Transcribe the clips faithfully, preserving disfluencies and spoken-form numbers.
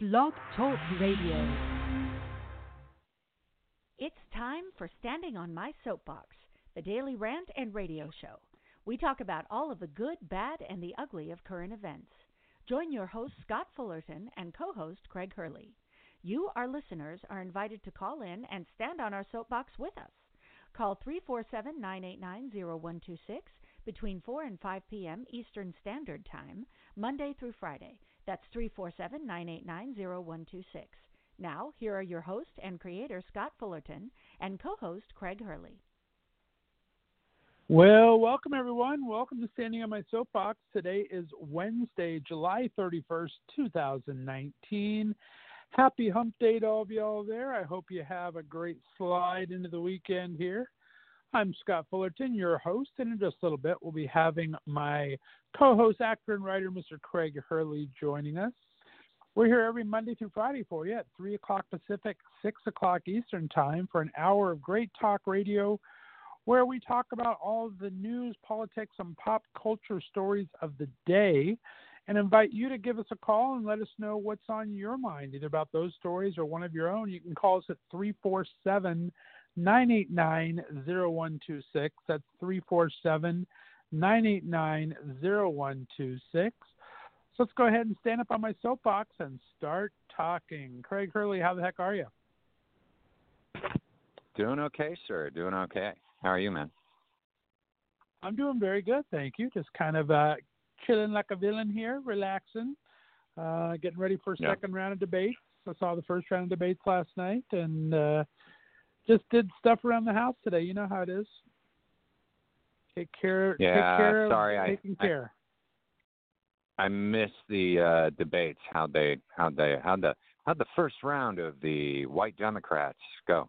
Blog Talk Radio. It's time for Standing On My Soapbox, the daily rant and radio show. We talk about all of the good, bad, and the ugly of current events. Join your host, Scott Fullerton, and co-host, Craig Hurley. You, our listeners, are invited to call in and stand on our soapbox with us. Call three four seven, nine eight nine, zero one two six between four and five p.m. Eastern Standard Time, Monday through Friday. That's three four seven, nine eight nine, zero one two six. Now, here are your host and creator, Scott Fullerton, and co-host, Craig Hurley. Well, welcome, everyone. Welcome to Standing on My Soapbox. Today is Wednesday, July thirty-first, twenty nineteen. Happy hump day to all of y'all there. I hope you have a great slide into the weekend here. I'm Scott Fullerton, your host, and in just a little bit, we'll be having my co-host, actor, and writer, Mister Craig Hurley, joining us. We're here every Monday through Friday for you at three o'clock Pacific, six o'clock Eastern Time for an hour of great talk radio where we talk about all the news, politics, and pop culture stories of the day and invite you to give us a call and let us know what's on your mind, either about those stories or one of your own. You can call us at three four seven, nine eight nine, zero one two six. That's three four seven, nine eight nine, zero one two six. So let's go ahead and stand up on my soapbox and start talking. Craig Hurley, how the heck are you? Doing okay, sir. Doing okay. How are you, man? I'm doing very good, thank you. Just kind of uh, chilling like a villain here, relaxing, uh, getting ready for a yeah. second round of debates. I saw the first round of debates last night, and uh, just did stuff around the house today. You know how it is. Take care. Yeah, take care sorry, of taking I, care. I, I missed the uh, debates. How they, how they, how the, how the first round of the white Democrats go.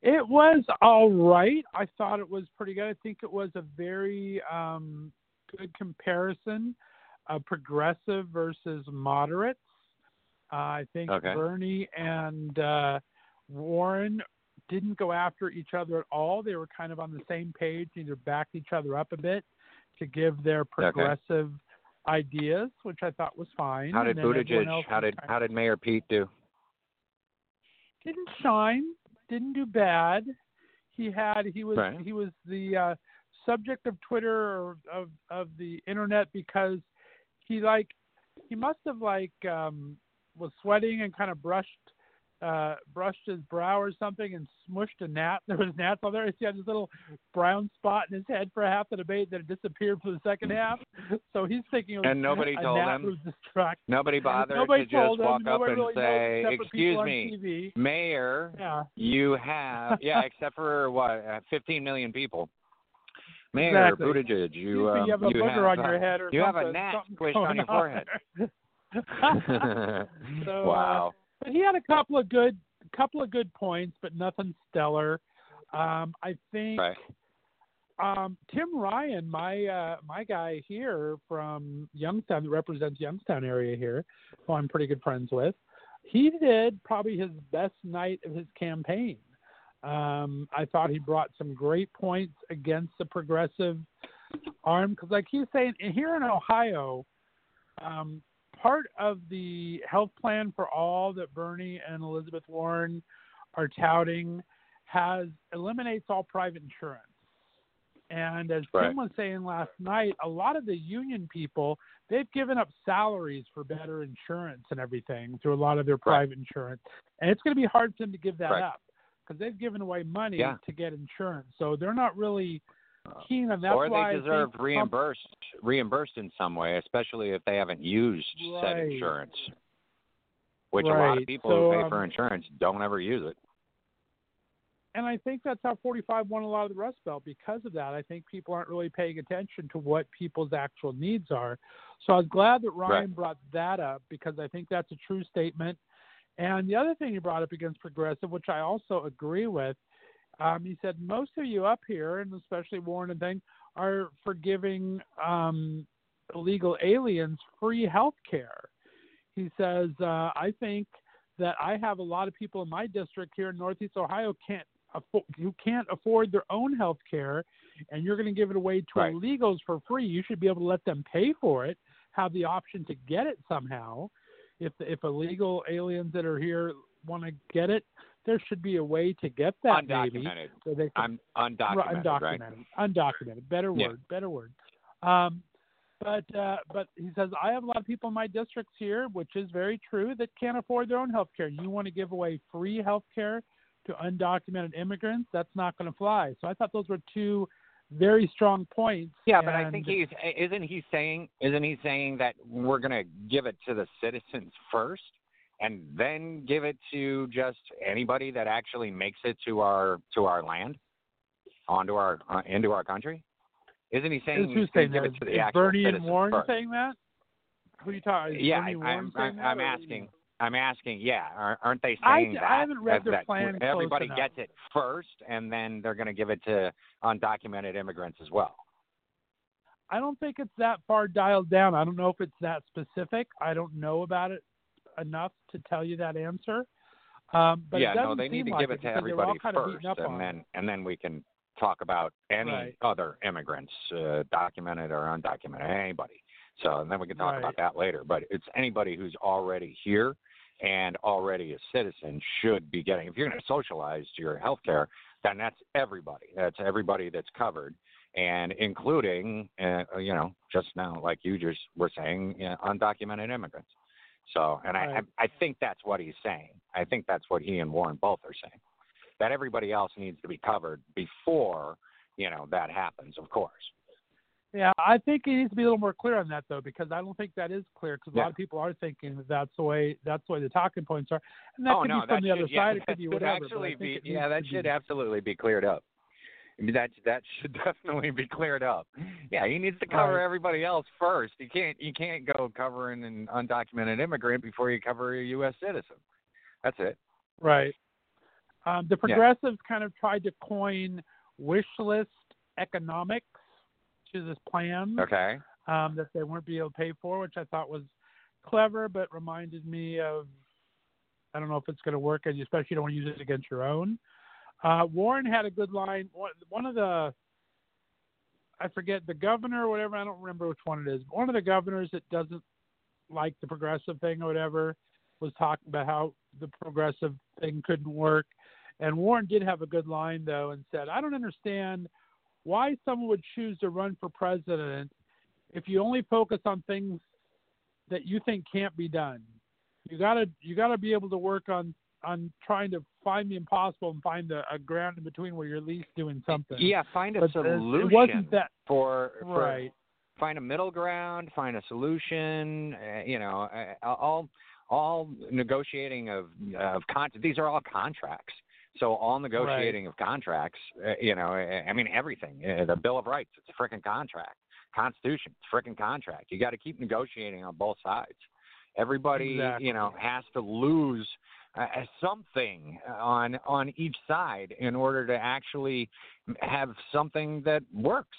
It was all right. I thought it was pretty good. I think it was a very um, good comparison of progressive versus moderates. Uh, I think okay. Bernie and Uh, Warren didn't go after each other at all. They were kind of on the same page, either backed each other up a bit to give their progressive okay. ideas, which I thought was fine. How did Buttigieg, how did how did Mayor Pete do? Didn't shine, didn't do bad. He had he was right. he was the uh, subject of Twitter or of of the internet because he like he must have like um, was sweating and kind of brushed. Uh, brushed his brow or something and smushed a gnat. There was gnats on there. He had this little brown spot in his head for half the debate, then it disappeared for the second half. So he's thinking it was and nobody a told gnat him. Nobody bothered nobody to just him. walk nobody up really and say, "Excuse me, Mayor, yeah. you have yeah." Except for what, fifteen million people. Mayor exactly. Buttigieg, you, um, you have a you booger have, on your head, or you something, have a gnat squished on your forehead. so, wow. Uh, But he had a couple of good, couple of good points, but nothing stellar. Um, I think right. um, Tim Ryan, my uh, my guy here from Youngstown, that represents Youngstown area here, who I'm pretty good friends with, he did probably his best night of his campaign. Um, I thought he brought some great points against the progressive arm because, like he's saying, here in Ohio. Um, Part of the health plan for all that Bernie and Elizabeth Warren are touting has eliminates all private insurance. And as right. Tim was saying last night, a lot of the union people, they've given up salaries for better insurance and everything through a lot of their private right. insurance. And it's going to be hard for them to give that right. up because they've given away money yeah. to get insurance. So they're not really keen on that. Or why they deserve reimbursed Trump, reimbursed in some way, especially if they haven't used right. said insurance, which right. a lot of people so, who pay um, for insurance don't ever use it. And I think that's how forty-five won a lot of the Rust Belt because of that. I think people aren't really paying attention to what people's actual needs are. So I was glad that Ryan right. brought that up because I think that's a true statement. And the other thing he brought up against progressive, which I also agree with, Um, he said, most of you up here, and especially Warren and thing, are forgiving um, illegal aliens free health care. He says, uh, I think that I have a lot of people in my district here in Northeast Ohio can't affo- who can't afford their own health care, and you're going to give it away to right. illegals for free. You should be able to let them pay for it, have the option to get it somehow. if if illegal aliens that are here want to get it, there should be a way to get that. Undocumented. So they can, Un- undocumented. Undocumented. Right? Undocumented. Better word. Yeah. Better word. Um, but uh, but he says, I have a lot of people in my districts here, which is very true, that can't afford their own health care. You want to give away free health care to undocumented immigrants? That's not going to fly. So I thought those were two very strong points. Yeah, but I think he's isn't he saying isn't he saying that we're going to give it to the citizens first and then give it to just anybody that actually makes it to our to our land, onto our uh, into our country? Isn't he saying he's going to give it to the is actual Bernie citizens and Warren first? saying that? Who are you talking? Is yeah, I, I'm, I'm, I'm asking. I'm asking, yeah, aren't they saying I, that? I haven't read their plan. Everybody gets it first, and then they're going to give it to undocumented immigrants as well. I don't think it's that far dialed down. I don't know if it's that specific. I don't know about it enough to tell you that answer. Um, but yeah, no, they need to give it to everybody first, and then and then we can talk about any other immigrants, uh, documented or undocumented, anybody. So, and then we can talk about that later. But it's anybody who's already here and already a citizen should be getting. If you're going to socialize your health care, then that's everybody. That's everybody that's covered, and including, uh, you know, just now, like you just were saying, you know, undocumented immigrants. So, and right. I, I think that's what he's saying. I think that's what he and Warren both are saying, that everybody else needs to be covered before, you know, that happens, of course. Yeah, I think it needs to be a little more clear on that, though, because I don't think that is clear, because a yeah. lot of people are thinking that that's the way that's the way the talking points are. And that oh, could no, be from the should, other yeah, side. It could be whatever. Actually be, yeah, that should be. absolutely be cleared up. I mean, that, that should definitely be cleared up. Yeah, he needs to cover right. everybody else first. You can't, you can't go covering an undocumented immigrant before you cover a U S citizen. That's it. Right. Um, the progressives yeah. kind of tried to coin wish list economics to this plan okay. um, that they wouldn't be able to pay for, which I thought was clever, but reminded me of, I don't know if it's going to work, and you especially don't want to use it against your own. Uh, Warren had a good line. One of the, I forget, the governor or whatever, I don't remember which one it is. One of the governors that doesn't like the progressive thing or whatever was talking about how the progressive thing couldn't work. And Warren did have a good line, though, and said, I don't understand why someone would choose to run for president if you only focus on things that you think can't be done. You gotta you gotta be able to work on, on trying to find the impossible and find a, a ground in between where you're at least doing something. Yeah, find a but solution. It wasn't that for, for right. Find a middle ground. Find a solution. Uh, you know, uh, all all negotiating of uh, of con- these are all contracts. So all negotiating right. of contracts, uh, you know, I mean, everything, uh, the Bill of Rights, it's a frickin' contract, Constitution, it's a frickin' contract. You got to keep negotiating on both sides. Everybody, exactly. you know, has to lose uh, something on on each side in order to actually have something that works.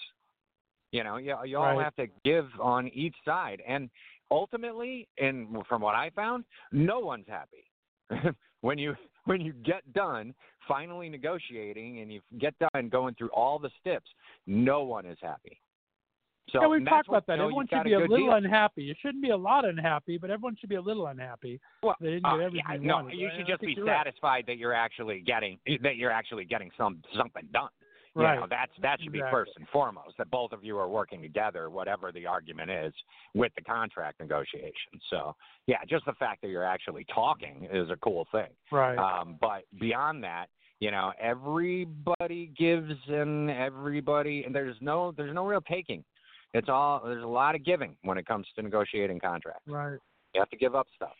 You know, you, you all right. have to give on each side. And ultimately, and from what I found, no one's happy. When you when you get done finally negotiating and you get done going through all the steps, no one is happy. So yeah, we've talked about that. Everyone should be a little deal. unhappy. It shouldn't be a lot unhappy, but everyone should be a little unhappy. Well, they didn't uh, get everything yeah, they no, wanted. you should just be satisfied right. that you're actually getting that you're actually getting some something done. Right. You know, that's that should be exactly. first and foremost, that both of you are working together, whatever the argument is, with the contract negotiations. So, yeah, just the fact that you're actually talking is a cool thing. Right. Um, but beyond that, you know, everybody gives and everybody, and there's no there's no real taking. It's all there's a lot of giving when it comes to negotiating contracts. Right. You have to give up stuff.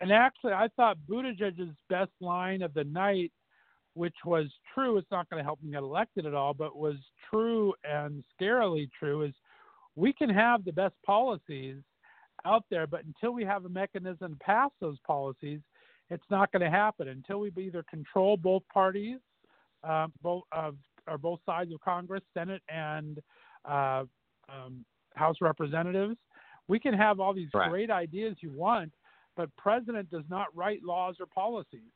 And actually, I thought Buttigieg's best line of the night, which was true, it's not going to help him get elected at all, but was true and scarily true, is we can have the best policies out there, but until we have a mechanism to pass those policies, it's not going to happen. Until we either control both parties, uh, both of or both sides of Congress, Senate and uh, um, House Representatives, we can have all these right. great ideas you want, but president does not write laws or policies.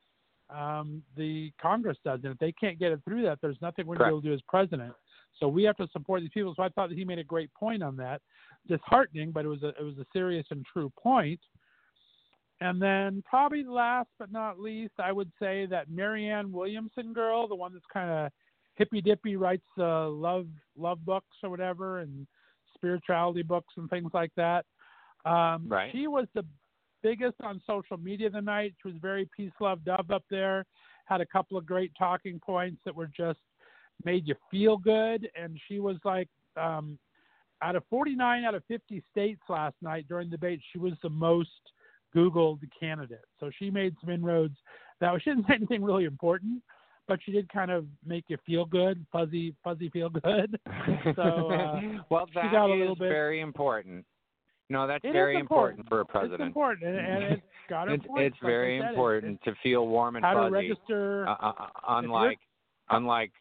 Um, the Congress doesn't. If they can't get it through that, there's nothing we're going to be able to do as president. So we have to support these people. So I thought that he made a great point on that. Disheartening, but it was a, it was a serious and true point. And then probably last but not least, I would say that Marianne Williamson girl, the one that's kind of hippy-dippy, writes uh, love love books or whatever and spirituality books and things like that. Um, right. She was the biggest on social media the night. She was very peace, love, dove up there, had a couple of great talking points that were just made you feel good. And she was like um, out of forty-nine out of fifty states last night during the debate, she was the most Googled candidate. So she made some inroads. That was, she didn't say anything really important, but she did kind of make you feel good, fuzzy, fuzzy feel good. So uh, well, that she got a little bit, very important. No, that's it very important. important for a president. It's important, and, and it's got it's, it's very like important it. to feel warm and How fuzzy. How to register. Uh, uh, unlike, unlike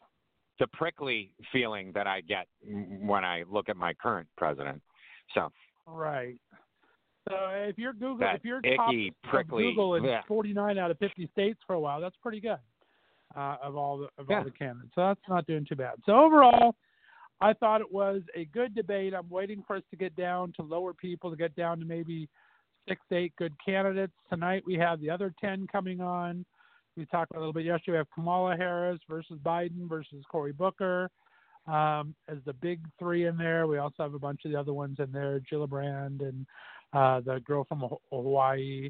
the prickly feeling that I get when I look at my current president. So. Right. So if you're Google, that if you're top icky, prickly, Google in yeah. forty-nine out of fifty states for a while, that's pretty good. Uh, of all the of yeah. all the candidates, so that's not doing too bad. So overall, I thought it was a good debate. I'm waiting for us to get down to lower people, to get down to maybe six, eight good candidates. Tonight we have the other ten coming on. We talked a little bit yesterday. We have Kamala Harris versus Biden versus Cory Booker um, as the big three in there. We also have a bunch of the other ones in there, Gillibrand and uh, the girl from Hawaii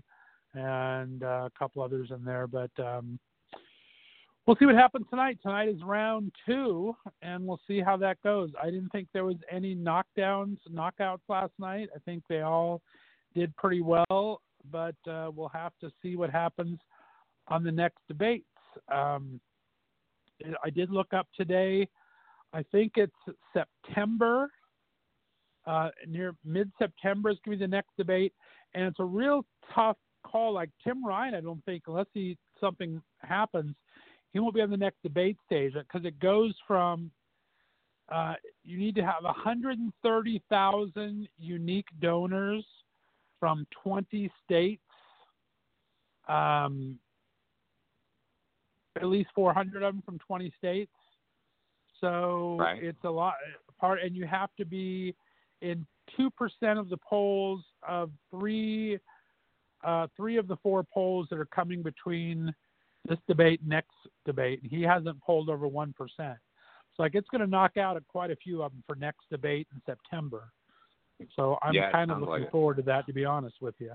and uh, a couple others in there. But um, we'll see what happens tonight. Tonight is round two, and we'll see how that goes. I didn't think there was any knockdowns, knockouts last night. I think they all did pretty well, but uh, we'll have to see what happens on the next debates. Um, I did look up today. I think it's September, uh, near mid-September is going to be the next debate, and it's a real tough call. Like Tim Ryan, I don't think, unless he, something happens, he won't be on the next debate stage because it goes from uh, you need to have one hundred thirty thousand unique donors from twenty states, um, at least four hundred of them from twenty states. So right. It's a lot part, and you have to be in two percent of the polls of three, uh, three of the four polls that are coming between this debate, next debate, he hasn't polled over one percent. So, like, it's going to knock out quite a few of them for next debate in September. So I'm yeah, kind of looking like forward to that, to be honest with you.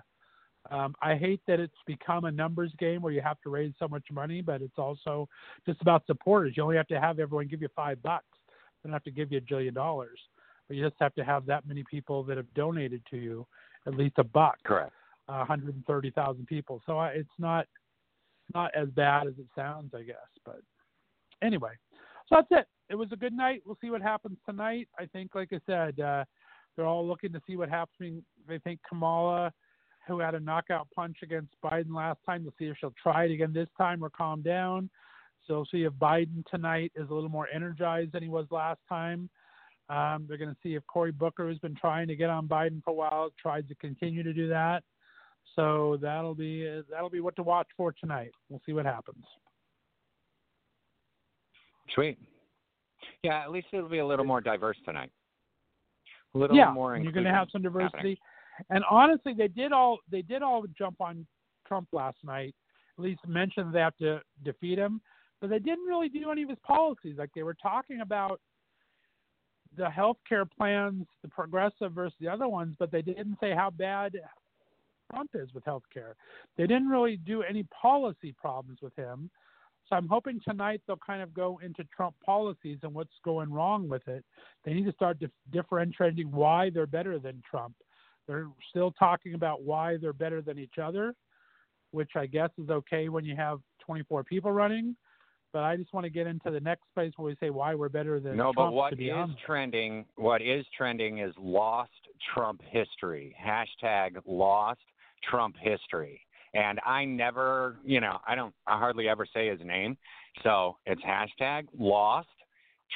Um, I hate that it's become a numbers game where you have to raise so much money, but it's also just about supporters. You only have to have everyone give you five bucks. They don't have to give you a jillion dollars. But you just have to have that many people that have donated to you at least a buck. Correct. Uh, one hundred thirty thousand people. So I, it's not... not as bad as it sounds, I guess. But anyway, so that's it. It was a good night. We'll see what happens tonight. I think, like I said, uh, they're all looking to see what happens. They think Kamala, who had a knockout punch against Biden last time, we'll see if she'll try it again this time or calm down. So we'll see if Biden tonight is a little more energized than he was last time. Um, they're going to see if Cory Booker, who's been trying to get on Biden for a while, tries to continue to do that. So that'll be uh, that'll be what to watch for tonight. We'll see what happens. Sweet. Yeah, at least it'll be a little more diverse tonight. A little yeah, more inclusion. You're going to have some diversity. Happening. And honestly, they did all they did all jump on Trump last night. At least mentioned they have to defeat him, but they didn't really do any of his policies. Like they were talking about the health care plans, the progressive versus the other ones, but they didn't say how bad Trump is with health care. They didn't really do any policy problems with him. So I'm hoping tonight they'll kind of go into Trump policies and what's going wrong with it. They need to start dif- differentiating why they're better than Trump. They're still talking about why they're better than each other, which I guess is okay when you have twenty-four people running. But I just want to get into the next place where we say why we're better than no, Trump. No, but what is honest. trending, what is trending is lost Trump history. Hashtag lost Trump history. And I never, you know, I don't, I hardly ever say his name. So it's hashtag lost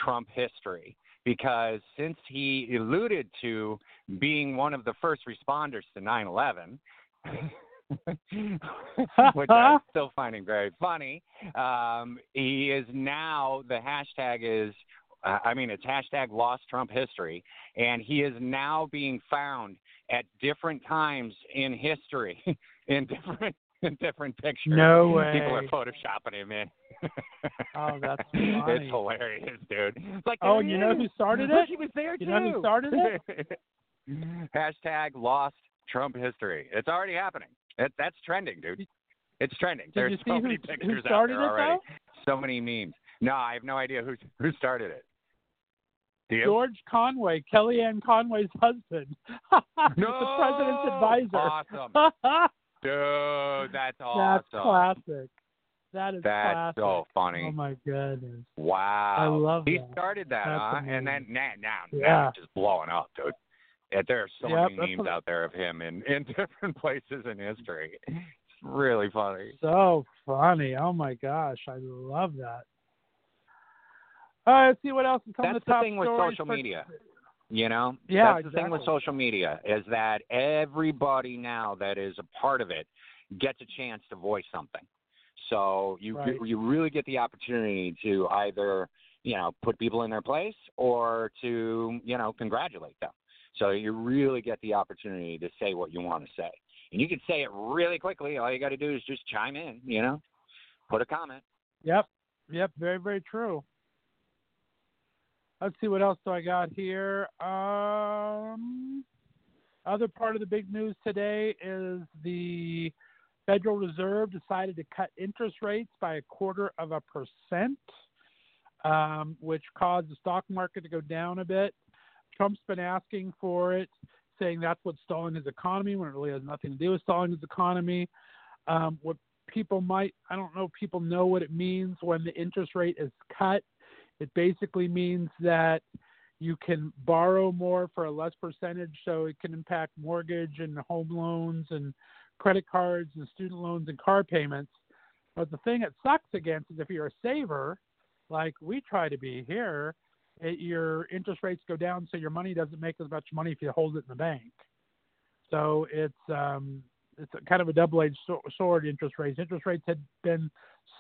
Trump history, because since he alluded to being one of the first responders to nine eleven, which I'm still finding very funny, um, he is now, the hashtag is Uh, I mean, it's hashtag lost Trump history, and he is now being found at different times in history in different in different pictures. No way. People are photoshopping him in. Oh, that's funny. It's hilarious, dude. It's like, oh, you know who started it? He was there, you too. You know who started it? Hashtag lost Trump history. It's already happening. That, that's trending, dude. It's trending. Did There's so many who, pictures who out there already. Though? So many memes. No, I have no idea who who started it. George Conway, Kellyanne Conway's husband. No! The president's advisor. Awesome. Dude, that's awesome. That's classic. That is that's classic. That's so funny. Oh, my goodness. Wow. I love he that. He started that, that's huh? Amazing. And then now, now, yeah. now it's just blowing up, dude. Yeah, there are so yep, many memes out there of him in, in different places in history. It's really funny. So funny. Oh, my gosh. I love that. All right, let's see what else is coming to the top. That's the thing with social media, you know? Yeah, That's the exactly. thing with social media is that everybody now that is a part of it gets a chance to voice something. So you right. you really get the opportunity to either, you know, put people in their place or to, you know, congratulate them. So you really get the opportunity to say what you want to say. And you can say it really quickly. All you got to do is just chime in, you know, put a comment. Yep. Yep. Very, very true. Let's see what else do I got here. Um, other part of the big news today is the Federal Reserve decided to cut interest rates by a quarter of a percent, um, which caused the stock market to go down a bit. Trump's been asking for it, saying that's what's stalling his economy when it really has nothing to do with stalling his economy. Um, what people might, I don't know if people know what it means when the interest rate is cut. It basically means that you can borrow more for a less percentage, so it can impact mortgage and home loans and credit cards and student loans and car payments. But the thing it sucks against is if you're a saver, like we try to be here, It, your interest rates go down, so your money doesn't make as much money if you hold it in the bank. So it's um, it's a kind of a double-edged sword, interest rates. Interest rates had been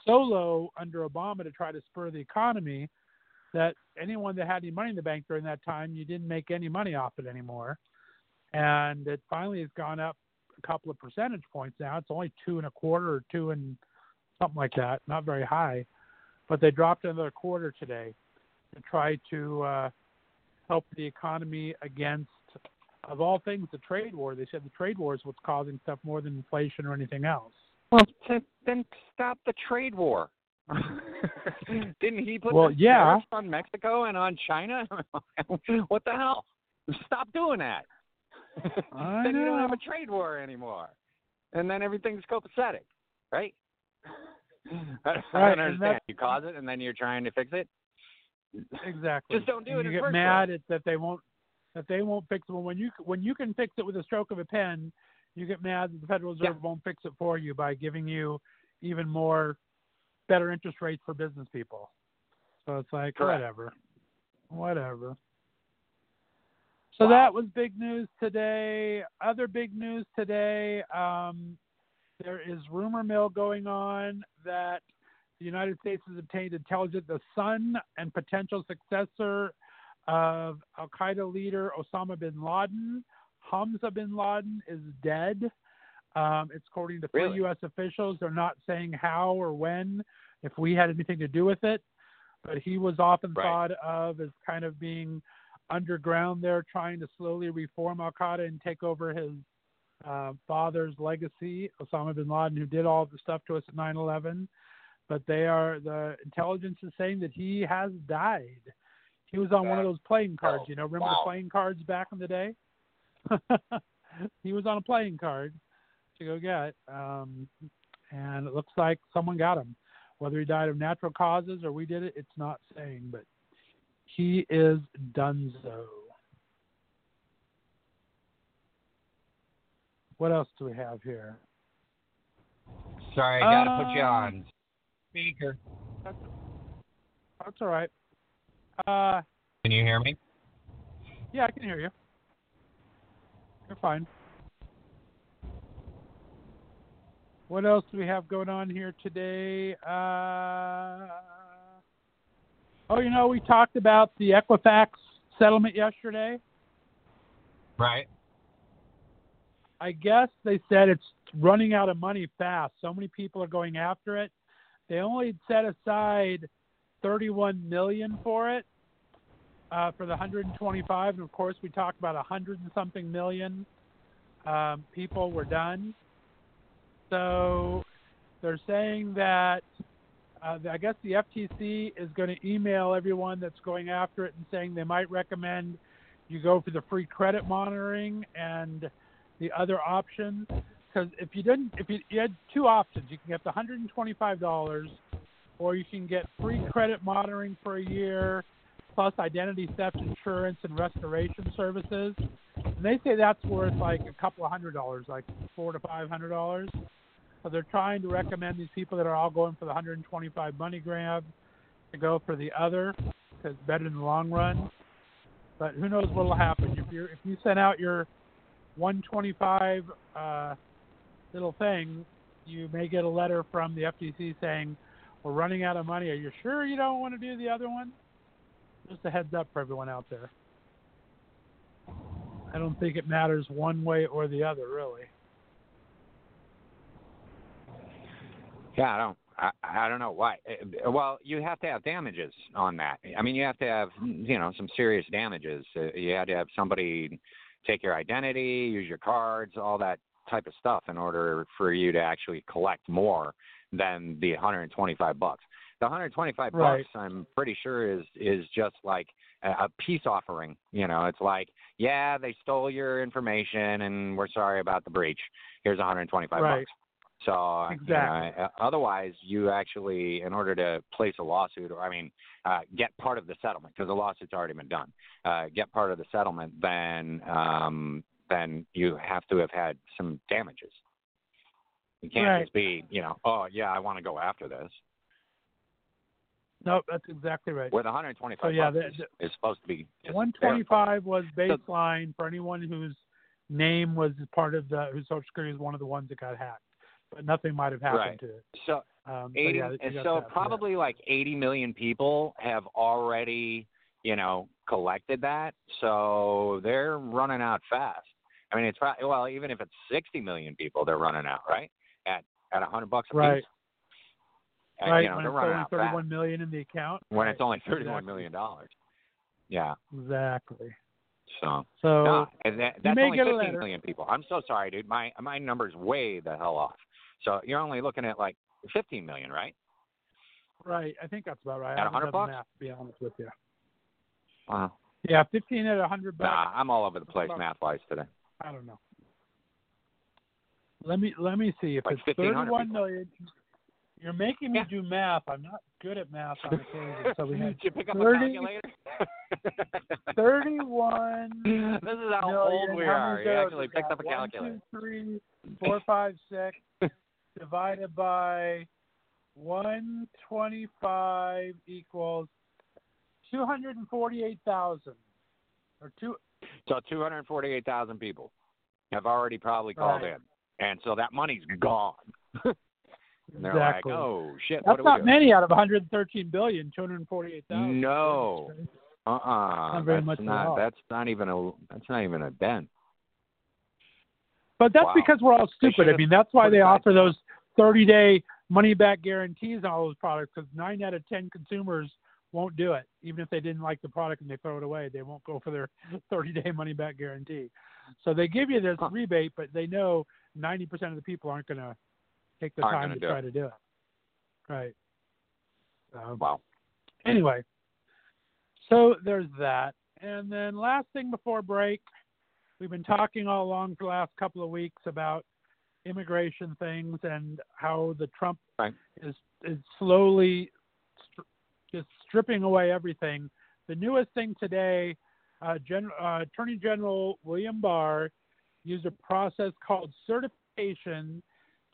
so low under Obama to try to spur the economy that anyone that had any money in the bank during that time, you didn't make any money off it anymore. And it finally has gone up a couple of percentage points now. It's only two and a quarter or two and something like that, not very high. But they dropped another quarter today to try to uh, help the economy against, of all things, the trade war. They said the trade war is what's causing stuff more than inflation or anything else. Well, to, then stop the trade war. Didn't he put well, the yeah. tariffs on Mexico and on China? What the hell? Stop doing that. I then know. You don't have a trade war anymore. And then everything's copacetic, right? I don't right, understand. You cause it and then you're trying to fix it? Exactly. Just don't do and it. You get mad at that they won't that they won't fix it. Well, when you when you can fix it with a stroke of a pen, you get mad that the Federal Reserve yeah. won't fix it for you by giving you even more better interest rates for business people. So it's like Correct. whatever, whatever. So wow. that was big news today. Other big news today. Um, there is rumor mill going on that the United States has obtained intelligence the son and potential successor of al-Qaeda leader Osama bin Laden. Hamza bin Laden is dead. Um, it's according to three really? U S officials. They're not saying how or when, if we had anything to do with it. But he was often right. thought of as kind of being underground there, trying to slowly reform al-Qaeda and take over his uh, father's legacy, Osama bin Laden, who did all the stuff to us at nine eleven. But they are the intelligence is saying that he has died. He was on that, one of those playing cards, oh, you know. Remember wow. the playing cards back in the day? He was on a playing card to go get, um, and it looks like someone got him. Whether he died of natural causes or we did it, it's not saying. But he is donezo. What else do we have here? Sorry, I gotta um, put you on speaker. That's, that's all right. Uh, can you hear me? Yeah, I can hear you. You're fine. What else do we have going on here today? Uh, Oh, you know, we talked about the Equifax settlement yesterday. Right. I guess they said it's running out of money fast. So many people are going after it. They only set aside thirty-one million dollars for it, uh, for the one hundred twenty-five. And, of course, we talked about one hundred and something million um, people were done. So they're saying that uh, I guess the F T C is going to email everyone that's going after it and saying they might recommend you go for the free credit monitoring and the other option. Because if you didn't, if you, you had two options, you can get the one hundred twenty-five dollars, or you can get free credit monitoring for a year, plus identity theft insurance and restoration services. And they say that's worth like a couple of hundred dollars, like four to five hundred dollars. So they're trying to recommend these people that are all going for the one hundred twenty-five money grab to go for the other, because it's better in the long run. But who knows what will happen if you if you send out your one twenty-five uh, little thing, you may get a letter from the F T C saying, we're running out of money. Are you sure you don't want to do the other one? Just a heads up for everyone out there. I don't think it matters one way or the other, really. Yeah, I don't. I, I don't know why. Well, you have to have damages on that. I mean, you have to have, you know, some serious damages. You had to have somebody take your identity, use your cards, all that type of stuff in order for you to actually collect more than the one hundred twenty-five bucks. The one hundred twenty-five right. bucks, I'm pretty sure, is is just like a peace offering. You know, it's like, yeah, they stole your information, and we're sorry about the breach. Here's one hundred twenty-five right. bucks. So exactly. you know, otherwise, you actually, in order to place a lawsuit, or I mean, uh, get part of the settlement, because the lawsuit's already been done, uh, get part of the settlement, then um, then you have to have had some damages. You can't right. just be, you know, oh yeah, I want to go after this. No, nope, that's exactly right. With one hundred twenty-five, so, yeah, bucks, the, the, is supposed to be one hundred twenty-five was baseline so, for anyone whose name was part of the whose Social Security is one of the ones that got hacked. But nothing might have happened right. to it. So, um, eighty, yeah, and so probably that. Like eighty million people have already, you know, collected that. So they're running out fast. I mean, it's probably, well, even if it's sixty million people, they're running out, right? At at one hundred bucks a right. piece. And, right. You know, when they're it's running only out thirty-one fast. Million in the account. When right. it's only thirty-one exactly. million dollars. Yeah. Exactly. So, so nah, and that, that's only fifteen million people. I'm so sorry, dude. My my number's way the hell off. So you're only looking at like fifteen million, right? Right. I think that's about right. At one hundred bucks? Math, to be honest with you. Wow. Yeah, fifteen at one hundred bucks. Nah, I'm all over the place math-wise today. I don't know. Let me let me see. If like it's thirty-one people. Million, you're making me yeah. do math. I'm not good at math on occasion. So we had Did you pick up thirty, a calculator? thirty-one This is how million. Old we are. You actually picked up a calculator. One, two, three, four, five, six. Divided by one hundred twenty-five equals two hundred forty-eight thousand. Or two. So two hundred forty-eight thousand people have already probably called right. in. And so that money's gone. And they're exactly. like, oh, shit, that's what are we not doing? Many out of one hundred thirteen billion, two hundred forty-eight thousand. No. Uh-uh. Not very that's much not, at all. That's not even a, that's not even a dent. But that's wow. because we're all stupid. I mean, that's why they offer those thirty-day money-back guarantees on all those products, because nine out of ten consumers won't do it. Even if they didn't like the product and they throw it away, they won't go for their thirty-day money-back guarantee. So they give you this huh. rebate, but they know ninety percent of the people aren't going to take the aren't time to try it. To do it. Right. So, wow. Anyway, so there's that. And then last thing before break, we've been talking all along for the last couple of weeks about immigration things and how the Trump right. is is slowly st- just stripping away everything. The newest thing today, uh, Gen- uh, Attorney General William Barr used a process called certification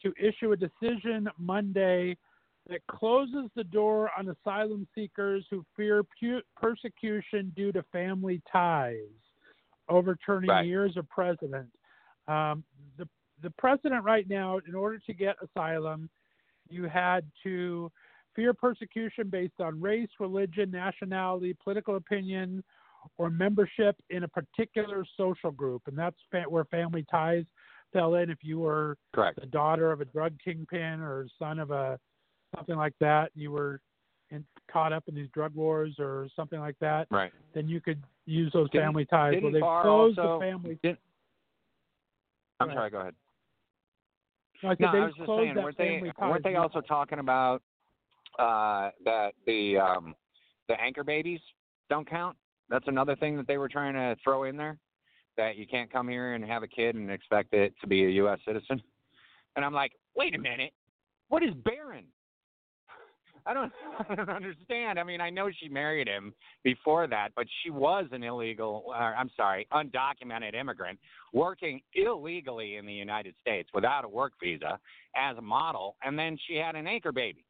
to issue a decision Monday that closes the door on asylum seekers who fear pu- persecution due to family ties. Overturning right. years of precedent. Um, the the precedent right now, in order to get asylum, you had to fear persecution based on race, religion, nationality, political opinion, or membership in a particular social group. And that's where family ties fell in. If you were Correct. the daughter of a drug kingpin or son of a something like that, you were in, caught up in these drug wars or something like that, right? Then you could use those didn't, family ties. Well, they closed also, the family. I'm sorry. Go ahead. No, I, no, I was just saying, weren't they, weren't they also talking about uh, that the um, the anchor babies don't count? That's another thing that they were trying to throw in there, that you can't come here and have a kid and expect it to be a U S citizen. And I'm like, wait a minute, what is Barron? I don't, I don't understand. I mean, I know she married him before that, but she was an illegal, or I'm sorry, undocumented immigrant working illegally in the United States without a work visa as a model, and then she had an anchor baby,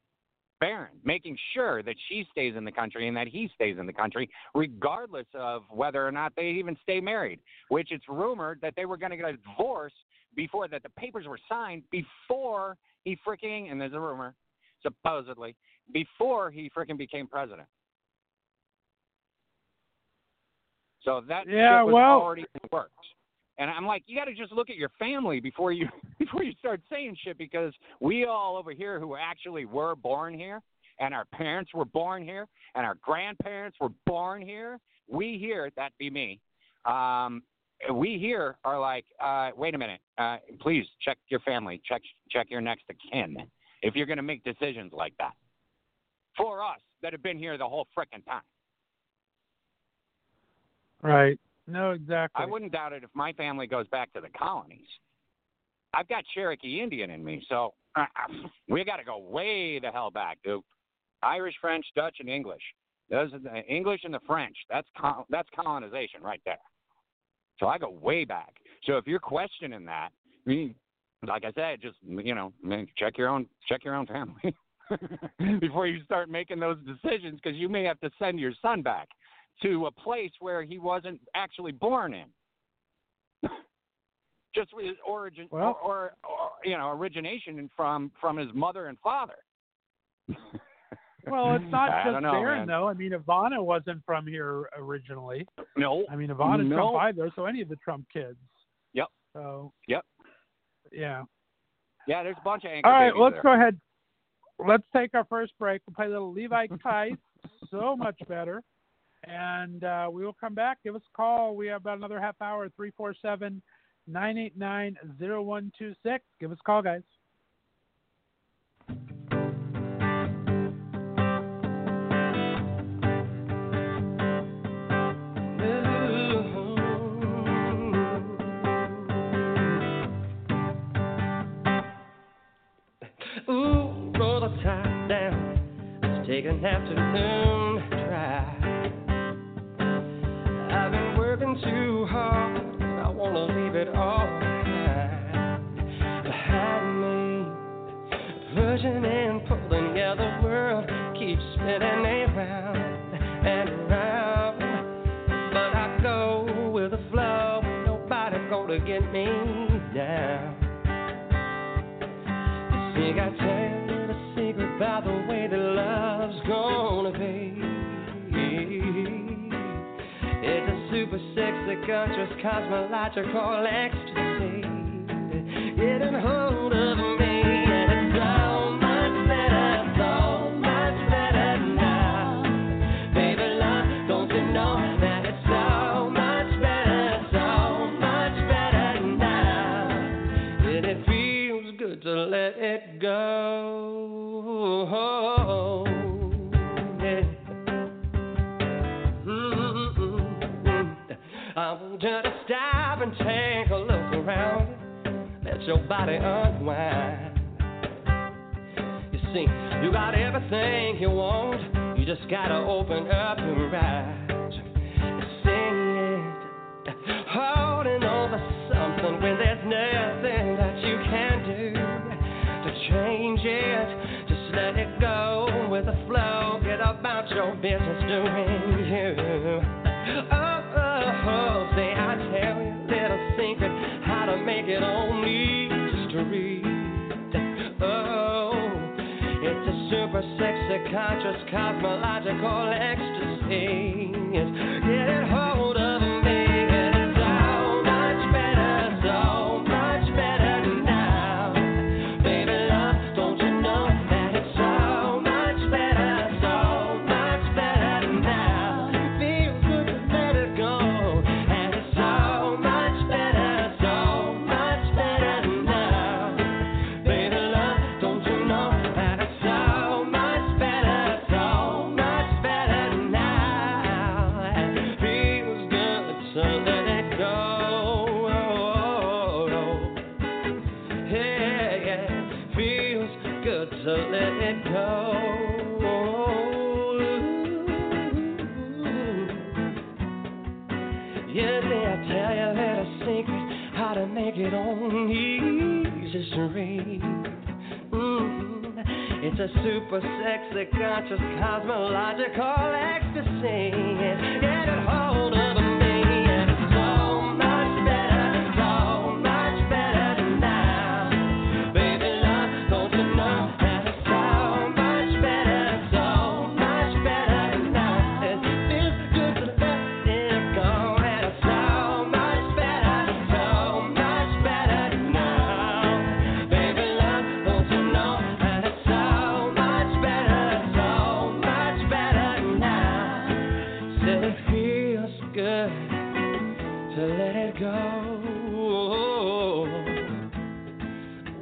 Barron, making sure that she stays in the country and that he stays in the country, regardless of whether or not they even stay married, which it's rumored that they were going to get a divorce before that the papers were signed before he freaking, and there's a rumor, supposedly, before he freaking became president. So that yeah, shit was well, already in the works. And I'm like, you got to just look at your family before you before you start saying shit, because we all over here who actually were born here, and our parents were born here, and our grandparents were born here, we here, that be me, um, we here are like, uh, wait a minute, uh, please check your family, check check your next of kin if you're going to make decisions like that. For us that have been here the whole frickin' time. Right. No, exactly. I wouldn't doubt it if my family goes back to the colonies. I've got Cherokee Indian in me, so uh, we got to go way the hell back, dude. Irish, French, Dutch, and English. Those are the English and the French. That's col- that's colonization right there. So I go way back. So if you're questioning that, like I said, just you know, check your own check your own family. Before you start making those decisions, because you may have to send your son back to a place where he wasn't actually born in, just with his origin well, or, or, or you know origination from from his mother and father. Well, it's not I just Barron though. I mean, Ivana wasn't from here originally. No, I mean Ivana's no. Trump either. So any of the Trump kids. Yep. So. Yep. Yeah. Yeah, there's a bunch of anchor All right, let's there. go ahead. Let's take our first break. We'll play a little Levi Kite, so much better. And uh, we will come back. Give us a call. We have about another half hour, three four seven, nine eight nine, zero one two six. Give us a call, guys. Take an afternoon try. I've been working too hard, I wanna leave it all behind. Behind me, pushing and pulling, yeah, the world keeps spinning around and around. But I go with the flow, nobody gonna get me down. You think I tell the secret by the way the love gonna be. It's a super sexy conscious cosmological ecstasy. Get a hold of me and it's so much better, so much better now. Baby love, don't you know that it's so much better, so much better now. And it feels good to let it go. I want you to stop and take a look around. Let your body unwind. You see, you got everything you want. You just gotta open up your eyes. Sing it, holding over something when there's nothing that you can do to change it. Just let it go with the flow. Get about your business doing you. Oh, oh, say I tell you a little secret, how to make it only mystery. Oh, it's a super sexy unconscious cosmological ecstasy is getting hold of me, and it's so much better, so much better now. Baby love, don't you know that it's so much better, so much better now. It feels good to let it go, and it's so much better, so much better now. Baby love, don't you know that it's so much better, so much better now. It feels good to let it go. Yeah, yeah, feels good to let it go. Yeah, they I tell you a little secret, how to make it on easy to read. Mm-hmm. It's a super sexy, conscious, cosmological ecstasy. Get a hold of me, and it's so much better, so much better now. Baby love, don't you know that it's so much better, so much better now. It feels good to let it go, and it's so much better, so much better now. Baby love, don't you know that it's so much better, so much better now. Said it feels good to let it go.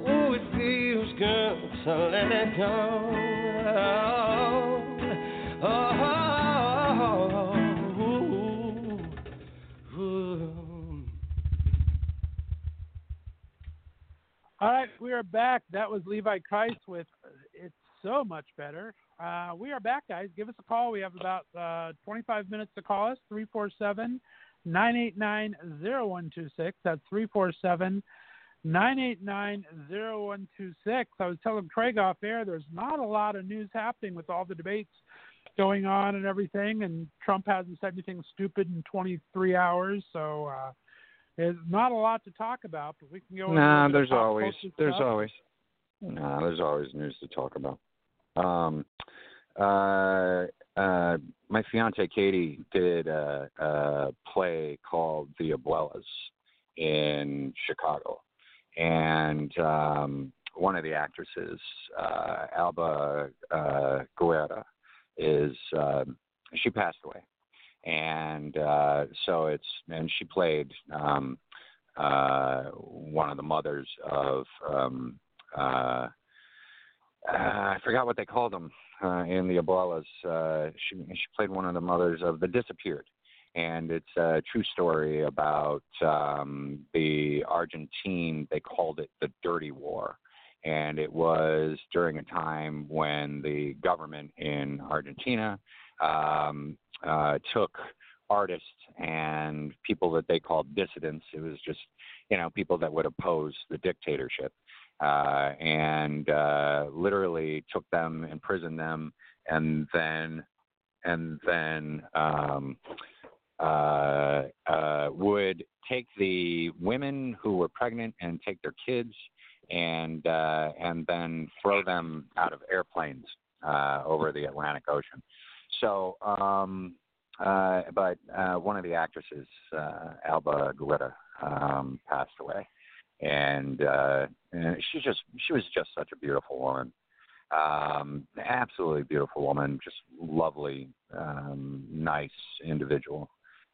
Ooh, it feels good to let it go. Oh, ooh, ooh. All right, we are back. That was Levi Christ with It's So Much Better. Uh, we are back, guys. Give us a call. We have about uh, twenty-five minutes to call us, three four seven, nine eight nine, zero one two six. That's three four seven, nine eight nine, zero one two six. I was telling Craig off air, there's not a lot of news happening with all the debates going on and everything, and Trump hasn't said anything stupid in twenty-three hours, so uh, there's not a lot to talk about, but we can go. Nah, over there's always, there's stuff. always, nah, there's always news to talk about. Um, uh, uh, my fiance Katie did a, a play called The Abuelas in Chicago, and um, one of the actresses, uh, Alba uh, Guerra, is uh, she passed away, and uh, so it's and she played um, uh, one of the mothers of. Um, uh, Uh, I forgot what they called them uh, in the Abuelas. Uh, she, she played one of the mothers of the disappeared. And it's a true story about um, the Argentine, they called it the Dirty War. And it was during a time when the government in Argentina um, uh, took artists and people that they called dissidents. It was just, you know, people that would oppose the dictatorship. Uh, and uh, literally took them, imprisoned them, and then and then um, uh, uh, would take the women who were pregnant and take their kids, and uh, and then throw them out of airplanes uh, over the Atlantic Ocean. So, um, uh, but uh, one of the actresses, uh, Alba Guerra, um, passed away. And, uh, and she just, she was just such a beautiful woman. Um, absolutely beautiful woman, just lovely, um, nice individual.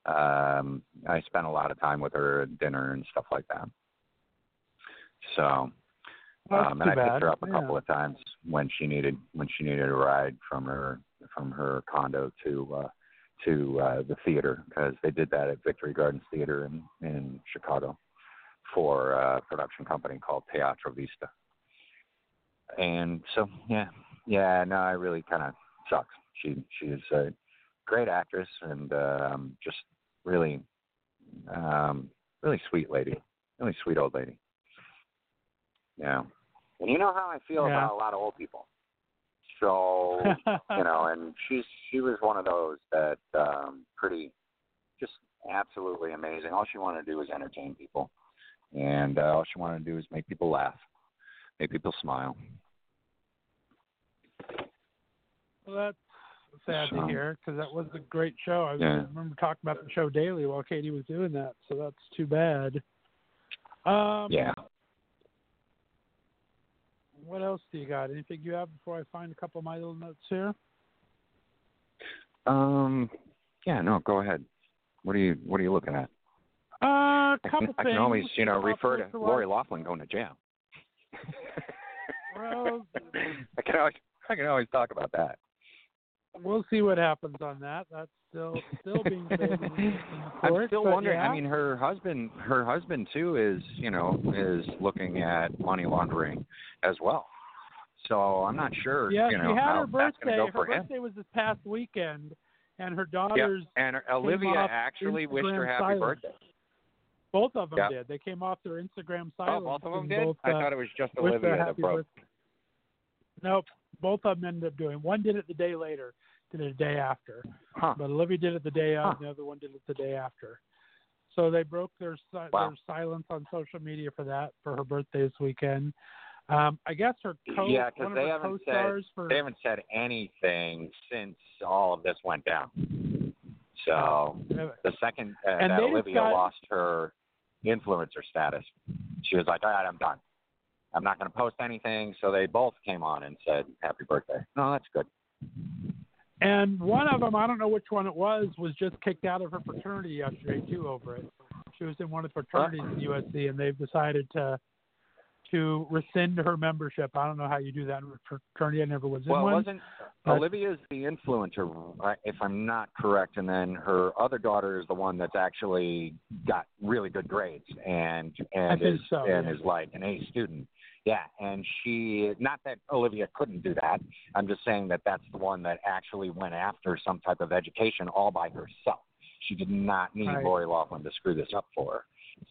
Um, I spent a lot of time with her at dinner and stuff like that. So, um, That's and I bad. picked her up a yeah. couple of times when she needed, when she needed a ride from her, from her condo to, uh, to, uh, the theater, because they did that at Victory Gardens Theater in, in Chicago, for a production company called Teatro Vista. And so, yeah, yeah, no, I really kind of sucks. She she is a great actress and um, just really, um, really sweet lady, really sweet old lady. Yeah. And you know how I feel yeah. about a lot of old people. So, you know, and she's she was one of those that um, pretty, just absolutely amazing. All she wanted to do was entertain people. And uh, all she wanted to do is make people laugh, make people smile. Well, that's sad to hear, because that was a great show. I, was, yeah. I remember talking about the show daily while Katie was doing that, so that's too bad. Um, yeah. What else do you got? Anything you have before I find a couple of my little notes here? Um. Yeah. No. Go ahead. What are you What are you looking at? Uh, a couple I can, things. I can always, you know, refer to Lori Loughlin going to jail. Well, I can always I can always talk about that. We'll see what happens on that. That's still still being debated in the court. I'm still wondering. Yeah. I mean, her husband, her husband too, is you know is looking at money laundering as well. So I'm not sure. Yeah, you know, she had how her birthday. Go her for birthday him. was this past weekend, and her daughters. Yeah. And Olivia actually Instagram wished her happy silence. birthday. Both of them yeah. did. They came off their Instagram silence. Oh, both of them did. Both, uh, I thought it was just Olivia that broke. Birthday. Nope. Both of them ended up doing. One did it the day later, did it the day after. Huh. But Olivia did it the day of, huh. and the other one did it the day after. So they broke their, si- wow. their silence on social media for that, for her birthday this weekend. Um, I guess her co- yeah, one of they her haven't co-stars said, for... they haven't said anything since all of this went down. So the second uh, that Olivia got... lost her influencer status, she was like, all right, I'm done. I'm not going to post anything. So they both came on and said, happy birthday. No, that's good. And one of them, I don't know which one it was, was just kicked out of her fraternity yesterday, too, over it. She was in one of the fraternities huh? at U S C, and they've decided to to rescind her membership. I don't know how you do that in a fraternity. I never was in well, one. Well, wasn't but, Olivia's the influencer, if I'm not correct, and then her other daughter is the one that's actually got really good grades and and is so, and yeah. is like an A student. Yeah, and she, not that Olivia couldn't do that. I'm just saying that that's the one that actually went after some type of education all by herself. She did not need right. Lori Loughlin to screw this up for her.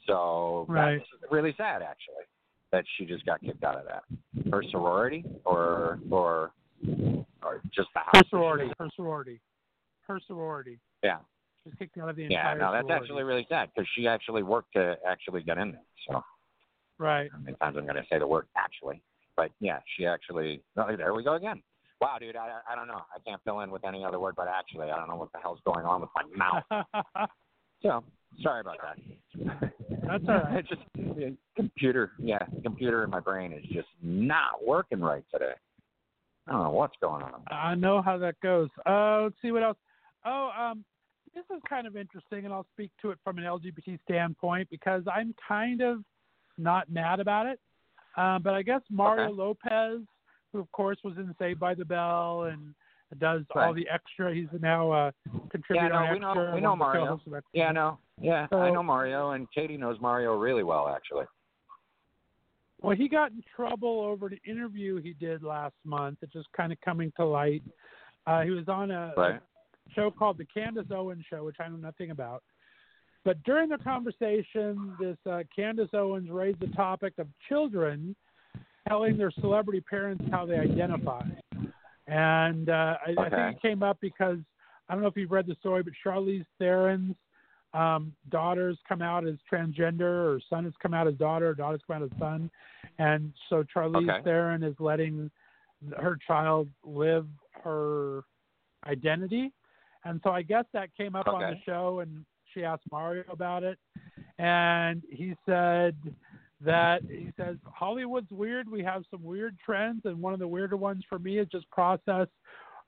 So right. that's really sad, actually, that she just got kicked out of that. Her sorority or or, or just the house? Her sorority. Her sorority. Her sorority. Yeah. She was kicked out of the yeah, entire Yeah, no, that's sorority. Actually really sad because she actually worked to actually get in there, so. Right. How many times I'm going to say the word actually? But yeah, she actually. Oh, there we go again. Wow, dude, I, I don't know. I can't fill in with any other word but actually. I don't know what the hell's going on with my mouth. So sorry about that. That's all right. It's just yeah, computer. Yeah, computer in my brain is just not working right today. I don't know what's going on. I know how that goes. Uh, let's see what else. Oh, um, this is kind of interesting, and I'll speak to it from an L G B T standpoint because I'm kind of. Not mad about it, um, but I guess Mario okay. Lopez, who of course was in Saved by the Bell and does right. all the extra, he's now a contributor. Yeah, no, we know, we know Mario. Yeah, no, yeah, so, I know Mario, and Katie knows Mario really well, actually. Well, he got in trouble over an interview he did last month. It's just kind of coming to light. Uh, he was on a, right. a show called The Candace Owens Show, which I know nothing about. But during the conversation, this uh, Candace Owens raised the topic of children telling their celebrity parents how they identify. And uh, I, okay. I think it came up because, I don't know if you've read the story, but Charlize Theron's um, daughter's come out as transgender, or son has come out as daughter, or daughter's come out as son. And so Charlize okay. Theron is letting her child live her identity. And so I guess that came up okay. on the show, and she asked Mario about it, and he said that he says Hollywood's weird. We have some weird trends, and one of the weirder ones for me is just process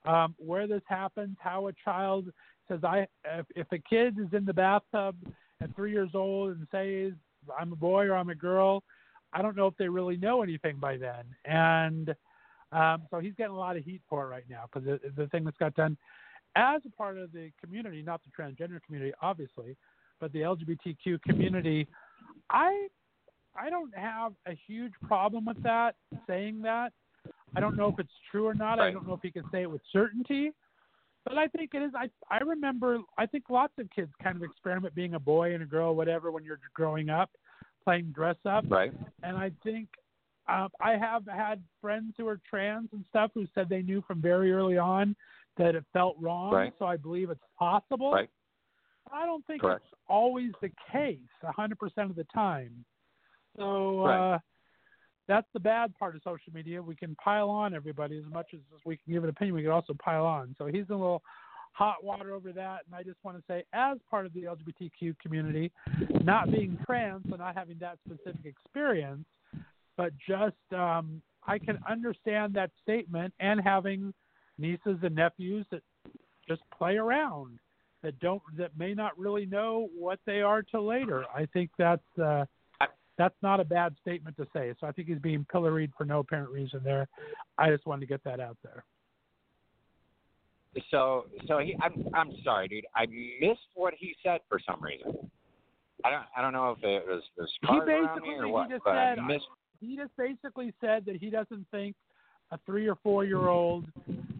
um, where this happens. How a child says, "I if, if a kid is in the bathtub at three years old and says I'm a boy or I'm a girl, I don't know if they really know anything by then." And um, so he's getting a lot of heat for it right now because the, the thing that's got done. As a part of the community, not the transgender community, obviously, but the L G B T Q community, I I don't have a huge problem with that, saying that. I don't know if it's true or not. Right. I don't know if you can say it with certainty, but I think it is. I, I remember, I think lots of kids kind of experiment being a boy and a girl, whatever, when you're growing up, playing dress up. Right. And I think um, I have had friends who are trans and stuff who said they knew from very early on that it felt wrong, right. so I believe it's possible. Right. I don't think Correct. it's always the case, one hundred percent of the time. So, right. uh, That's the bad part of social media. We can pile on everybody as much as we can give an opinion. We can also pile on. So he's in a little hot water over that. And I just want to say, as part of the L G B T Q community, not being trans and not having that specific experience, but just um, I can understand that statement, and having nieces and nephews that just play around, that don't, that may not really know what they are till later. I think that's uh, that's not a bad statement to say. So I think he's being pilloried for no apparent reason there. I just wanted to get that out there. So, so he, I'm, I'm sorry, dude. I missed what he said for some reason. I don't, I don't know if it was, it was he basically or what, he just said missed... he just basically said that he doesn't think a three or four year old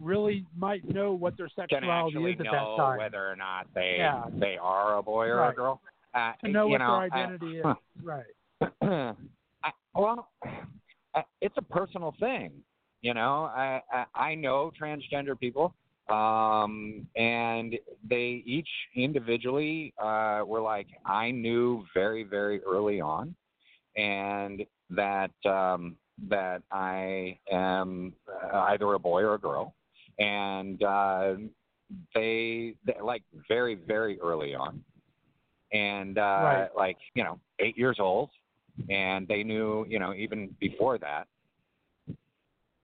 really might know what their sexuality is at that time. Know whether or not they yeah. they are a boy or right. a girl. Uh, to know what know, their identity uh, is, huh. right? I, well, I, it's a personal thing, you know. I I, I know transgender people, um, and they each individually uh, were like, I knew very very early on, and that. Um, that I am either a boy or a girl. And uh, they, they, like, very, very early on. And, uh, right. like, you know, eight years old. And they knew, you know, even before that,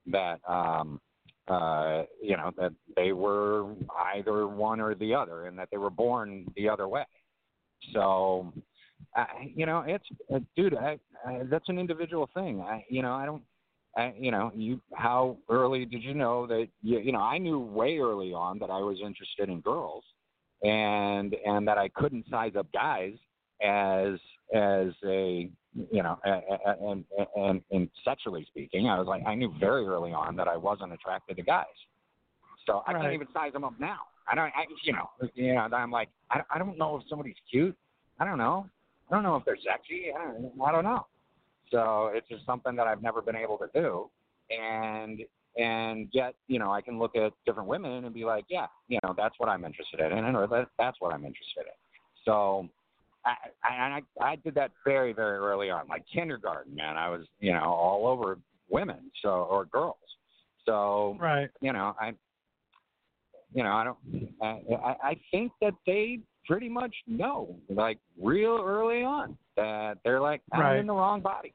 that, um, uh, you know, that they were either one or the other and that they were born the other way. So... Uh, you know, it's uh, dude. I, I, that's an individual thing. I, you know, I don't. I, you know, you. How early did you know that? You, you know, I knew way early on that I was interested in girls, and and that I couldn't size up guys as as a you know, and and and sexually speaking, I was like, I knew very early on that I wasn't attracted to guys. So I right. can't even size them up now. I don't. I, you know, you know. I'm like, I, I don't know if somebody's cute. I don't know. I don't know if they're sexy. I don't, I don't know. So it's just something that I've never been able to do. And and yet, you know, I can look at different women and be like, yeah, you know, that's what I'm interested in, and or that, that's what I'm interested in. So I, I I did that very, very early on, like kindergarten, man. I was, you know, all over women, so or girls. So right. you know, I you know, I don't. I I think that they. pretty much know, like real early on, that they're like, I'm right. in the wrong body.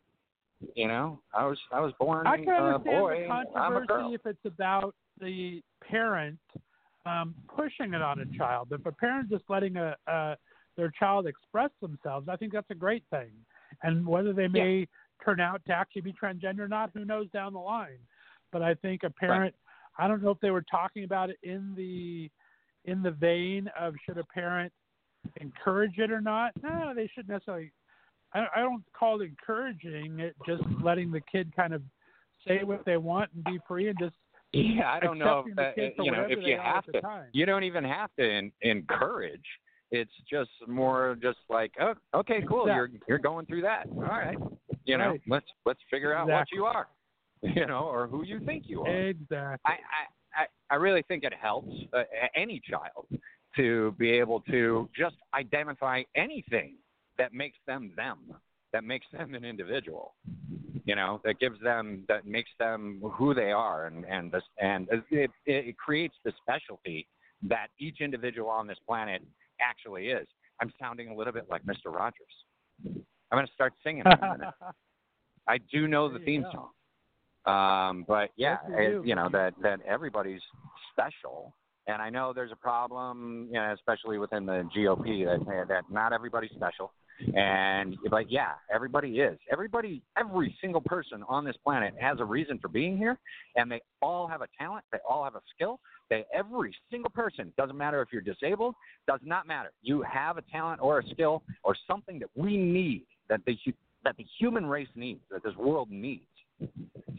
You know, I was I was born a boy. I can understand uh, boy, the controversy I'm a if it's about the parent um, pushing it on a child. If a parent just letting a, a their child express themselves, I think that's a great thing. And whether they may yeah. turn out to actually be transgender or not, who knows down the line. But I think a parent, right. I don't know if they were talking about it in the in the vein of should a parent encourage it or not. No, they shouldn't necessarily. I, I don't call it encouraging it, just letting the kid kind of say what they want and be free and just. Yeah, I don't know if that, you know if you have to. You don't even have to in, encourage. It's just more just like, oh, okay, cool. Exactly. You're you're going through that. All right, you know, right. let's let's figure out exactly. what you are, you know, or who you think you are. Exactly. I, I, I, I really think it helps uh, any child to be able to just identify anything that makes them them, that makes them an individual, you know, that gives them, that makes them who they are. And, and, this, and it, it creates the specialty that each individual on this planet actually is. I'm sounding a little bit like Mister Rogers. I'm going to start singing in a minute. I do know the theme go. song. Um, but yeah, it, you know, that, that everybody's special. And I know there's a problem, you know, especially within the G O P that, that not everybody's special. And but yeah, everybody is everybody, every single person on this planet has a reason for being here, and they all have a talent. They all have a skill. They, every single person, doesn't matter if you're disabled, does not matter. You have a talent or a skill or something that we need, that the, that the human race needs, that this world needs.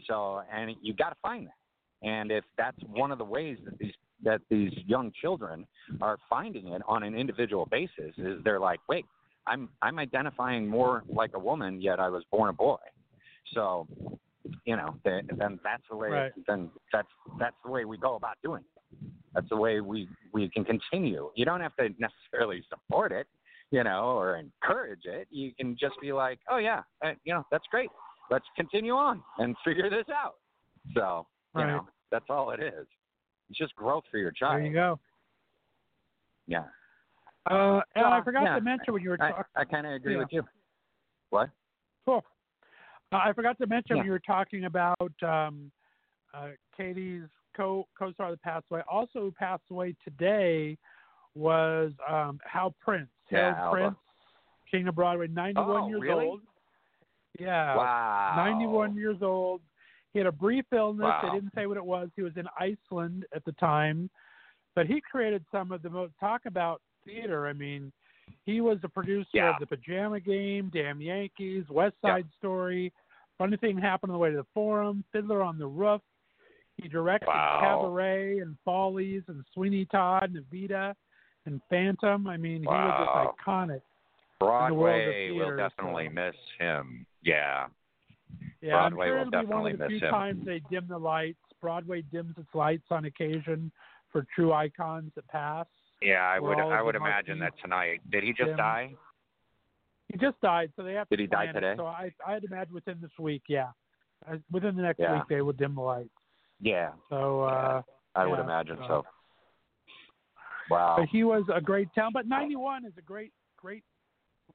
So, and you got to find that. And if that's one of the ways that these that these young children are finding it on an individual basis, is they're like, wait, I'm I'm identifying more like a woman, yet I was born a boy. So, you know, then, then that's the way. Right. Then that's that's the way we go about doing it. That's the way we we can continue. You don't have to necessarily support it, you know, or encourage it. You can just be like, oh yeah, I, you know, that's great. let's continue on and figure this out. So, you right. know, that's all it is. It's just growth for your child. There you go. Yeah. Uh, and I forgot yeah, to mention what you were talking about. I, I kind of agree yeah. with you. What? Cool. Uh, I forgot to mention yeah. you were talking about um, uh, Katie's co- co-star that passed away. Also who passed away today was um, Hal Prince. Yeah, Harold Prince, King of Broadway, ninety-one oh, years really? old. Yeah. Wow. ninety-one years old. He had a brief illness. Wow. They didn't say what it was. He was in Iceland at the time. But he created some of the most talk about theater. I mean, he was the producer yeah. of The Pajama Game, Damn Yankees, West Side yeah. Story, Funny Thing Happened on the Way to the Forum, Fiddler on the Roof. He directed wow. Cabaret and Follies and Sweeney Todd and Evita and Phantom. I mean, he wow. was just iconic. Broadway the theater, will definitely so. miss him. Yeah. Yeah, Broadway I'm sure will definitely miss him. One of the few him. times they dim the lights. Broadway dims its lights on occasion for true icons that pass. Yeah, I would I would imagine that tonight. Did he just dim. die? He just died, so they have. Did to he die today? It. So I I'd imagine within this week, yeah, within the next yeah. week they will dim the lights. Yeah. So uh, yeah. I would yeah, imagine so. so. Wow. But he was a great talent, but ninety-one is a great great.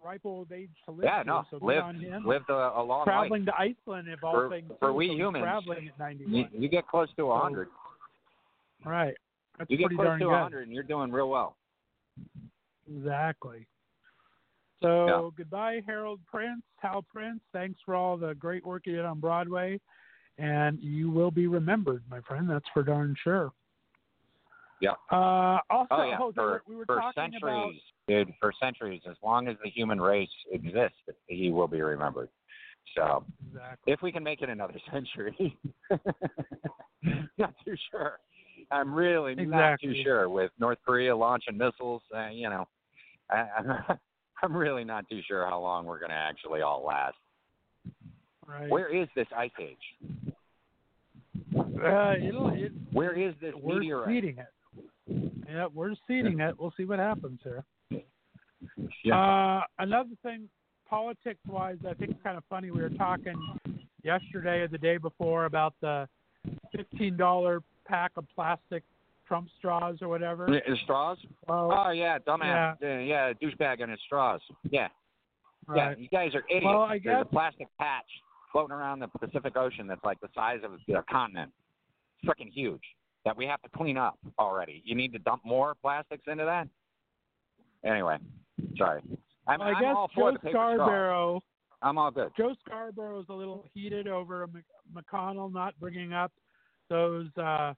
ripe old age to live. Yeah, no, so lived, lived a, a long traveling life. Traveling to Iceland, of all for, things. For we so humans, traveling at ninety-one. You, you get close to one hundred. So, right. That's you get pretty close darn to one hundred, good. And you're doing real well. Exactly. So, yeah. goodbye, Harold Prince, Hal Prince. Thanks for all the great work you did on Broadway. And you will be remembered, my friend. That's for darn sure. Yeah. Uh, also, oh, yeah. For, we were for talking centuries, about... dude, for centuries, as long as the human race exists, he will be remembered. So, exactly. if we can make it another century, not too sure. I'm really exactly. not too sure with North Korea launching missiles. Uh, you know, I, I'm, I'm really not too sure how long we're going to actually all last. Right. Where is this ice age? Uh, it'll, it, Where is this we're meteorite? We're seeding it. Yeah, we're seeding it. We'll see what happens here. Yeah. Uh, another thing, politics-wise, I think it's kind of funny. We were talking yesterday or the day before about the fifteen dollars pack of plastic Trump straws or whatever. His straws? Well, oh, yeah, dumbass. Yeah, uh, yeah douchebag on his straws. Yeah. Right. Yeah, you guys are idiots. Well, I guess... There's a plastic patch floating around the Pacific Ocean that's like the size of a continent. Freaking huge. That we have to clean up already. You need to dump more plastics into that? Anyway, sorry. I'm, well, I I'm guess all for Joe the paper Scarborough, straw. I'm all good. Joe Scarborough is a little heated over McConnell not bringing up those uh,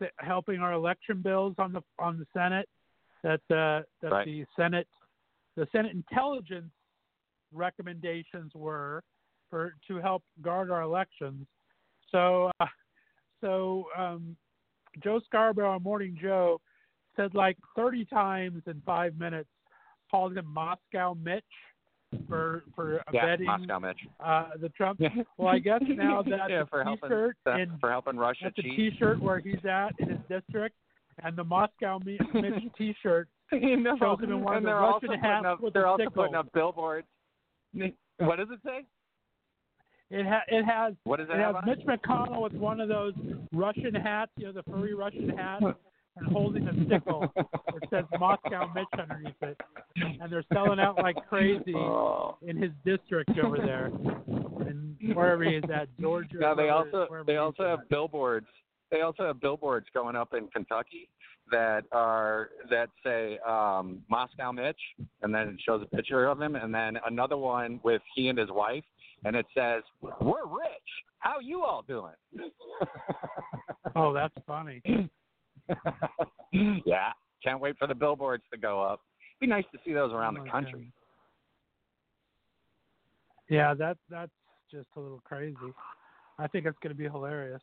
th- helping our election bills on the on the Senate. That the that right. the Senate the Senate intelligence recommendations were for to help guard our elections. So uh, so. Um, Joe Scarborough on Morning Joe said like thirty times in five minutes, called him Moscow Mitch for for yeah, abetting Moscow Mitch. Uh, the Trump. Yeah. Well, I guess now that's yeah, for a T-shirt helping, in, for helping Russia cheat. A T-shirt where he's at in his district, and the Moscow Mitch T-shirt no. shows him in one and of the Russian hats up, with They're also sickle. Putting up billboards. What does it say? It, ha- it has, what is that it has Mitch it? McConnell with one of those Russian hats, you know, the furry Russian hat, and holding a sickle that says Moscow Mitch underneath it. And they're selling out like crazy oh. in his district over there, and wherever he is at, Georgia. Now they also they also have at. billboards. They also have billboards going up in Kentucky that are that say um, Moscow Mitch, and then it shows a picture of him, and then another one with he and his wife. And it says, "We're rich. How you all doing?" Oh, that's funny. Yeah, can't wait for the billboards to go up. Be nice to see those around oh the country. God. Yeah, that that's just a little crazy. I think it's going to be hilarious.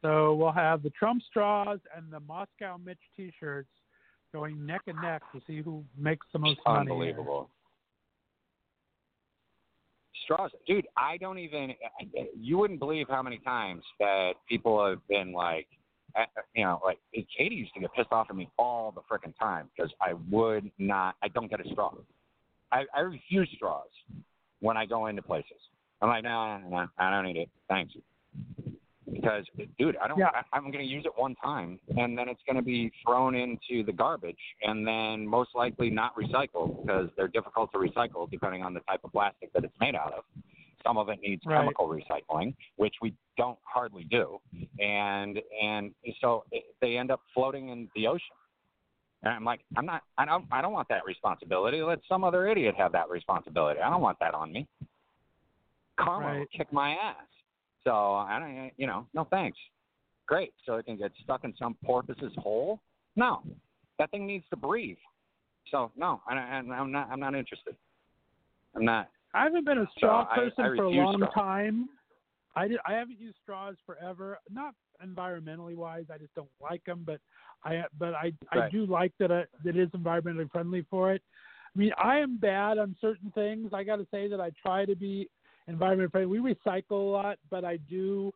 So we'll have the Trump straws and the Moscow Mitch T-shirts going neck and neck to see who makes the most money. Unbelievable. Straws, dude. I don't even. You wouldn't believe how many times that people have been like, you know, like Katie used to get pissed off at me all the freaking time because I would not. I don't get a straw. I, I refuse straws when I go into places. I'm like, no, no, no, I don't need it. Thank you. Because, dude, I don't. Yeah. I, I'm going to use it one time, and then it's going to be thrown into the garbage, and then most likely not recycled because they're difficult to recycle depending on the type of plastic that it's made out of. Some of it needs right. chemical recycling, which we don't hardly do, and and so it, they end up floating in the ocean. And I'm like, I'm not. I don't. I don't want that responsibility. Let some other idiot have that responsibility. I don't want that on me. Karma right. will kick my ass. So, I don't, you know, no thanks. Great. So it can get stuck in some porpoise's hole? No. That thing needs to breathe. So, no, I, I'm not I'm not interested. I'm not. I haven't been a straw so person I, I for a long straw. time. I, did, I haven't used straws forever. Not environmentally wise. I just don't like them. But I, but I, right. I do like that, I, that it is environmentally friendly for it. I mean, I am bad on certain things. I got to say that I try to be environment friendly. We recycle a lot, but I do.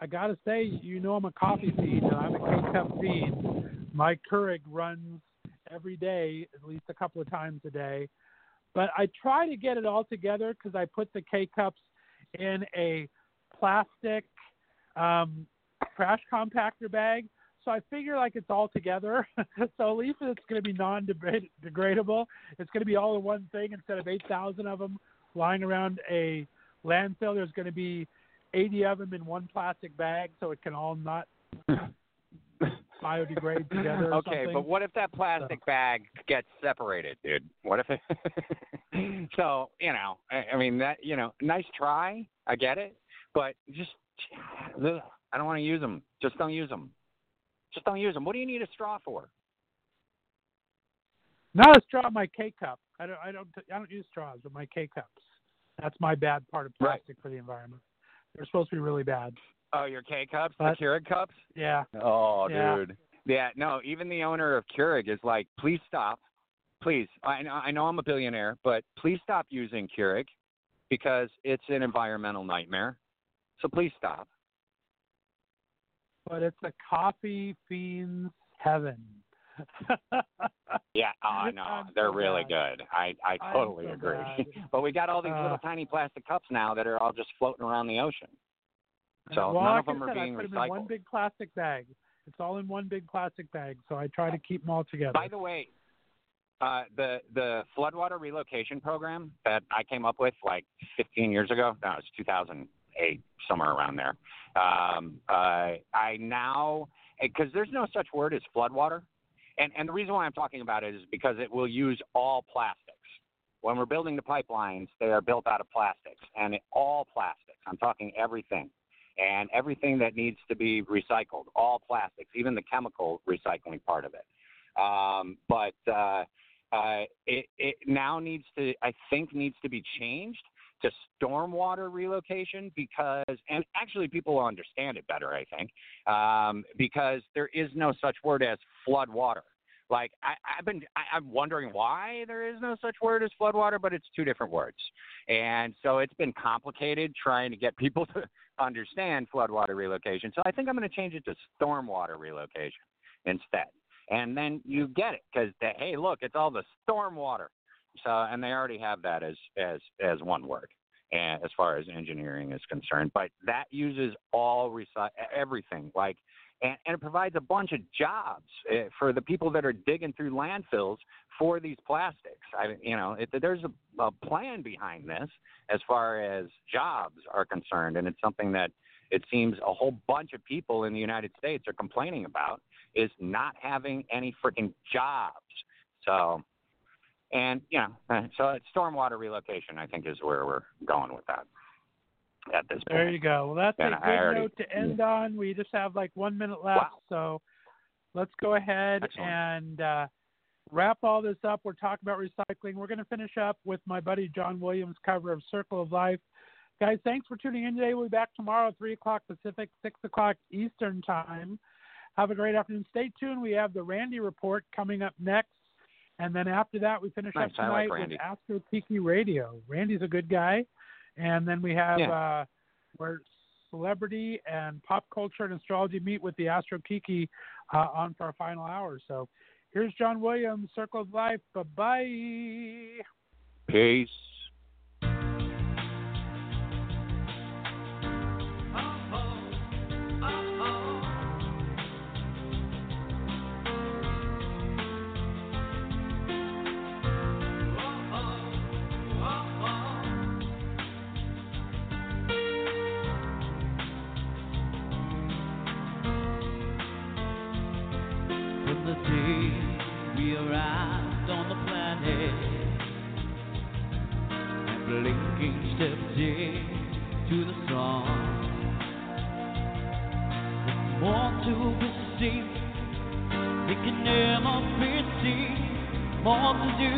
I gotta say, you know, I'm a coffee fiend and I'm a K-Cup fiend. My Keurig runs every day, at least a couple of times a day. But I try to get it all together because I put the K-Cups in a plastic um, trash compactor bag. So I figure like it's all together. So at least it's going to be non-degradable. It's going to be all in one thing instead of eight thousand of them lying around a landfill. There's going to be eighty of them in one plastic bag, so it can all not biodegrade together. Or okay, something. But what if that plastic so. bag gets separated, dude? What if it? So you know, I, I mean that you know, nice try, I get it, but just ugh, I don't want to use them. Just don't use them. Just don't use them. What do you need a straw for? Not a straw in my K-Cup. I don't. I don't. I don't use straws with my K-Cups. That's my bad part of plastic right. for the environment. They're supposed to be really bad. Oh, your K-Cups? But, the Keurig cups? Yeah. Oh, yeah. dude. Yeah, no, even the owner of Keurig is like, please stop. Please. I, I know I'm a billionaire, but please stop using Keurig because it's an environmental nightmare. So please stop. But it's a coffee fiend's heaven. Yeah, oh, no, I'm they're so really bad. good. I, I totally so agree. But we got all these uh, little tiny plastic cups now that are all just floating around the ocean. So well, none of them are said, being I put recycled. Them in one big plastic bag. It's all in one big plastic bag. So I try to keep them all together. By the way, uh, the the floodwater relocation program that I came up with like fifteen years ago. No, it's two thousand eight, somewhere around there. Um, uh, I now because there's no such word as floodwater. And, and the reason why I'm talking about it is because it will use all plastics. When we're building the pipelines, they are built out of plastics, and it, all plastics. I'm talking everything, and everything that needs to be recycled, all plastics, even the chemical recycling part of it. Um, but uh, uh, it, it now needs to, I think, needs to be changed to stormwater relocation because, and actually people will understand it better, I think, um, because there is no such word as flood water. Like I, I've been, I, I'm wondering why there is no such word as flood water, but it's two different words. And so it's been complicated trying to get people to understand flood water relocation. So I think I'm going to change it to stormwater relocation instead. And then you get it because, hey, look, it's all the stormwater. So, and they already have that as, as, as one word and as far as engineering is concerned, but that uses all recyc- everything like, and, and it provides a bunch of jobs uh, for the people that are digging through landfills for these plastics. I, you know, it, there's a, a plan behind this as far as jobs are concerned. And it's something that it seems a whole bunch of people in the United States are complaining about is not having any freaking jobs. So, And, you know, so it's stormwater relocation, I think, is where we're going with that at this point. There you go. Well, that's and a good already, note to end on. We just have, like, one minute left. Wow. So let's go ahead Excellent. and uh, wrap all this up. We're talking about recycling. We're going to finish up with my buddy John Williams' cover of Circle of Life. Guys, thanks for tuning in today. We'll be back tomorrow at three o'clock Pacific, six o'clock Eastern time. Have a great afternoon. Stay tuned. We have the Randy Report coming up next. And then after that, we finish nice. up tonight like with Astro Tiki Radio. Randy's a good guy. And then we have yeah. uh, where celebrity and pop culture and astrology meet with the Astro Tiki uh, on for our final hour. So here's John Williams, Circle of Life. Bye-bye. Peace. we arrived on the planet, and blinking stepped in to the sun. There's more to be seen, it can never be seen. More to do,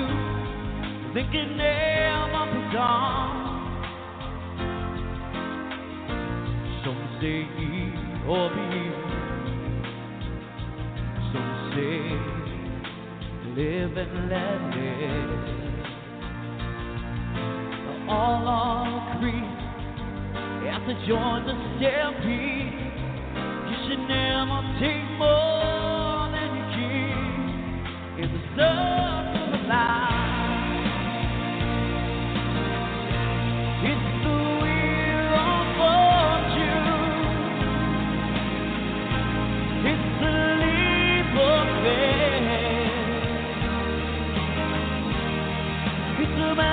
it can never be done. Some say eat or be eaten. Some say live and let live. All our creeds have to join the stampede. You should never take more than you give. It's the circle of life. It's the wheel of fortune. It's the leap of faith. It's the way.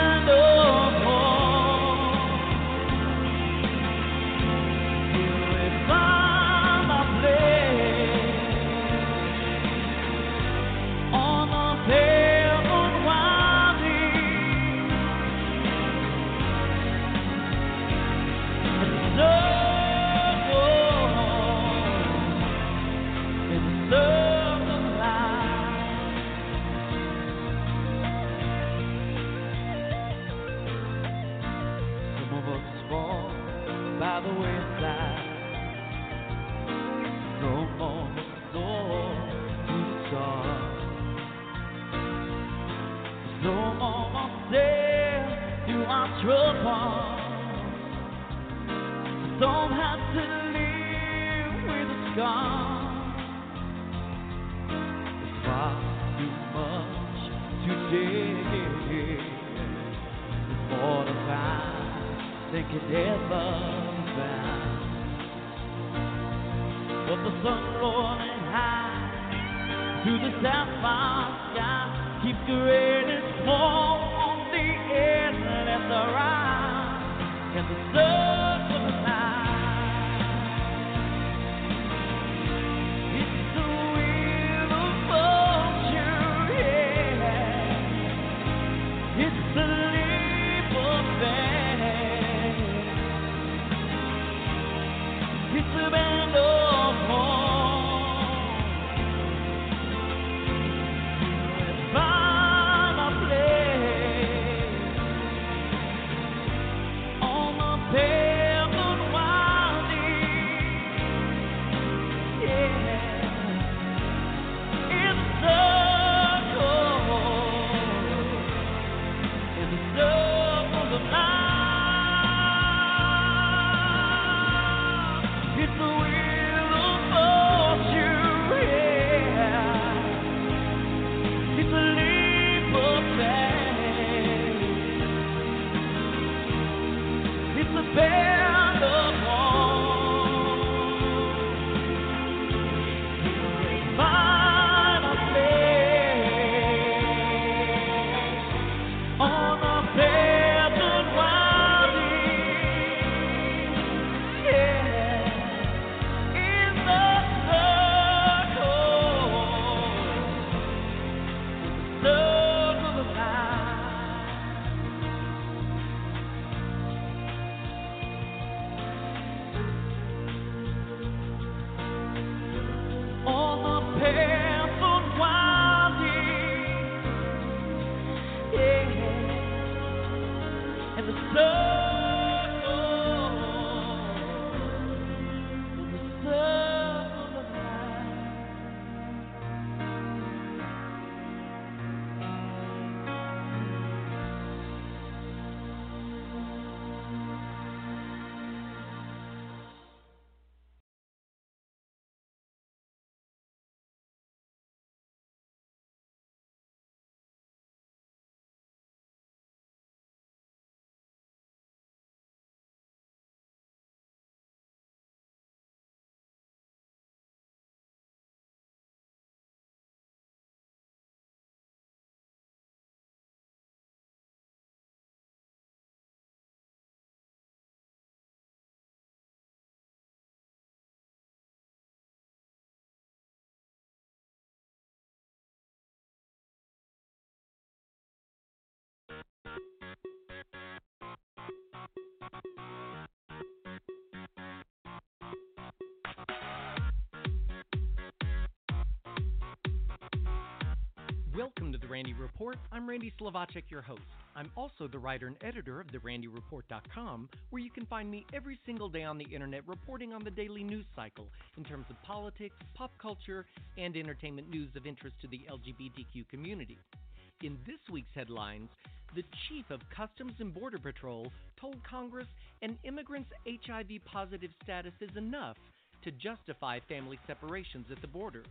Welcome to The Randy Report. I'm Randy Slavacek, your host. I'm also the writer and editor of the randy report dot com, where you can find me every single day on the internet reporting on the daily news cycle in terms of politics, pop culture, and entertainment news of interest to the L G B T Q community. In this week's headlines, the chief of Customs and Border Patrol told Congress an immigrant's H I V-positive status is enough to justify family separations at the border.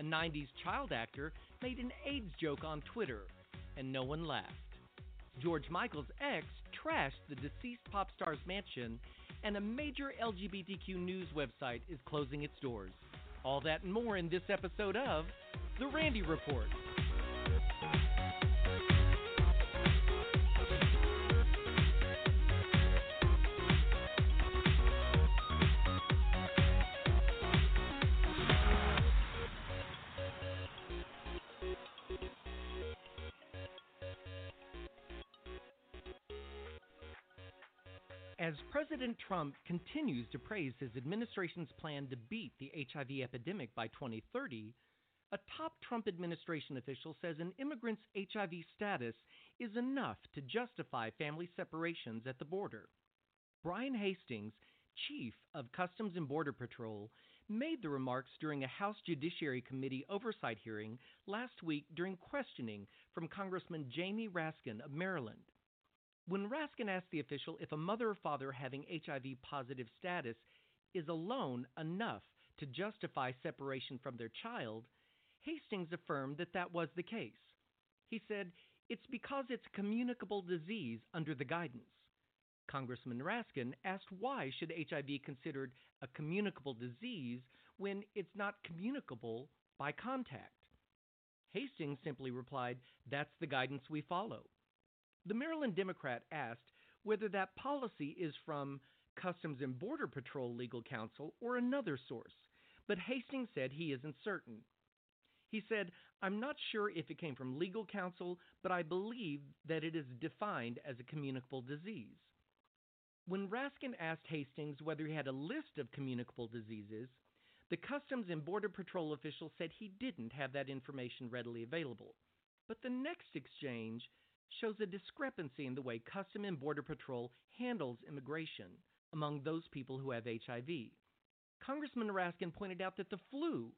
A nineties child actor made an AIDS joke on Twitter, and no one laughed. George Michael's ex trashed the deceased pop star's mansion, and a major L G B T Q news website is closing its doors. All that and more in this episode of The Randy Report. As President Trump continues to praise his administration's plan to beat the H I V epidemic by twenty thirty, a top Trump administration official says an immigrant's H I V status is enough to justify family separations at the border. Brian Hastings, chief of Customs and Border Patrol, made the remarks during a House Judiciary Committee oversight hearing last week during questioning from Congressman Jamie Raskin of Maryland. When Raskin asked the official if a mother or father having H I V-positive status is alone enough to justify separation from their child, Hastings affirmed that that was the case. He said, "It's because it's a communicable disease under the guidance." Congressman Raskin asked why should H I V be considered a communicable disease when it's not communicable by contact. Hastings simply replied, "That's the guidance we follow." The Maryland Democrat asked whether that policy is from Customs and Border Patrol legal counsel or another source, but Hastings said he isn't certain. He said, "I'm not sure if it came from legal counsel, but I believe that it is defined as a communicable disease." When Raskin asked Hastings whether he had a list of communicable diseases, the Customs and Border Patrol official said he didn't have that information readily available. But the next exchange shows a discrepancy in the way Customs and Border Patrol handles immigration among those people who have H I V. Congressman Raskin pointed out that the flu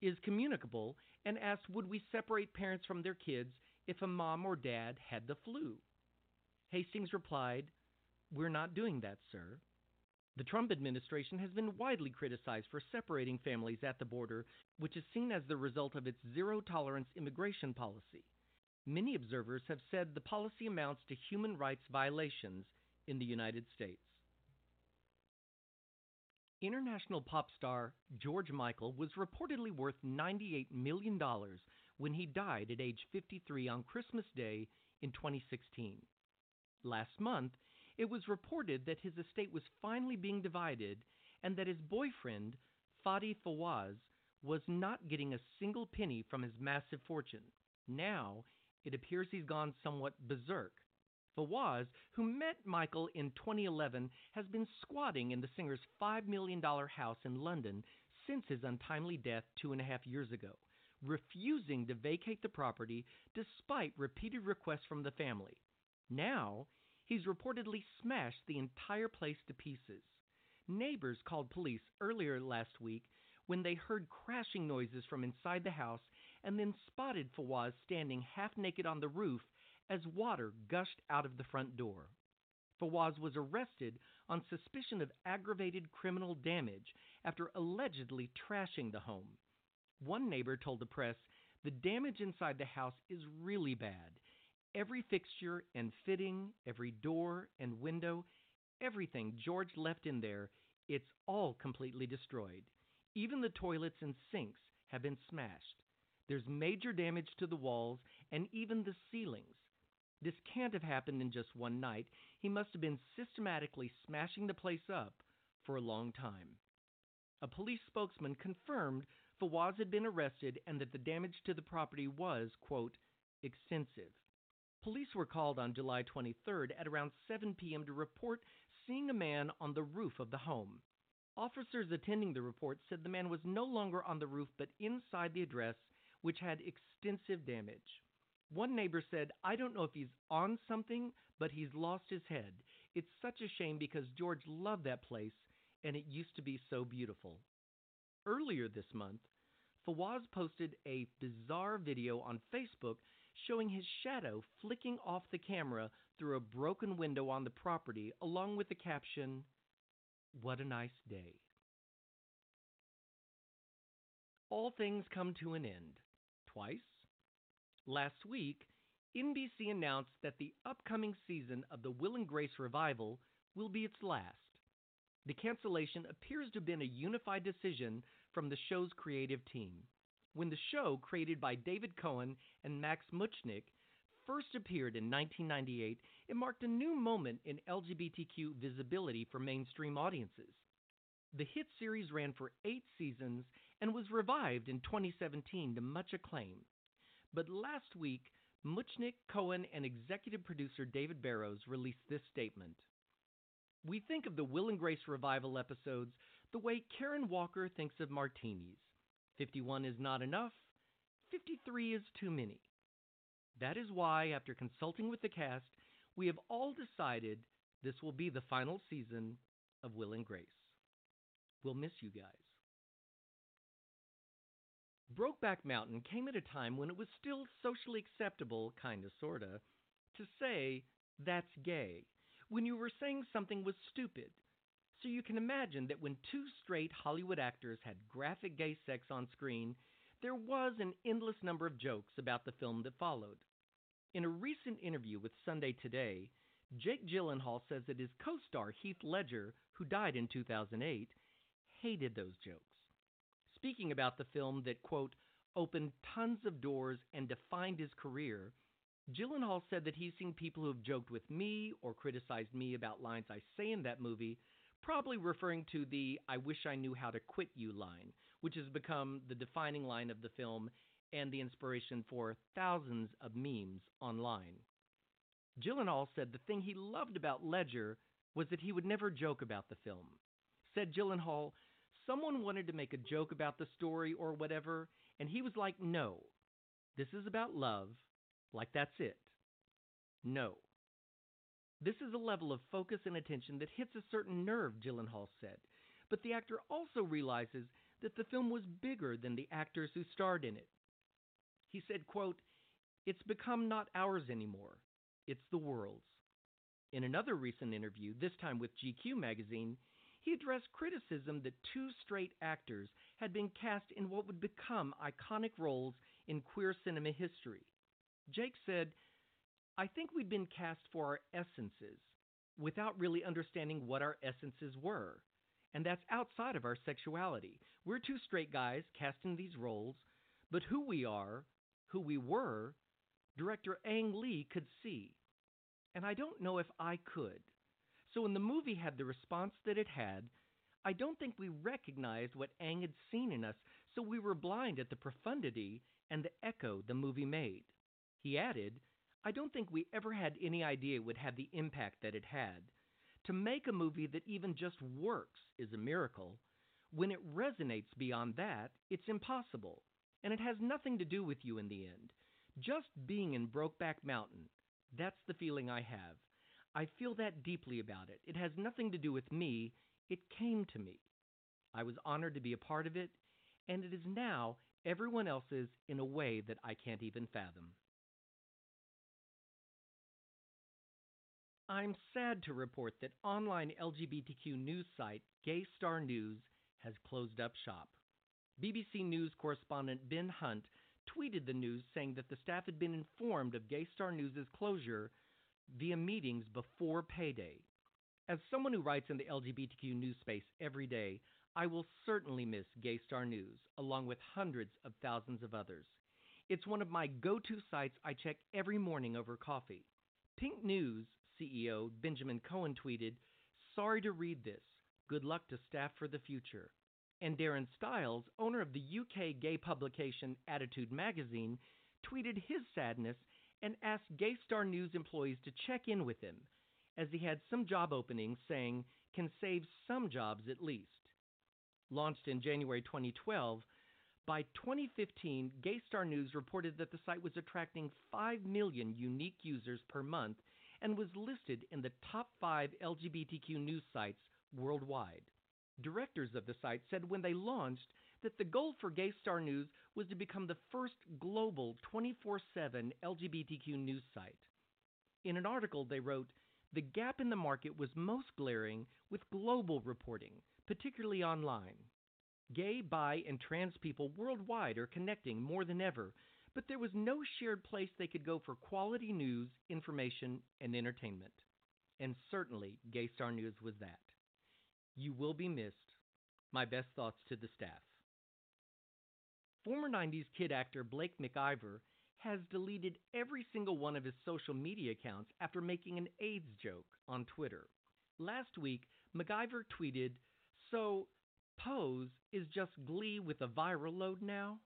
is communicable and asked, would we separate parents from their kids if a mom or dad had the flu? Hastings replied, "We're not doing that, sir." The Trump administration has been widely criticized for separating families at the border, which is seen as the result of its zero-tolerance immigration policy. Many observers have said the policy amounts to human rights violations in the United States. International pop star George Michael was reportedly worth ninety-eight million dollars when he died at age fifty-three on Christmas Day in twenty sixteen. Last month, it was reported that his estate was finally being divided and that his boyfriend, Fadi Fawaz, was not getting a single penny from his massive fortune. Now, it appears he's gone somewhat berserk. Fawaz, who met Michael in twenty eleven, has been squatting in the singer's five million dollars house in London since his untimely death two and a half years ago, refusing to vacate the property despite repeated requests from the family. Now, he's reportedly smashed the entire place to pieces. Neighbors called police earlier last week when they heard crashing noises from inside the house and then spotted Fawaz standing half-naked on the roof as water gushed out of the front door. Fawaz was arrested on suspicion of aggravated criminal damage after allegedly trashing the home. One neighbor told the press, "The damage inside the house is really bad. Every fixture and fitting, every door and window, everything George left in there, it's all completely destroyed. Even the toilets and sinks have been smashed. There's major damage to the walls and even the ceilings. This can't have happened in just one night. He must have been systematically smashing the place up for a long time." A police spokesman confirmed Fawaz had been arrested and that the damage to the property was, quote, extensive. Police were called on July twenty-third at around seven p.m. to report seeing a man on the roof of the home. Officers attending the report said the man was no longer on the roof but inside the address which had extensive damage. One neighbor said, "I don't know if he's on something, but he's lost his head. It's such a shame because George loved that place, and it used to be so beautiful." Earlier this month, Fawaz posted a bizarre video on Facebook showing his shadow flicking off the camera through a broken window on the property, along with the caption, "What a nice day." All things come to an end. Twice. Last week, N B C announced that the upcoming season of the Will and Grace revival will be its last. The cancellation appears to have been a unified decision from the show's creative team. When the show, created by David Cohen and Max Muchnick, first appeared in nineteen ninety-eight, it marked a new moment in L G B T Q visibility for mainstream audiences. The hit series ran for eight seasons and was revived in twenty seventeen to much acclaim. But last week, Muchnick, Cohen, and executive producer David Barrows released this statement. "We think of the Will and Grace revival episodes the way Karen Walker thinks of martinis. fifty-one is not enough. fifty-three is too many. That is why, after consulting with the cast, we have all decided this will be the final season of Will and Grace. We'll miss you guys." Brokeback Mountain came at a time when it was still socially acceptable, kinda sorta, to say, "That's gay," when you were saying something was stupid. So you can imagine that when two straight Hollywood actors had graphic gay sex on screen, there was an endless number of jokes about the film that followed. In a recent interview with Sunday Today, Jake Gyllenhaal says that his co-star Heath Ledger, who died in two thousand eight, hated those jokes. Speaking about the film that, quote, "opened tons of doors and defined his career," Gyllenhaal said that he's seen people who have joked with me or criticized me about lines I say in that movie, probably referring to the "I wish I knew how to quit you" line, which has become the defining line of the film and the inspiration for thousands of memes online. Gyllenhaal said the thing he loved about Ledger was that he would never joke about the film. Said Gyllenhaal, "Someone wanted to make a joke about the story or whatever, and he was like, no, this is about love. Like, that's it. No. This is a level of focus and attention that hits a certain nerve," Gyllenhaal said. But the actor also realizes that the film was bigger than the actors who starred in it. He said, quote, "It's become not ours anymore. It's the world's." In another recent interview, this time with G Q magazine, he addressed criticism that two straight actors had been cast in what would become iconic roles in queer cinema history. Jake said, "I think we'd been cast for our essences without really understanding what our essences were. And that's outside of our sexuality. We're two straight guys cast in these roles, but who we are, who we were, director Ang Lee could see. And I don't know if I could. So when the movie had the response that it had, I don't think we recognized what Ang had seen in us, so we were blind at the profundity and the echo the movie made." He added, "I don't think we ever had any idea it would have the impact that it had. To make a movie that even just works is a miracle. When it resonates beyond that, it's impossible. And it has nothing to do with you in the end. Just being in Brokeback Mountain, that's the feeling I have. I feel that deeply about it. It has nothing to do with me. It came to me. I was honored to be a part of it, and it is now everyone else's in a way that I can't even fathom." I'm sad to report that online L G B T Q news site Gay Star News has closed up shop. B B C News correspondent Ben Hunt tweeted the news saying that the staff had been informed of Gay Star News' closure via meetings before payday. "As someone who writes in the L G B T Q news space every day, I will certainly miss Gay Star News, along with hundreds of thousands of others. It's one of my go-to sites I check every morning over coffee." Pink News C E O Benjamin Cohen tweeted, "Sorry to read this. Good luck to staff for the future." And Darren Stiles, owner of the U K gay publication Attitude Magazine, tweeted his sadness and asked Gay Star News employees to check in with him, as he had some job openings, saying, "Can save some jobs at least." Launched in January twenty twelve, By twenty fifteen, Gaystar News reported that the site was attracting five million unique users per month and was listed in the top five L G B T Q news sites worldwide. Directors of the site said when they launched that the goal for Gaystar News was to become the first global twenty-four seven L G B T Q news site. In an article, they wrote, "The gap in the market was most glaring with global reporting, particularly online. Gay, bi, and trans people worldwide are connecting more than ever, but there was no shared place they could go for quality news, information, and entertainment. And certainly, Gaystar News was that. You will be missed. My best thoughts to the staff." Former nineties kid actor Blake McIver has deleted every single one of his social media accounts after making an AIDS joke on Twitter. Last week, McIver tweeted, "So Pose is just Glee with a viral load now?"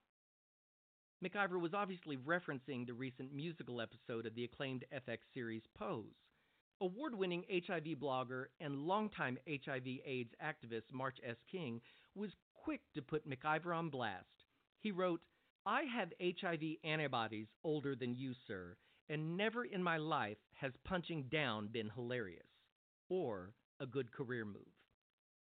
McIver was obviously referencing the recent musical episode of the acclaimed F X series Pose. Award-winning H I V blogger and longtime H I V AIDS activist March S. King was quick to put McIver on blast. He wrote, "I have H I V antibodies older than you, sir, and never in my life has punching down been hilarious or a good career move."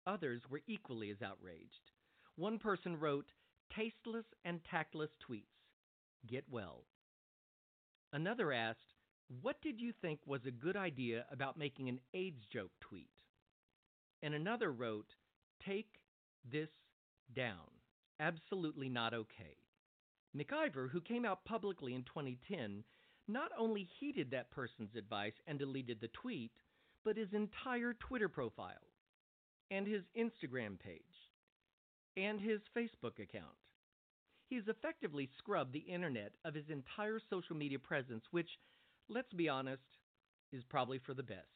Others were equally as outraged. One person wrote, "Tasteless and tactless tweets. Get well." Another asked, "What did you think was a good idea about making an AIDS joke tweet?" And another wrote, "Take this down. Absolutely not okay." McIver, who came out publicly in twenty ten, not only heeded that person's advice and deleted the tweet, but his entire Twitter profile, and his Instagram page, and his Facebook account. He has effectively scrubbed the internet of his entire social media presence, which, let's be honest, is probably for the best.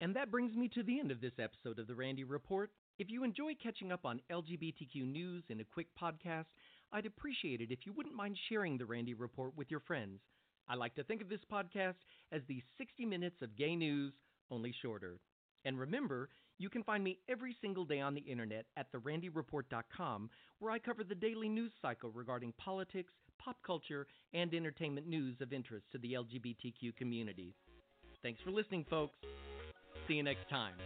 And that brings me to the end of this episode of The Randy Report. If you enjoy catching up on L G B T Q news in a quick podcast, I'd appreciate it if you wouldn't mind sharing The Randy Report with your friends. I like to think of this podcast as the sixty minutes of gay news, only shorter. And remember, you can find me every single day on the internet at the randy report dot com, where I cover the daily news cycle regarding politics, pop culture, and entertainment news of interest to the L G B T Q community. Thanks for listening, folks. See you next time.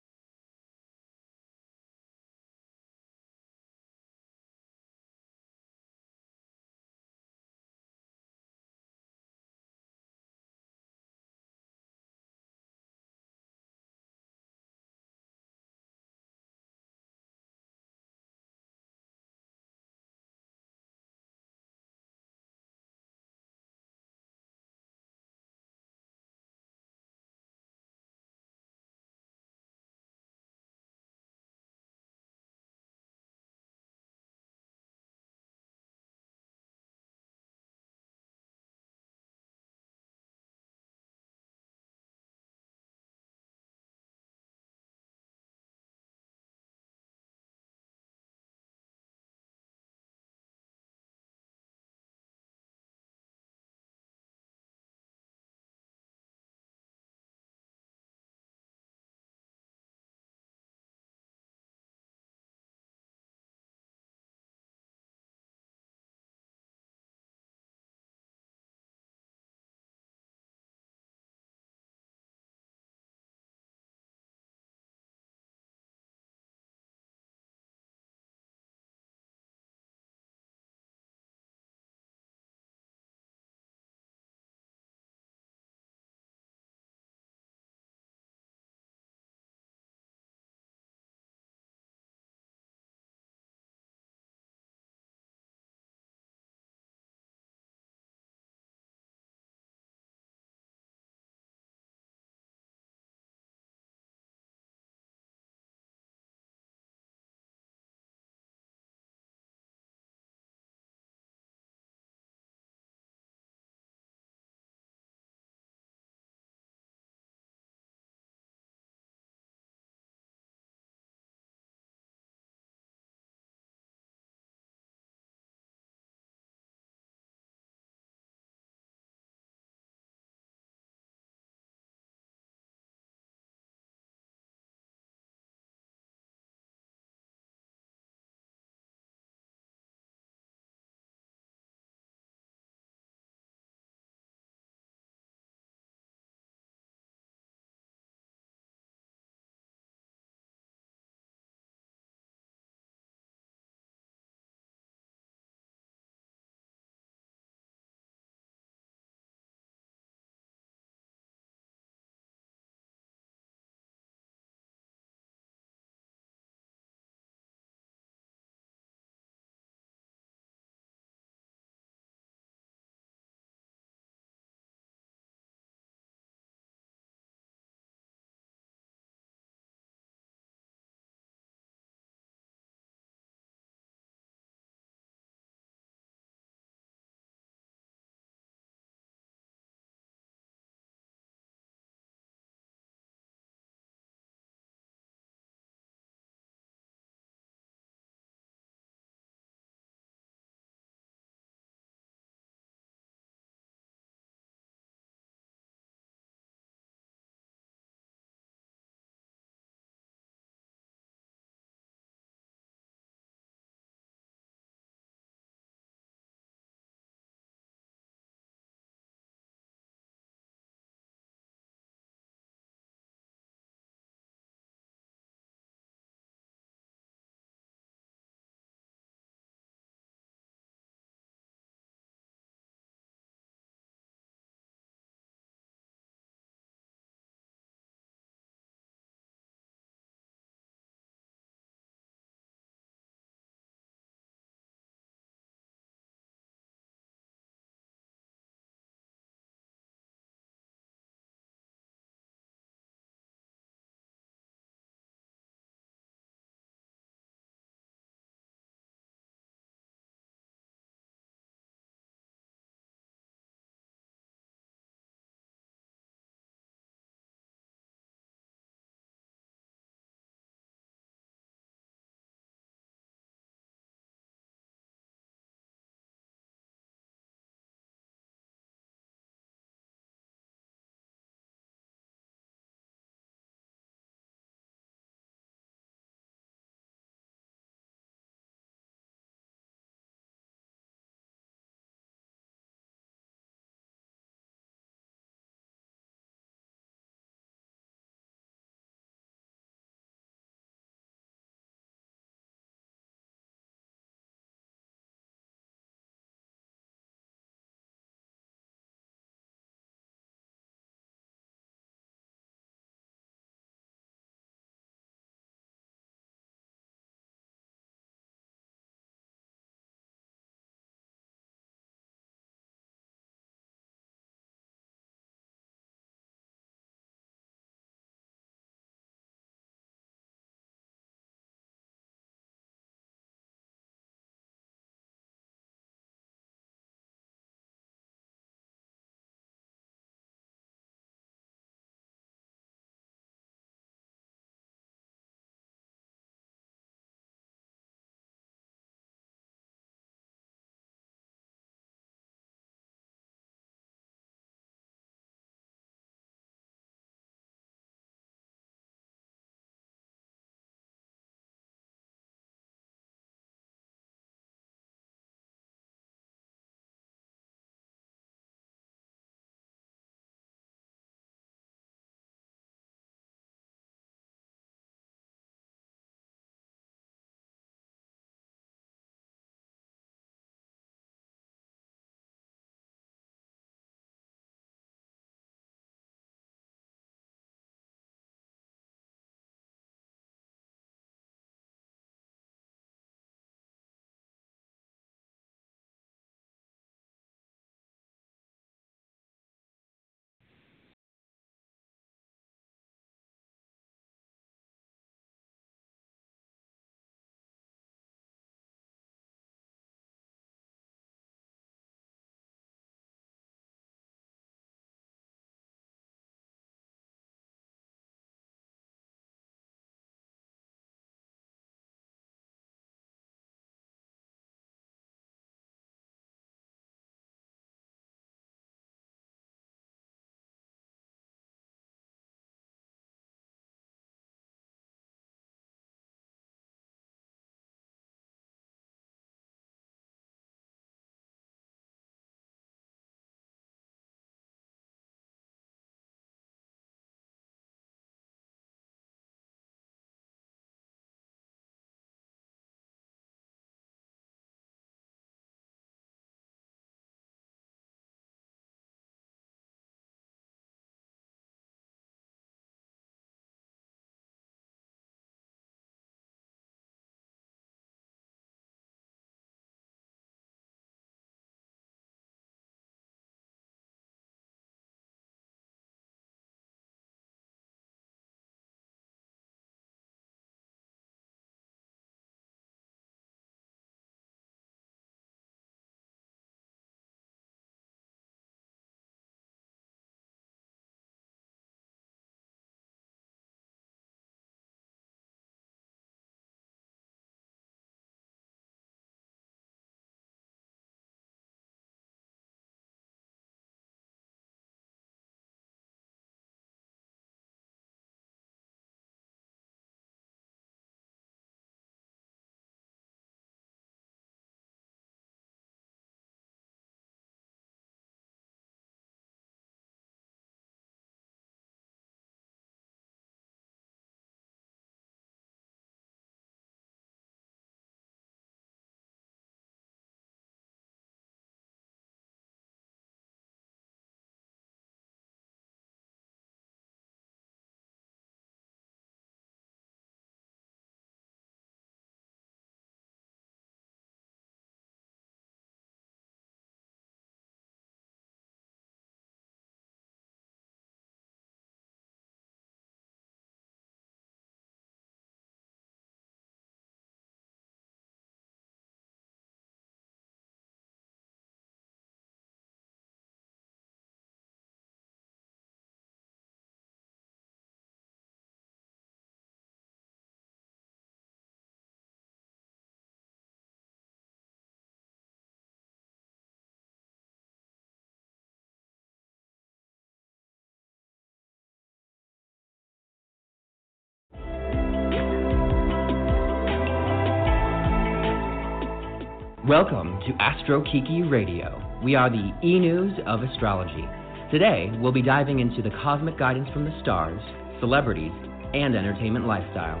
Welcome to Astro Kiki Radio. We are the e-news of astrology. Today, we'll be diving into the cosmic guidance from the stars, celebrities, and entertainment lifestyle.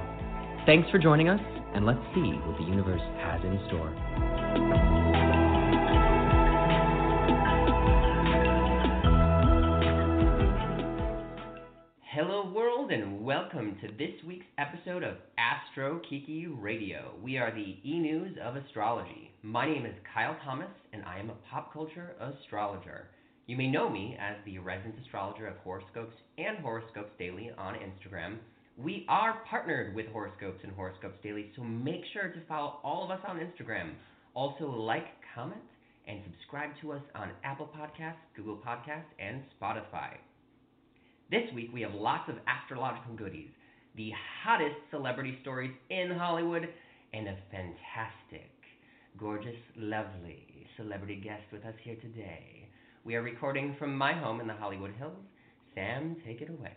Thanks for joining us, and let's see what the universe has in store. Hello world, and welcome to this week's episode of Astro Kiki Radio. We are the e-news of astrology. My name is Kyle Thomas, and I am a pop culture astrologer. You may know me as the resident astrologer of Horoscopes and Horoscopes Daily on Instagram. We are partnered with Horoscopes and Horoscopes Daily, so make sure to follow all of us on Instagram. Also like, comment, and subscribe to us on Apple Podcasts, Google Podcasts, and Spotify. This week, we have lots of astrological goodies, the hottest celebrity stories in Hollywood, and a fantastic, gorgeous, lovely celebrity guest with us here today. We are recording from my home in the Hollywood Hills. Sam, take it away.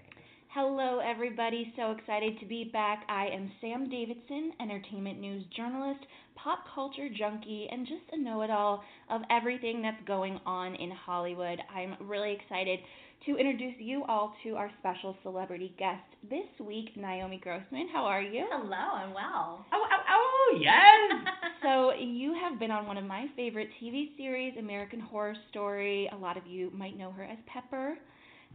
Hello, everybody. So excited to be back. I am Sam Davidson, entertainment news journalist, pop culture junkie, and just a know-it-all of everything that's going on in Hollywood. I'm really excited to introduce you all to our special celebrity guest this week, Naomi Grossman. How are you? Hello, I'm well. Oh, oh, oh, yes! So you have been on one of my favorite T V series, American Horror Story. A lot of you might know her as Pepper.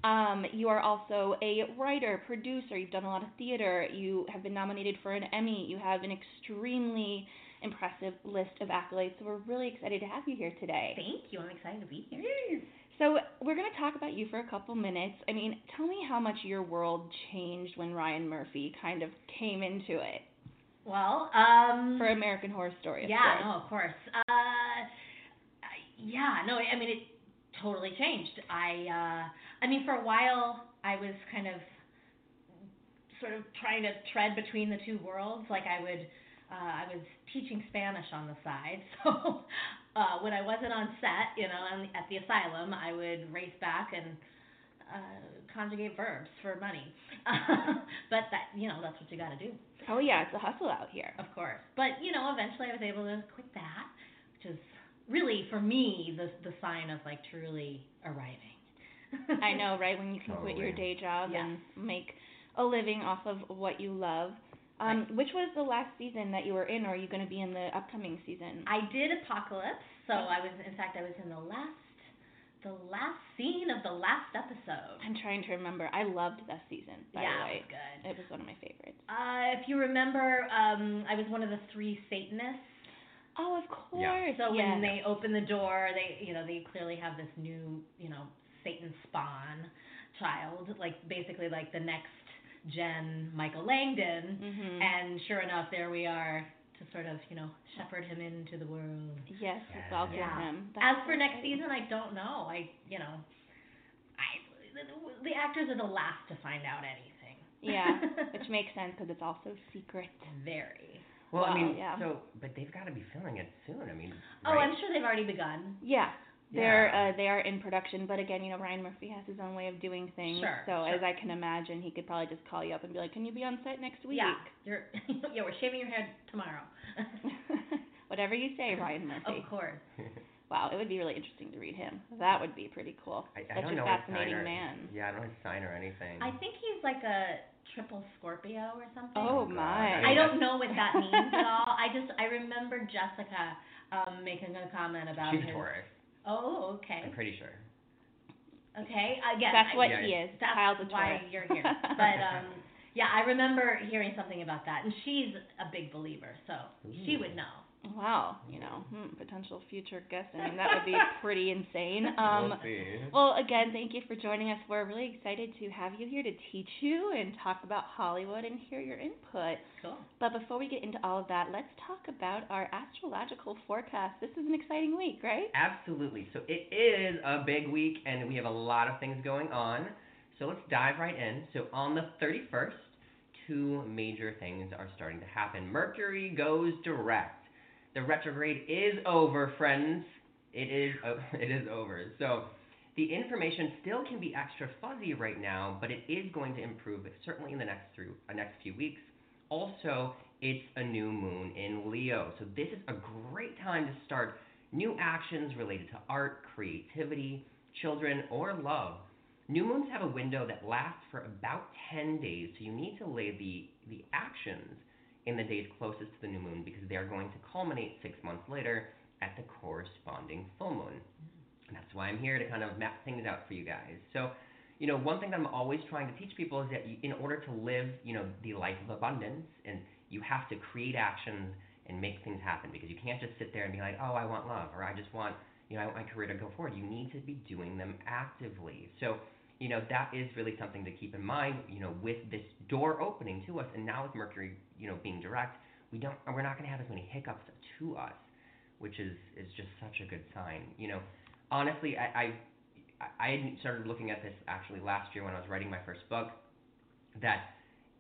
Um, you are also a writer, producer. You've done a lot of theater. You have been nominated for an Emmy. You have an extremely impressive list of accolades. So we're really excited to have you here today. Thank you. I'm excited to be here. Yes. So we're going to talk about you for a couple minutes. I mean, tell me how much your world changed when Ryan Murphy kind of came into it. Well, um... for American Horror Story, of yeah, course. Yeah, no, of course. Uh, yeah, no, I mean, it totally changed. I, uh, I mean, for a while, I was kind of sort of trying to tread between the two worlds. Like, I would... Uh, I was teaching Spanish on the side, so uh, when I wasn't on set, you know, at the asylum, I would race back and uh, conjugate verbs for money. But that, you know, that's what you got to do. Oh yeah, it's a hustle out here. Of course, but you know, eventually I was able to quit that, which is really for me the the sign of like truly arriving. I know, right? When you can totally quit your day job yes. and make a living off of what you love. Um, which was the last season that you were in, or are you going to be in the upcoming season? I did Apocalypse, so I was, in fact, I was in the last, the last scene of the last episode. I'm trying to remember. I loved that season, by yeah, the way. Yeah, it was good. It was one of my favorites. Uh, if you remember, um, I was one of the three Satanists. Oh, of course. Yeah. So yeah. when they open the door, they, you know, they clearly have this new, you know, Satan spawn child, like basically like the next Jen Michael Langdon, mm-hmm. and sure enough, there we are to sort of, you know, shepherd him into the world. Yes, yeah. welcome yeah. him. That's As for next exciting. season, I don't know. I, you know, I the, the actors are the last to find out anything. Yeah, which makes sense because it's also secret. Very. Well, well I mean, yeah. so, but they've got to be filming it soon. I mean. Right? Oh, I'm sure they've already begun. Yeah. They're yeah. uh, they are in production, but again, you know, Ryan Murphy has his own way of doing things. Sure, so sure. as I can imagine, he could probably just call you up and be like, "Can you be on set next week?" Yeah, you're yeah, we're shaving your head tomorrow. Whatever you say, Ryan Murphy. Of course. Wow, it would be really interesting to read him. That would be pretty cool. I, I Such don't a know fascinating his sign or, man. Yeah, I don't know his sign or anything. I think he's like a triple Scorpio or something. Oh, oh my! I don't know what that means at all. I just I remember Jessica um, making a comment about his. She's a Taurus. Oh, okay. I'm pretty sure. Okay, again, that's I, what yeah, he is. That's why you're here. But um, yeah, I remember hearing something about that, and she's a big believer, so Ooh. she would know. Wow, you know, hmm, potential future guest. I mean, that would be pretty insane. Um, we'll see. Well, again, thank you for joining us. We're really excited to have you here to teach you and talk about Hollywood and hear your input. Cool. But before we get into all of that, let's talk about our astrological forecast. This is an exciting week, right? Absolutely. So it is a big week, and we have a lot of things going on. So let's dive right in. So on the thirty-first, two major things are starting to happen. Mercury goes direct. The retrograde is over, friends. It is o- it is over. So the information still can be extra fuzzy right now, but it is going to improve, certainly in the next, through, uh, next few weeks. Also, it's a new moon in Leo. So this is a great time to start new actions related to art, creativity, children, or love. New moons have a window that lasts for about ten days, so you need to lay the, the actions in the days closest to the new moon because they are going to culminate six months later at the corresponding full moon. And that's why I'm here to kind of map things out for you guys. So, you know, one thing that I'm always trying to teach people is that you, in order to live, you know, the life of abundance, and you have to create actions and make things happen because you can't just sit there and be like, oh, I want love, or I just want, you know, I want my career to go forward. You need to be doing them actively. So, you know, that is really something to keep in mind, you know, with this door opening to us, and now with Mercury, you know, being direct, we don't, we're not going to have as many hiccups to us, which is, is just such a good sign. You know, honestly, I, I, I had started looking at this actually last year when I was writing my first book, that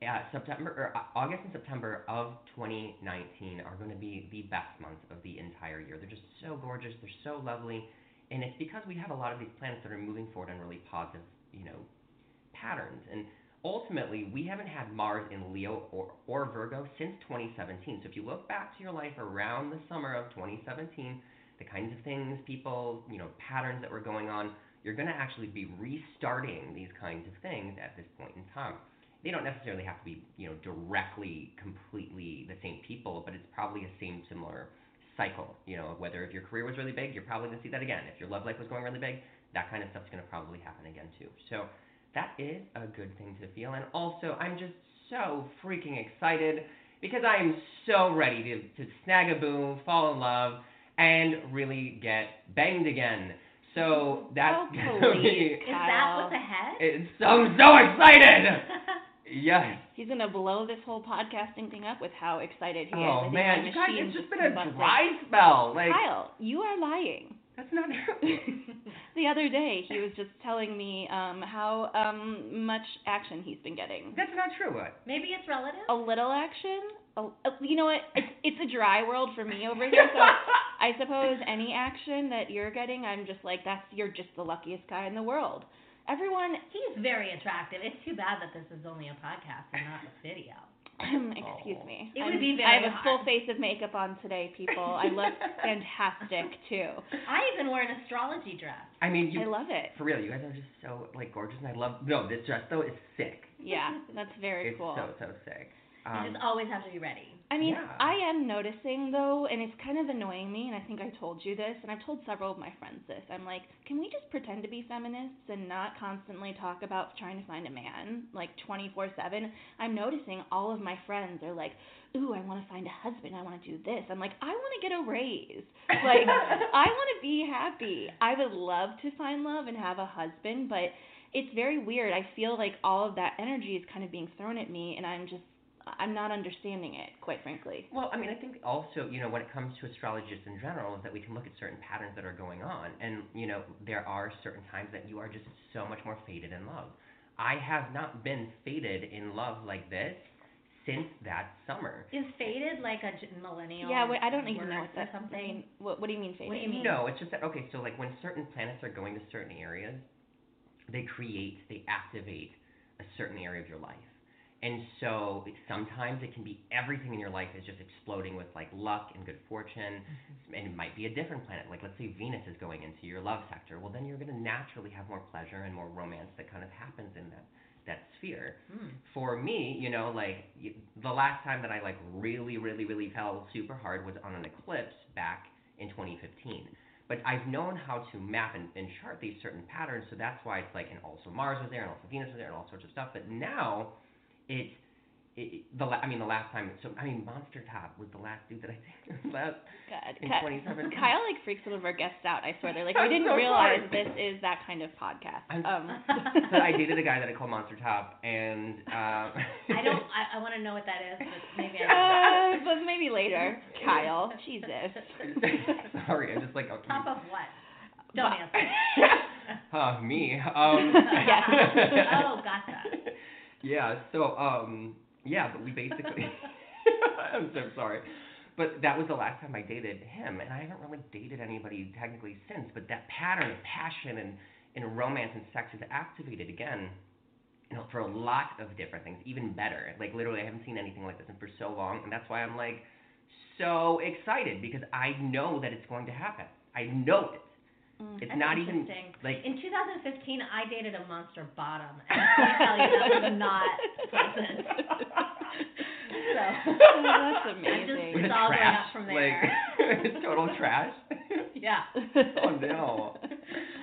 uh, September, or August and September of twenty nineteen are going to be the best months of the entire year. They're just so gorgeous. They're so lovely. And it's because we have a lot of these planets that are moving forward in really positive, you know, patterns. And ultimately, we haven't had Mars in Leo or, or Virgo since twenty seventeen. So if you look back to your life around the summer of twenty seventeen, the kinds of things, people, you know, patterns that were going on, you're going to actually be restarting these kinds of things at this point in time. They don't necessarily have to be, you know, directly, completely the same people, but it's probably a same similar cycle. You know, whether if your career was really big, you're probably going to see that again. If your love life was going really big, that kind of stuff's going to probably happen again too. So that is a good thing to feel. And also, I'm just so freaking excited because I am so ready to, to snag a boo, fall in love, and really get banged again. So that's oh, gonna be, is that what's ahead? It's, I'm so excited! Yes. He's gonna blow this whole podcasting thing up with how excited he oh, is. Oh man, you guys, it's just been a dry spell. Like, Kyle, you are lying. That's not true. The other day, he was just telling me um, how um, much action he's been getting. That's not true. What? Maybe it's relative. A little action. A, a, you know what? It's, it's a dry world for me over here, so I suppose any action that you're getting, I'm just like, that's you're just the luckiest guy in the world. Everyone, he's very attractive. It's too bad that this is only a podcast and not a video. Excuse oh. me. It would I'm, be very I have a full hard. face of makeup on today, people. I look fantastic too. I even wore an astrology dress. I mean, you, I love it. For real, you guys are just so like gorgeous, and I love. No, this dress though is sick. Yeah, that's very it's cool. It's so so sick. Um, you just always have to be ready. I mean, yeah. I am noticing though, and it's kind of annoying me, and I think I told you this, and I've told several of my friends this. I'm like, can we just pretend to be feminists and not constantly talk about trying to find a man, like twenty-four seven? I'm noticing all of my friends are like, ooh, I want to find a husband, I want to do this. I'm like, I want to get a raise. Like, I want to be happy. I would love to find love and have a husband, but it's very weird. I feel like all of that energy is kind of being thrown at me, and I'm just, I'm not understanding it, quite frankly. Well, I mean, I think also, you know, when it comes to astrology just in general, is that we can look at certain patterns that are going on. And, you know, there are certain times that you are just so much more faded in love. I have not been faded in love like this since that summer. Is faded like a millennial? Yeah, wait, I don't even know what that's something. I mean, what, what do you mean faded? What do you mean? No, it's just that, okay, so like when certain planets are going to certain areas, they create, they activate a certain area of your life. And so sometimes it can be everything in your life is just exploding with, like, luck and good fortune, and it might be a different planet. Like, let's say Venus is going into your love sector. Well, then you're going to naturally have more pleasure and more romance that kind of happens in that, that sphere. Hmm. For me, you know, like, the last time that I, like, really, really, really fell super hard was on an eclipse back in twenty fifteen. But I've known how to map and, and chart these certain patterns, so that's why it's like, and also Mars was there, and also Venus was there, and all sorts of stuff. But now... It, it, the I mean, the last time, so, I mean, Monster Top was the last dude that I did last God. in twenty seventeen. Kyle, like, freaks some of our guests out, I swear. They're like, we didn't so realize hard. this is that kind of podcast. Um. So I dated a guy that I call Monster Top, and... Um, I don't, I, I want to know what that is, but maybe I don't know. Uh, but maybe later, Kyle. Jesus. Sorry, I'm just like... Okay. Top of what? Don't but, answer. uh, me. Um, yeah. Oh, gotcha. Yeah, so, um, yeah, but we basically, I'm so sorry, but that was the last time I dated him, and I haven't really dated anybody technically since, but that pattern of passion and, and romance and sex is activated again you know, for a lot of different things, even better. Like, literally, I haven't seen anything like this in for so long, and that's why I'm, like, so excited, because I know that it's going to happen. I know it. Mm, it's not even, like... In two thousand fifteen, I dated a monster bottom, and I tell you, that was not pleasant. So, oh, that's amazing. Just, it's all trash, going up from there. Like, it's total trash? Yeah. Oh, no.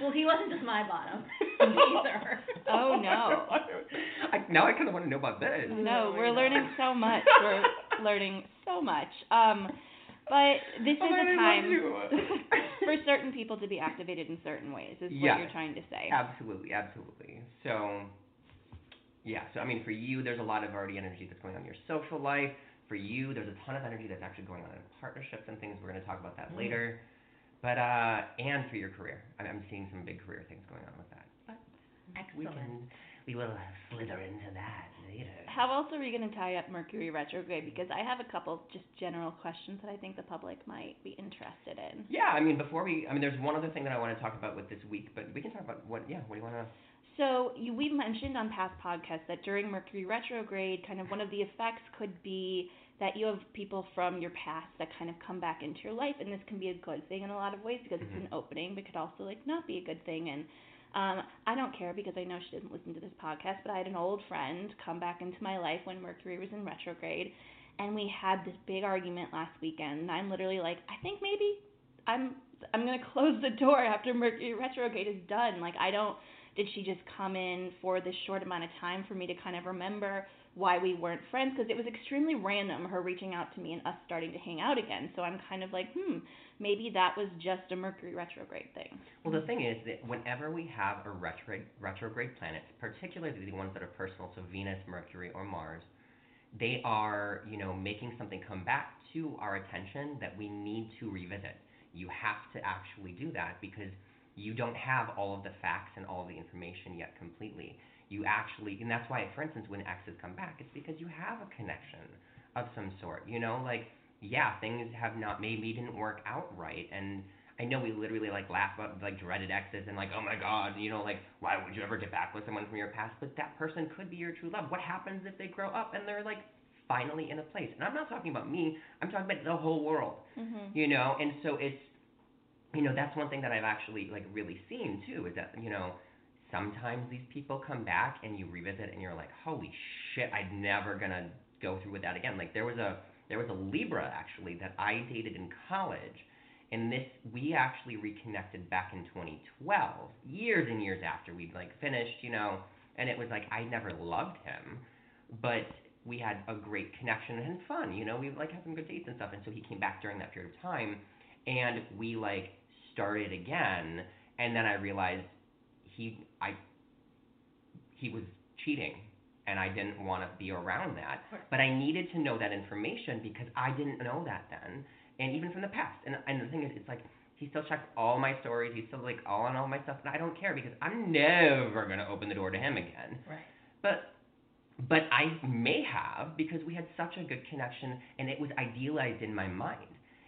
Well, he wasn't just my bottom, either. Oh, no. I, now I kind of want to know about this. No, no we're not. learning so much. We're learning so much. Um... But this oh, is a time for certain people to be activated in certain ways, is yeah, what you're trying to say. Absolutely, absolutely. So, yeah. So, I mean, for you, there's a lot of already energy that's going on in your social life. For you, there's a ton of energy that's actually going on in partnerships and things. We're going to talk about that mm-hmm. later. But, uh, and for your career. I mean, I'm seeing some big career things going on with that. But excellent. We can, we will slither into that later. How else are we going to tie up Mercury retrograde? Because I have a couple just general questions that I think the public might be interested in. Yeah, I mean, before we, I mean, there's one other thing that I want to talk about with this week, but we can talk about what, yeah, what do you want to? So you, we mentioned on past podcasts that during Mercury retrograde, kind of one of the effects could be that you have people from your past that kind of come back into your life, and this can be a good thing in a lot of ways because mm-hmm. it's an opening, but could also, like, not be a good thing, and Um, I don't care because I know she doesn't listen to this podcast, but I had an old friend come back into my life when Mercury was in retrograde, and we had this big argument last weekend, and I'm literally like, I think maybe I'm I'm going to close the door after Mercury retrograde is done. Like, I don't, did she just come in for this short amount of time for me to kind of remember why we weren't friends? Because it was extremely random, her reaching out to me and us starting to hang out again. So I'm kind of like, hmm, maybe that was just a Mercury retrograde thing. Well, the thing is that whenever we have a retrograde, retrograde planets, particularly the ones that are personal, so Venus, Mercury, or Mars, they are, you know, making something come back to our attention that we need to revisit. You have to actually do that because you don't have all of the facts and all of the information yet completely. You actually, and that's why, for instance, when exes come back, it's because you have a connection of some sort, you know, like, yeah, things have not, maybe didn't work out right, and I know we literally, like, laugh about, like, dreaded exes, and, like, oh, my God, you know, like, why would you ever get back with someone from your past, but that person could be your true love. What happens if they grow up and they're, like, finally in a place? And I'm not talking about me, I'm talking about the whole world, mm-hmm. you know, and so it's, you know, that's one thing that I've actually, like, really seen, too, is that, you know, sometimes these people come back and you revisit and you're like, holy shit, I'm never going to go through with that again. Like, there was a there was a Libra, actually, that I dated in college, and this, we actually reconnected back in twenty twelve, years and years after we'd, like, finished, you know, and it was like, I never loved him, but we had a great connection and fun, you know, we, like, had some good dates and stuff, and so he came back during that period of time, and we, like, started again, and then I realized he I he was cheating, and I didn't want to be around that, but I needed to know that information because I didn't know that then, and even from the past, and and the thing is, it's like, he still checks all my stories, he's still, like, all on all my stuff, and I don't care because I'm never going to open the door to him again. Right. But but I may have, because we had such a good connection, and it was idealized in my mind.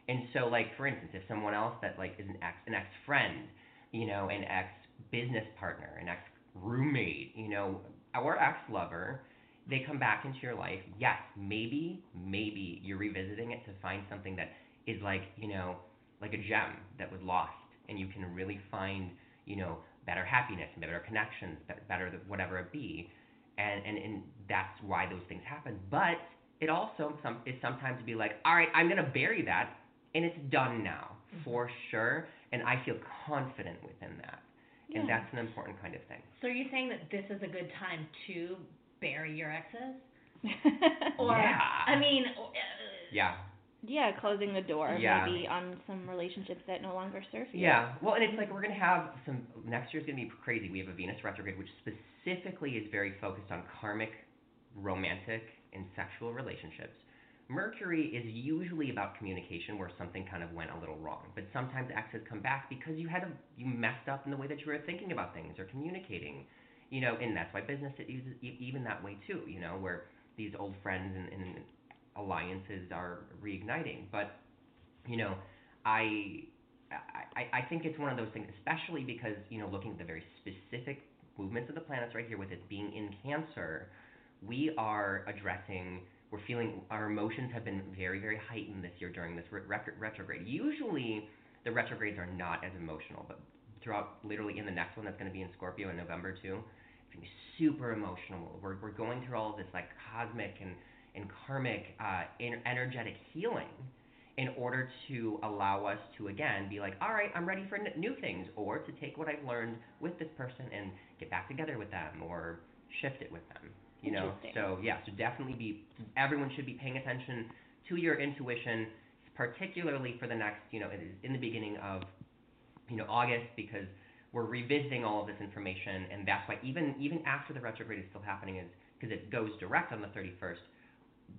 And so, like, for instance, if someone else that, like, is an ex, an ex-friend, you know, an ex-business partner, an ex-roommate, you know, our ex-lover, they come back into your life, yes, maybe, maybe you're revisiting it to find something that is, like, you know, like a gem that was lost, and you can really find, you know, better happiness, better connections, better whatever it be, and, and, and that's why those things happen. But it also some, is sometimes to be like, all right, I'm going to bury that, and it's done now, for sure, and I feel confident within that, yeah. And that's an important kind of thing. So are you saying that this is a good time to bury your exes? Or, yeah. I mean... Uh, yeah. Yeah, closing the door, yeah. Maybe, on some relationships that no longer serve you. Yeah, well, and it's like we're going to have some... Next year's going to be crazy. We have a Venus retrograde, which specifically is very focused on karmic, romantic, and sexual relationships. Mercury is usually about communication where something kind of went a little wrong, but sometimes exes come back because you had a, you messed up in the way that you were thinking about things or communicating, you know, and that's why business is even that way too, you know, where these old friends and, and alliances are reigniting. But, you know, I, I I think it's one of those things, especially because, you know, looking at the very specific movements of the planets right here, with it being in Cancer, we are addressing, we're feeling, our emotions have been very, very heightened this year during this re- re- retrograde. Usually the retrogrades are not as emotional, but throughout, literally in the next one that's going to be in Scorpio in November too, it's going to be super emotional. We're, we're going through all of this like cosmic and, and karmic uh, in- energetic healing in order to allow us to, again, be like, all right, I'm ready for n- new things, or to take what I've learned with this person and get back together with them or shift it with them. You know, so yeah, so definitely be, everyone should be paying attention to your intuition, particularly for the next, you know, in the beginning of, you know, August, because we're revisiting all of this information. And that's why even, even after the retrograde is still happening, is because it goes direct on the thirty-first,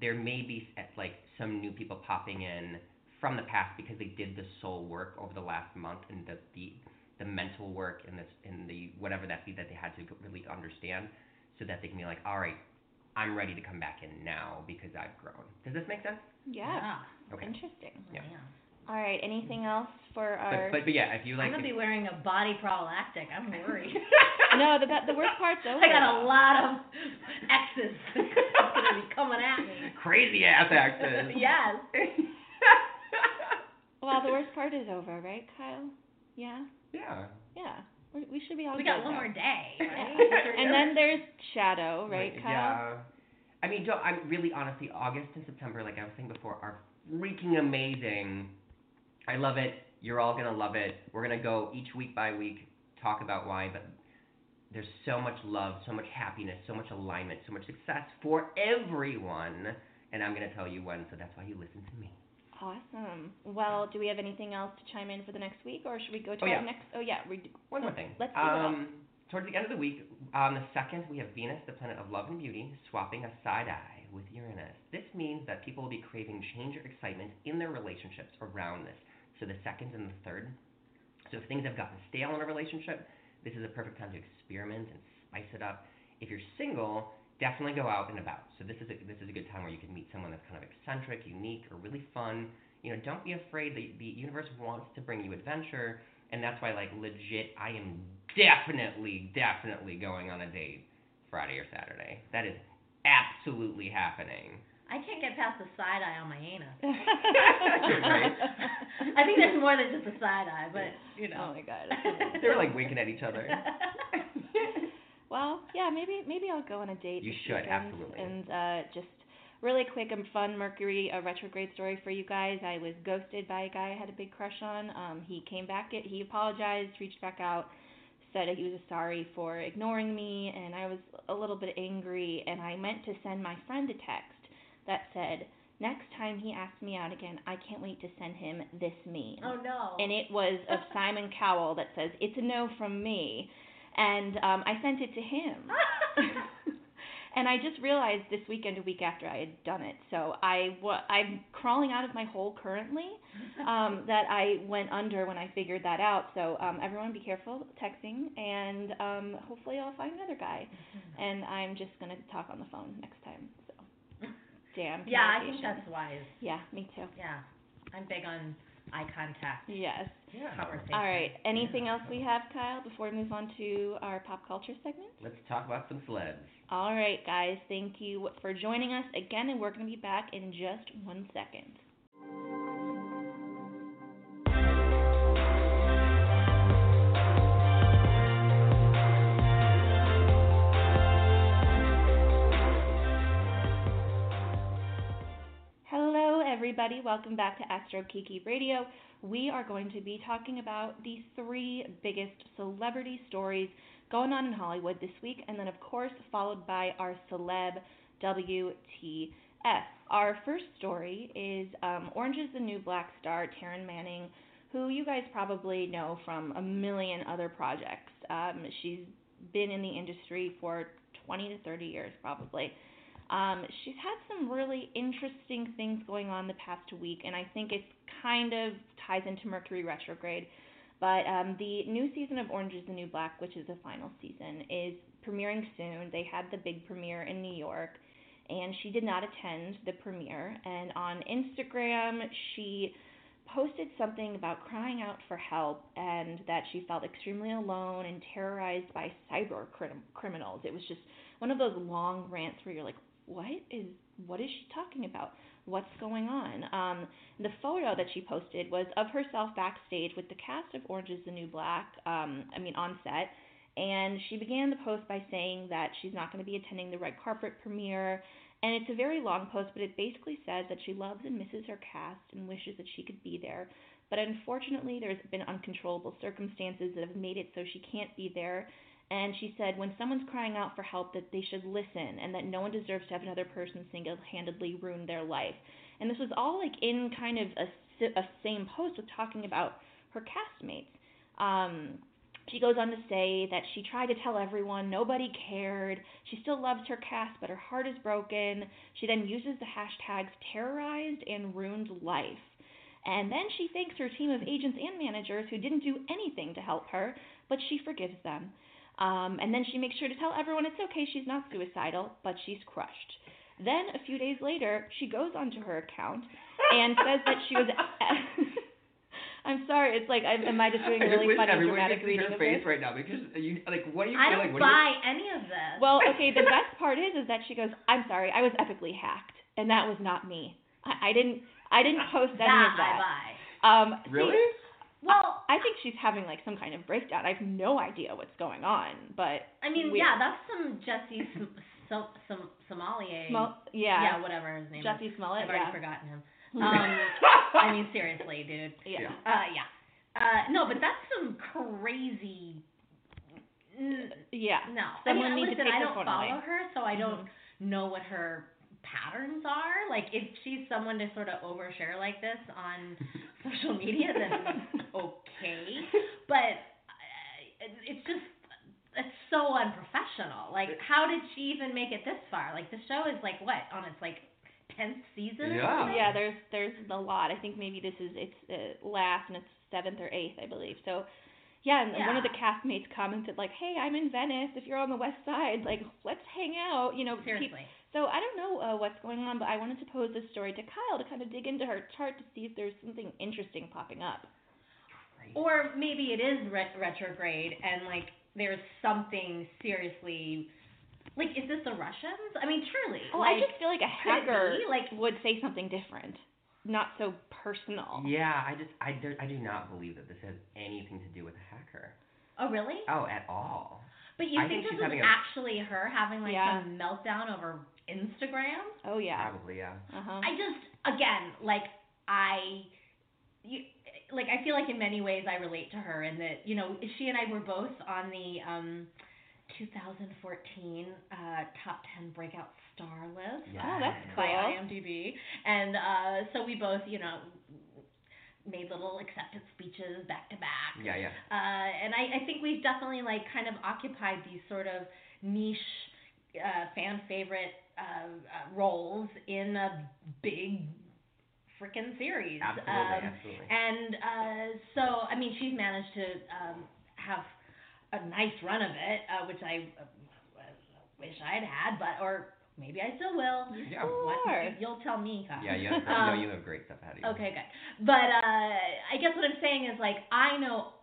there may be like some new people popping in from the past because they did the soul work over the last month, and the, the, the mental work and this, and the, whatever that be that they had to really understand, so that they can be like, all right, I'm ready to come back in now because I've grown. Does this make sense? Yeah. yeah. Okay. Interesting. Yeah. All right. Anything else for our? But but, but yeah, if you like. I'm gonna be wearing a body prolactic. I'm worried. No, the the worst part's over. I got a lot of X's that's gonna be coming at me. Crazy ass X's. Yes. Well, the worst part is over, right, Kyle? Yeah. Yeah. Yeah. We should be all. We got one though. More day, right? And then there's shadow, right, Kyle? Yeah. I mean, don't, I'm really honestly, August and September, like I was saying before, are freaking amazing. I love it. You're all gonna love it. We're gonna go each week by week, talk about why. But there's so much love, so much happiness, so much alignment, so much success for everyone. And I'm gonna tell you when, so that's why you listen to me. Awesome. Well, do we have anything else to chime in for the next week, or should we go to oh, yeah. our next? Oh, yeah. We do. One more thing. Let's do um, that. Towards the end of the week, on the second, we have Venus, the planet of love and beauty, swapping a side eye with Uranus. This means that people will be craving change or excitement in their relationships around this. So the second and the third. So if things have gotten stale in a relationship, this is a perfect time to experiment and spice it up. If you're single, definitely go out and about. So this is a, this is a good time where you can meet someone that's kind of eccentric, unique, or really fun. You know, don't be afraid. The, the universe wants to bring you adventure, and that's why, like, legit, I am definitely, definitely going on a date Friday or Saturday. That is absolutely happening. I can't get past the side eye on my anus. Right. I think there's more than just a side eye, but you know. Oh my god. They were like winking at each other. Well, yeah, maybe maybe I'll go on a date. You should, absolutely. And uh, just really quick and fun Mercury a retrograde story for you guys. I was ghosted by a guy I had a big crush on. Um, he came back. It, he apologized, reached back out, said he was sorry for ignoring me, and I was a little bit angry, and I meant to send my friend a text that said, next time he asks me out again, I can't wait to send him this meme. Oh, no. And it was of Simon Cowell that says, it's a no from me. And um, I sent it to him. And I just realized this weekend, a week after I had done it. So I wa- I'm crawling out of my hole currently um, that I went under when I figured that out. So um, everyone be careful texting. And um, hopefully I'll find another guy. And I'm just going to talk on the phone next time. So damn. Yeah, I think that's wise. Yeah, me too. Yeah, I'm big on eye contact. Yes. Yeah. All right. Anything yeah. else we have, Kyle, before we move on to our pop culture segment? Let's talk about some celebs. All right, guys. Thank you for joining us again, and we're going to be back in just one second. Everybody, welcome back to Astro Kiki Radio. We are going to be talking about the three biggest celebrity stories going on in Hollywood this week, and then, of course, followed by our celeb W T F. Our first story is um, Orange is the New Black star Taryn Manning, who you guys probably know from a million other projects. Um, she's been in the industry for twenty to thirty years, probably. Um, she's had some really interesting things going on the past week, and I think it kind of ties into Mercury retrograde. But um, the new season of Orange is the New Black, which is the final season, is premiering soon. They had the big premiere in New York, and she did not attend the premiere. And on Instagram, she posted something about crying out for help and that she felt extremely alone and terrorized by cyber crim- criminals. It was just one of those long rants where you're like, what is what is she talking about? What's going on? Um, the photo that she posted was of herself backstage with the cast of Orange is the New Black, um, I mean on set, and she began the post by saying that she's not going to be attending the red carpet premiere. And it's a very long post, but it basically says that she loves and misses her cast and wishes that she could be there. But unfortunately, there's been uncontrollable circumstances that have made it so she can't be there. And she said when someone's crying out for help that they should listen and that no one deserves to have another person single-handedly ruin their life. And this was all like in kind of a, a same post with talking about her castmates. Um, She goes on to say that she tried to tell everyone, nobody cared. She still loves her cast, but her heart is broken. She then uses the hashtags terrorized and ruined life. And then she thanks her team of agents and managers who didn't do anything to help her, but she forgives them. Um, and then she makes sure to tell everyone it's okay, she's not suicidal, but she's crushed. Then a few days later, she goes onto her account and says that she was... I'm sorry. It's like, I, am I just doing a really funny dramatic reading of this? I just wish everyone could see her face right now because, you, like, what do you I feel like? I don't buy you... any of this. Well, okay, the best part is is that she goes, I'm sorry, I was epically hacked, and that was not me. I, I didn't I didn't post any that of that. I buy. Um, really? See, well, I think she's having, like, some kind of breakdown. I have no idea what's going on, but... I mean, weird. Yeah, that's some Jesse Som- Som- Sommelier. Smol- yeah. Yeah, whatever his name Jesse is. Jesse Smollett, I've already yeah. forgotten him. um, I mean, seriously, dude. Yeah. Uh, yeah. Uh, no, but that's some crazy. N- yeah. No. Someone I mean, needs listen, to take I don't follow away. her, so I don't mm-hmm. know what her patterns are. Like, if she's someone to sort of overshare like this on social media, then okay. But uh, it's just, it's so unprofessional. Like, how did she even make it this far? Like, the show is like what on its like. tenth season or yeah. something? Yeah, there's there's a lot. I think maybe this is its uh, last and it's seventh or eighth, I believe. So, yeah, and yeah. one of the castmates commented, like, hey, I'm in Venice. If you're on the west side, like, let's hang out. You know, seriously. Keep... So I don't know uh, what's going on, but I wanted to pose this story to Kyle to kind of dig into her chart to see if there's something interesting popping up. Or maybe it is ret- retrograde and, like, there's something seriously... Like, is this the Russians? I mean, truly. Oh, like, I just feel like a hacker like, would say something different, not so personal. Yeah, I just, I, there, I do not believe that this has anything to do with a hacker. Oh, really? Oh, at all. But you I think, think this is actually a... her having, like, yeah. some meltdown over Instagram? Oh, yeah. Probably, yeah. Uh-huh. I just, again, like, I... You, like, I feel like in many ways I relate to her in that, you know, she and I were both on the... um. twenty fourteen uh, top ten breakout star list. Yes. Oh, that's cool. By IMDb. And uh, so we both, you know, made little acceptance speeches back to back. Yeah, yeah. Uh, and I, I think we've definitely, like, kind of occupied these sort of niche uh, fan favorite uh, uh, roles in a big freaking series. Absolutely, um, absolutely. And uh, so, I mean, she's managed to um, have... a nice run of it, uh, which I uh, wish I had had, but or maybe I still will. Yeah, what, you'll tell me. Huh? Yeah, you have, um, no, you have great stuff ahead of you. Okay, good. But uh, I guess what I'm saying is, like, I know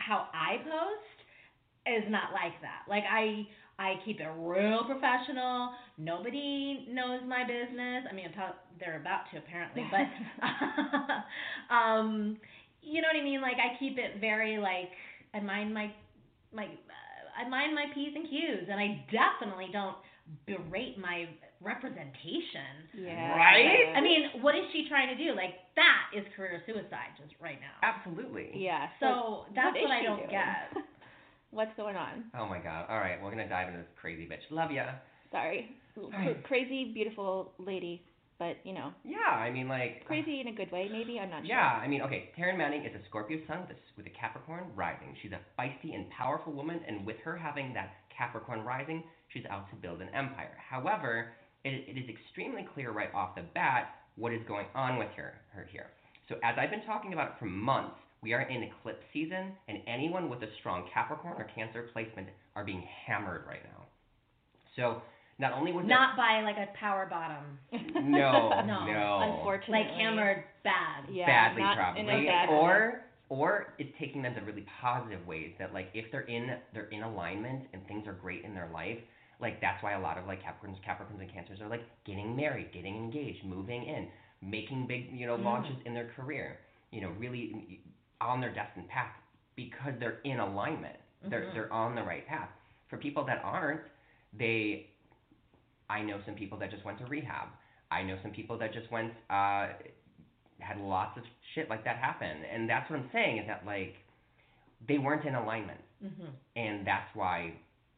how I post is not like that. Like, I I keep it real professional. Nobody knows my business. I mean, they're about to apparently, but um, you know what I mean. Like, I keep it very like I mind my. My, uh, I mind my P's and Q's, and I definitely don't berate my representation. Yeah. Right? I mean, what is she trying to do? Like, that is career suicide just right now. Absolutely. Yeah. So, so that's what, what I don't doing? get. What's going on? Oh, my God. All right. We're going to dive into this crazy bitch. Love ya. Sorry. Right. Crazy, beautiful lady, but, you know. Yeah, I mean, like. Crazy in a good way, maybe? I'm not sure. Yeah, I mean, okay. Taryn Manning is a Scorpio sun with a Capricorn rising. She's a feisty and powerful woman, and with her having that Capricorn rising, she's out to build an empire. However, it, it is extremely clear right off the bat what is going on with her, her here. So as I've been talking about it for months, we are in eclipse season, and anyone with a strong Capricorn or Cancer placement are being hammered right now. So Not only was not that, by like a power bottom. No, no, no. Unfortunately, like hammered bad, yeah, badly probably, bad or way. Or it's taking them to really positive ways that like if they're in they're in alignment and things are great in their life. Like that's why a lot of like Capricorns, Capricorns and Cancers are like getting married, getting engaged, moving in, making big you know launches mm. in their career. You know, really on their destined path because they're in alignment. Mm-hmm. They're they're on the right path. For people that aren't, they. I know some people that just went to rehab. I know some people that just went, uh, had lots of shit like that happen. And that's what I'm saying is that, like, they weren't in alignment. Mm-hmm. And that's why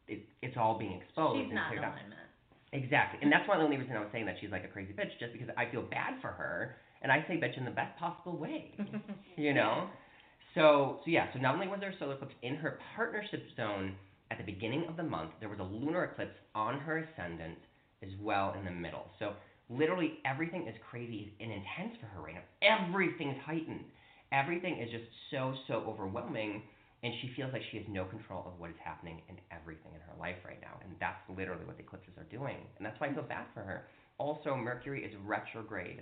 it, it's all being exposed. She's not in alignment. Out. Exactly. And that's one of the only reasons I was saying that she's like a crazy bitch, just because I feel bad for her. And I say bitch in the best possible way, you know? So, so, yeah. So not only was there a solar eclipse in her partnership zone at the beginning of the month, there was a lunar eclipse on her ascendant as well in the middle. So literally everything is crazy and intense for her right now. Everything's heightened. Everything is just so, so overwhelming, and she feels like she has no control of what is happening in everything in her life right now, and that's literally what the eclipses are doing, and that's why I feel bad for her. Also, Mercury is retrograde,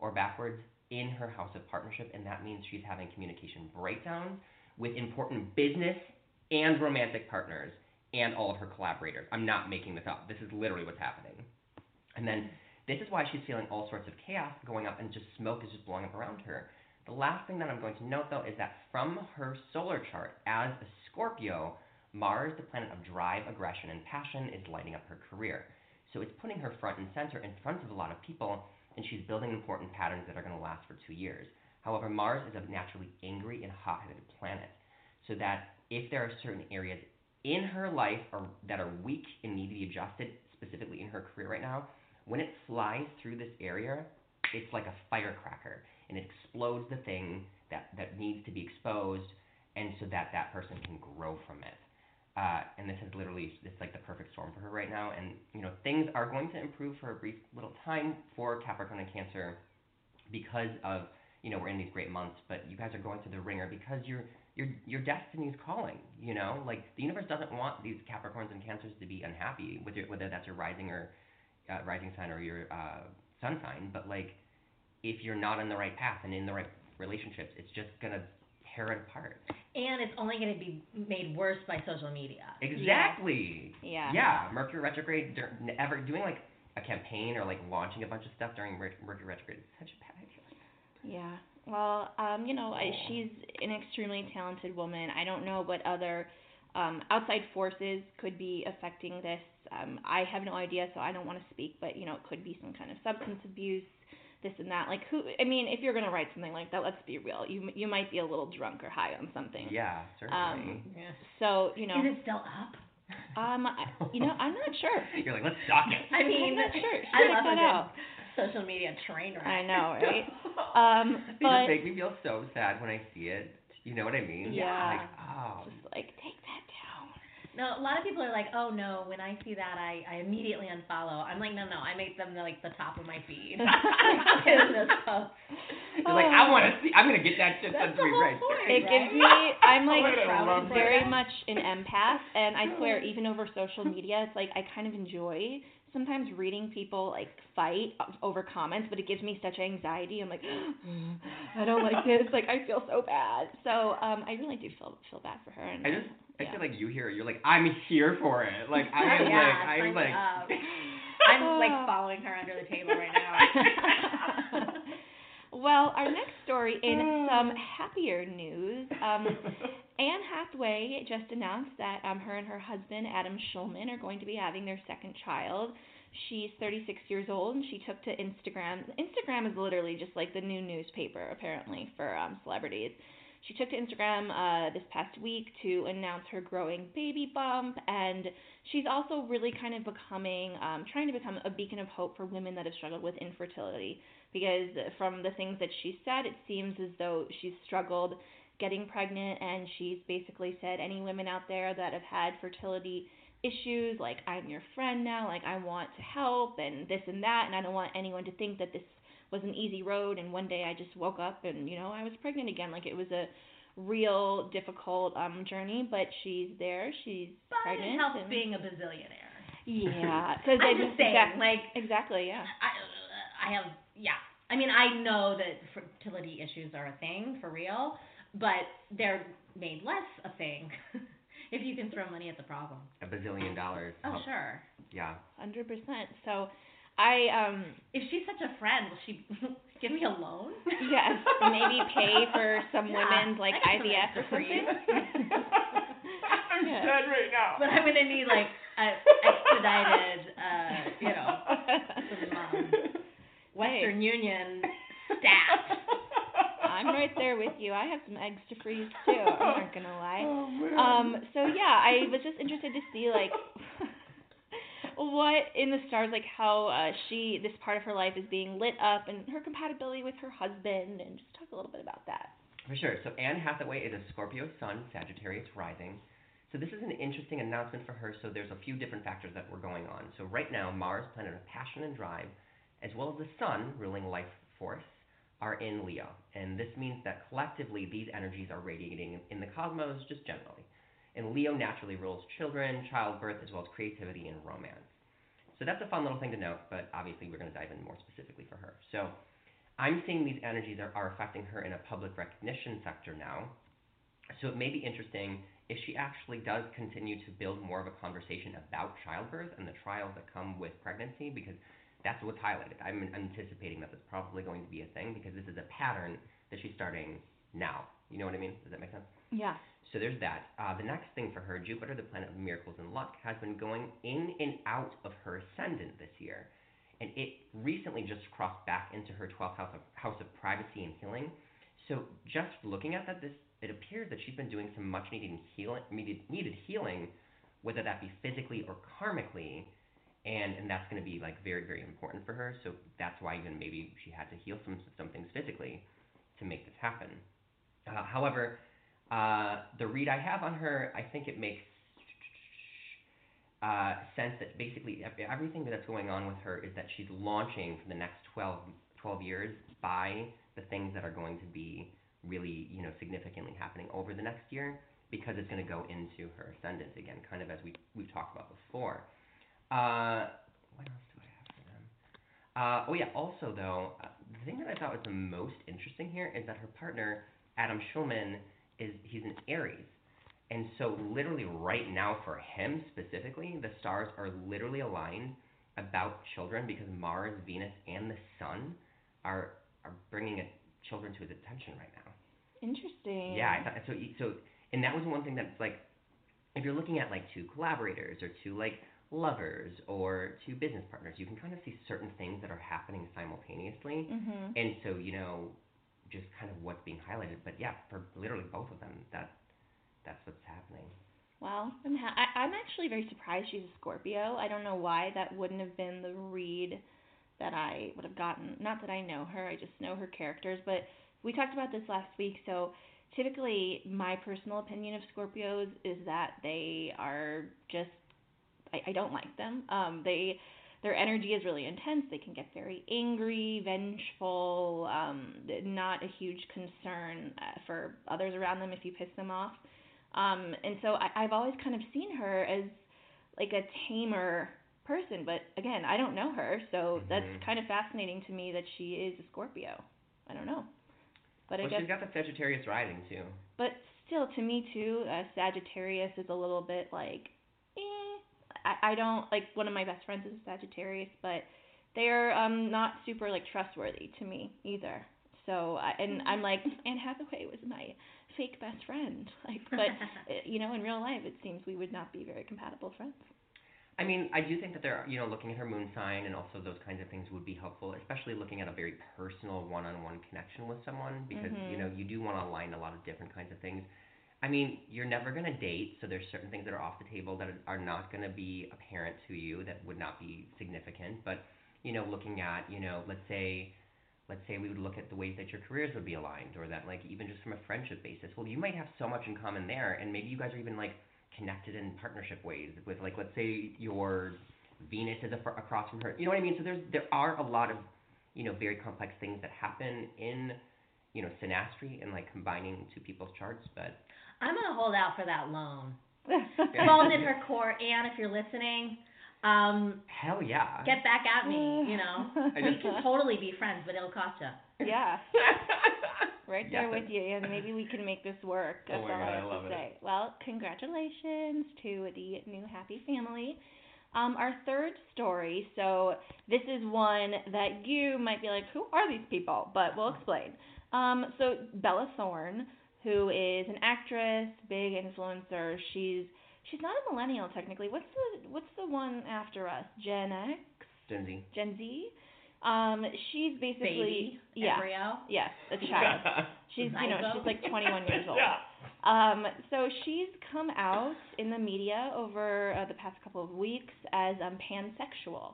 or backwards, in her house of partnership, and that means she's having communication breakdowns with important business and romantic partners, and all of her collaborators. I'm not making this up. This is literally what's happening. And then this is why she's feeling all sorts of chaos going up and just smoke is just blowing up around her. The last thing that I'm going to note, though, is that from her solar chart, as a Scorpio, Mars, the planet of drive, aggression, and passion, is lighting up her career. So it's putting her front and center in front of a lot of people, and she's building important patterns that are going to last for two years. However, Mars is a naturally angry and hot-headed planet, so that if there are certain areas in her life are, that are weak and need to be adjusted, specifically in her career right now, when it flies through this area, it's like a firecracker, and it explodes the thing that, that needs to be exposed, and so that that person can grow from it. Uh, and this is literally, it's like the perfect storm for her right now, and, you know, things are going to improve for a brief little time for Capricorn and Cancer because of, you know, we're in these great months, but you guys are going through the ringer because you're Your your destiny is calling, you know? Like, the universe doesn't want these Capricorns and Cancers to be unhappy, with your, whether that's your rising or uh, rising sign or your uh, sun sign. But, like, if you're not on the right path and in the right relationships, it's just going to tear it apart. And it's only going to be made worse by social media. Exactly. Yeah. Yeah. yeah. Mercury retrograde, ever doing, like, a campaign or, like, launching a bunch of stuff during Mercury retrograde is such a bad idea. Yeah. Well, um, you know, I, she's an extremely talented woman. I don't know what other um, outside forces could be affecting this. Um, I have no idea, so I don't want to speak, but, you know, it could be some kind of substance abuse, this and that. Like, who? I mean, if you're going to write something like that, let's be real. You you might be a little drunk or high on something. Yeah, certainly. Um, yeah. So, you know. Is it still up? Um, I, you know, I'm not sure. You're like, let's dock it. I mean, I'm not sure. I love that out. Social media train wreck. I know, right? um, but it just makes me feel so sad when I see it. You know what I mean? Yeah. Like, oh. Just like, take that down. No, a lot of people are like, oh, no, when I see that, I, I immediately unfollow. I'm like, no, no, I make them, like, the top of my feed. They're like, I want to see, I'm going to get that shit on three right. It gives me, I'm like I'm very much an empath, and I swear, even over social media, it's like I kind of enjoy sometimes reading people like fight over comments, but it gives me such anxiety. I'm like, I don't like this. Like, I feel so bad. So um, I really do feel feel bad for her. And I just I yeah. feel like you hear it. You're like, I'm here for it. Like I am yeah, like I'm like I'm like following her under the table right now. Well, our next story in some happier news. Um, Anne Hathaway just announced that um, her and her husband, Adam Schulman, are going to be having their second child. She's thirty-six years old, and she took to Instagram. Instagram is literally just like the new newspaper, apparently, for um, celebrities. She took to Instagram uh, this past week to announce her growing baby bump, and she's also really kind of becoming, um, trying to become a beacon of hope for women that have struggled with infertility, because from the things that she said, it seems as though she's struggled getting pregnant, and she's basically said, any women out there that have had fertility issues, like, I'm your friend now, like, I want to help, and this and that, and I don't want anyone to think that this was an easy road, and one day I just woke up and, you know, I was pregnant again. Like, it was a real difficult um, journey, but she's there. She's but pregnant. But it helps and being a bazillionaire. Yeah, because I'm just saying, exactly, like exactly, yeah. I, I have, yeah. I mean, I know that fertility issues are a thing for real, but they're made less a thing if you can throw money at the problem. A bazillion dollars. Oh, help. Sure. Yeah. Hundred percent. So, I um, if she's such a friend, will she give me a loan? Yes. Maybe pay for some yeah, women's like I V F or something. I'm yeah. dead right now. But I'm gonna need like a expedited, uh, you know, some um, Western hey. Union staff. I'm right there with you. I have some eggs to freeze too. I'm not gonna lie. Oh, um, so yeah, I was just interested to see like what in the stars, like how uh, she, this part of her life is being lit up, and her compatibility with her husband, and just talk a little bit about that. For sure. So Anne Hathaway is a Scorpio Sun, Sagittarius rising. So this is an interesting announcement for her. So there's a few different factors that were going on. So right now, Mars, planet of passion and drive, as well as the Sun, ruling life force, are in Leo. And this means that collectively these energies are radiating in the cosmos just generally. And Leo naturally rules children, childbirth, as well as creativity and romance. So that's a fun little thing to note, but obviously we're going to dive in more specifically for her. So I'm seeing these energies are, are affecting her in a public recognition sector now. So it may be interesting if she actually does continue to build more of a conversation about childbirth and the trials that come with pregnancy, because that's what's highlighted. I'm anticipating that that's probably going to be a thing because this is a pattern that she's starting now. You know what I mean? Does that make sense? Yeah. So there's that. Uh, the next thing for her, Jupiter, the planet of miracles and luck, has been going in and out of her ascendant this year. And it recently just crossed back into her twelfth house of, house of privacy and healing. So just looking at that, this it appears that she's been doing some much needed healing, needed, needed healing, whether that be physically or karmically. And and that's going to be like very, very important for her. So that's why even maybe she had to heal some some things physically to make this happen. Uh, however, uh, the read I have on her, I think it makes uh, sense that basically everything that's going on with her is that she's launching for the next twelve, twelve years by the things that are going to be really, you know, significantly happening over the next year, because it's going to go into her ascendant again, kind of as we, we've talked about before. Uh, what else do I have for them? Uh, oh yeah, also though, uh, the thing that I thought was the most interesting here is that her partner, Adam Schulman, is, he's an Aries. And so literally right now for him specifically, the stars are literally aligned about children, because Mars, Venus, and the Sun are are bringing it, children to his attention right now. Interesting. Yeah, I thought, so, so, and that was one thing that's like, if you're looking at like two collaborators or two like lovers or two business partners, you can kind of see certain things that are happening simultaneously. Mm-hmm. And so, you know, just kind of what's being highlighted. But yeah, for literally both of them, that that's what's happening. Well, I'm ha- I, I'm actually very surprised she's a Scorpio. I don't know why that wouldn't have been the read that I would have gotten. Not that I know her, I just know her characters. But we talked about this last week, so typically my personal opinion of Scorpios is that they are just, I, I don't like them. Um, they, their energy is really intense. They can get very angry, vengeful, um, not a huge concern for others around them if you piss them off. Um, and so I, I've always kind of seen her as like a tamer person, but again, I don't know her, so mm-hmm. that's kind of fascinating to me that she is a Scorpio. I don't know, but well, I guess she's got the Sagittarius rising too. But still, to me too, uh, Sagittarius is a little bit like. I don't, like, one of my best friends is a Sagittarius, but they're um, not super, like, trustworthy to me either. So, and I'm like, Anne Hathaway was my fake best friend. Like, but, you know, in real life, it seems we would not be very compatible friends. I mean, I do think that they're, you know, looking at her moon sign and also those kinds of things would be helpful, especially looking at a very personal one-on-one connection with someone, because, mm-hmm. you know, you do want to align a lot of different kinds of things. I mean, you're never going to date, so there's certain things that are off the table that are not going to be apparent to you that would not be significant. But, you know, looking at, you know, let's say let's say we would look at the ways that your careers would be aligned, or that, like, even just from a friendship basis, well, you might have so much in common there, and maybe you guys are even, like, connected in partnership ways with, like, let's say your Venus is a fr- across from her. You know what I mean? So there's there are a lot of, you know, very complex things that happen in, you know, synastry and, like, combining two people's charts, but... I'm going to hold out for that loan. Balled in her court. Anne, if you're listening, Um, Hell yeah. Get back at me, you know. I just, we can totally be friends, but it'll cost you. Yeah. Right there yes. with you, and maybe we can make this work. That's oh my all God, I, I love to it. Say. Well, congratulations to the new happy family. Um, our third story, so this is one that you might be like, who are these people? But we'll explain. Um, so Bella Thorne, who is an actress, big influencer. She's she's not a millennial technically. What's the what's the one after us? Gen X? Gen Z. Gen Z. Um, she's basically Baby, yeah, embryo. Yes, a child. She's you know she's like twenty-one years old. Yeah. Um, so she's come out in the media over uh, the past couple of weeks as um pansexual.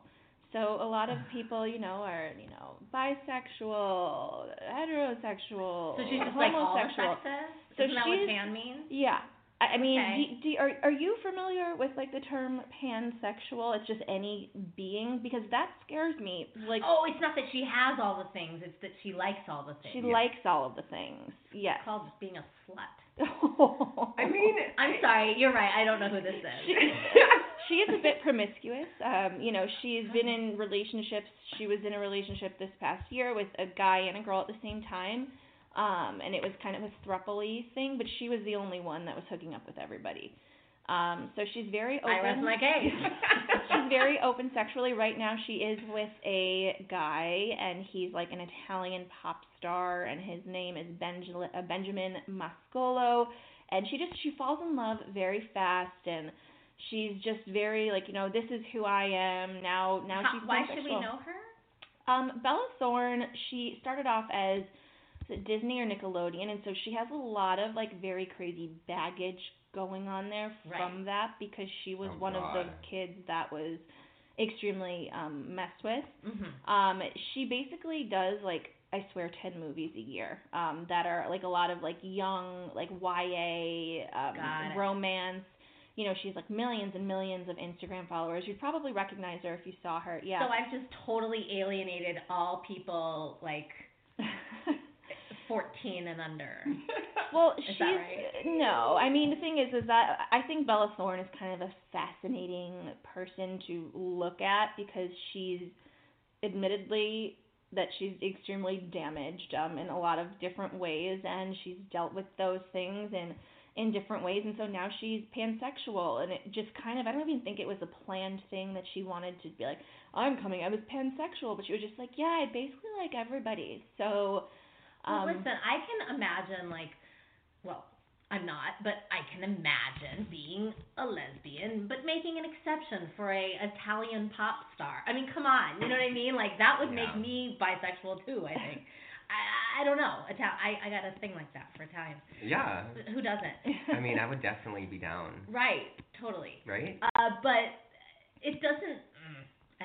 So a lot of people, you know, are you know bisexual, heterosexual, so she's just homosexual. Like all the so Isn't she's, that what pan means? Yeah. I mean, okay. do, do, are are you familiar with, like, the term pansexual? It's just any being? Because that scares me. Like, oh, it's not that she has all the things. It's that she likes all the things. She yeah. likes all of the things, yes. It's called just being a slut. I mean... I'm sorry. You're right. I don't know who this is. She, she is a bit promiscuous. Um, you know, she's been in relationships. She was in a relationship this past year with a guy and a girl at the same time. Um, and it was kind of a thruple-y thing, but she was the only one that was hooking up with everybody. Um, so she's very open. I rest my case. She's very open sexually. Right now she is with a guy, and he's like an Italian pop star, and his name is Benj- uh, Benjamin Mascolo. And she just, she falls in love very fast, and she's just very like, you know, this is who I am. Now Now How, she's Why should we know her? Um, Bella Thorne, she started off as... Disney or Nickelodeon, and so she has a lot of like very crazy baggage going on there from right. that because she was oh, one God. of those kids that was extremely um, messed with. Mm-hmm. Um, she basically does like I swear ten movies a year um, that are like a lot of like young like Y A um, romance. You know, she's like millions and millions of Instagram followers. You'd probably recognize her if you saw her. Yeah. So I've just totally alienated all people like. fourteen and under. Well, is she's right? No. I mean, the thing is, is that I think Bella Thorne is kind of a fascinating person to look at because she's admittedly that she's extremely damaged um, in a lot of different ways, and she's dealt with those things and in different ways, and so now she's pansexual, and it just kind of, I don't even think it was a planned thing that she wanted to be like, I'm coming, I was pansexual, but she was just like, yeah, I basically like everybody, so... Well, listen, I can imagine, like, well, I'm not, but I can imagine being a lesbian, but making an exception for a Italian pop star. I mean, come on, you know what I mean? Like, that would yeah. make me bisexual, too, I think. I, I don't know. Ital- I, I got a thing like that for Italians. Yeah. Who doesn't? I mean, I would definitely be down. Right, totally. Right? Uh, but it doesn't,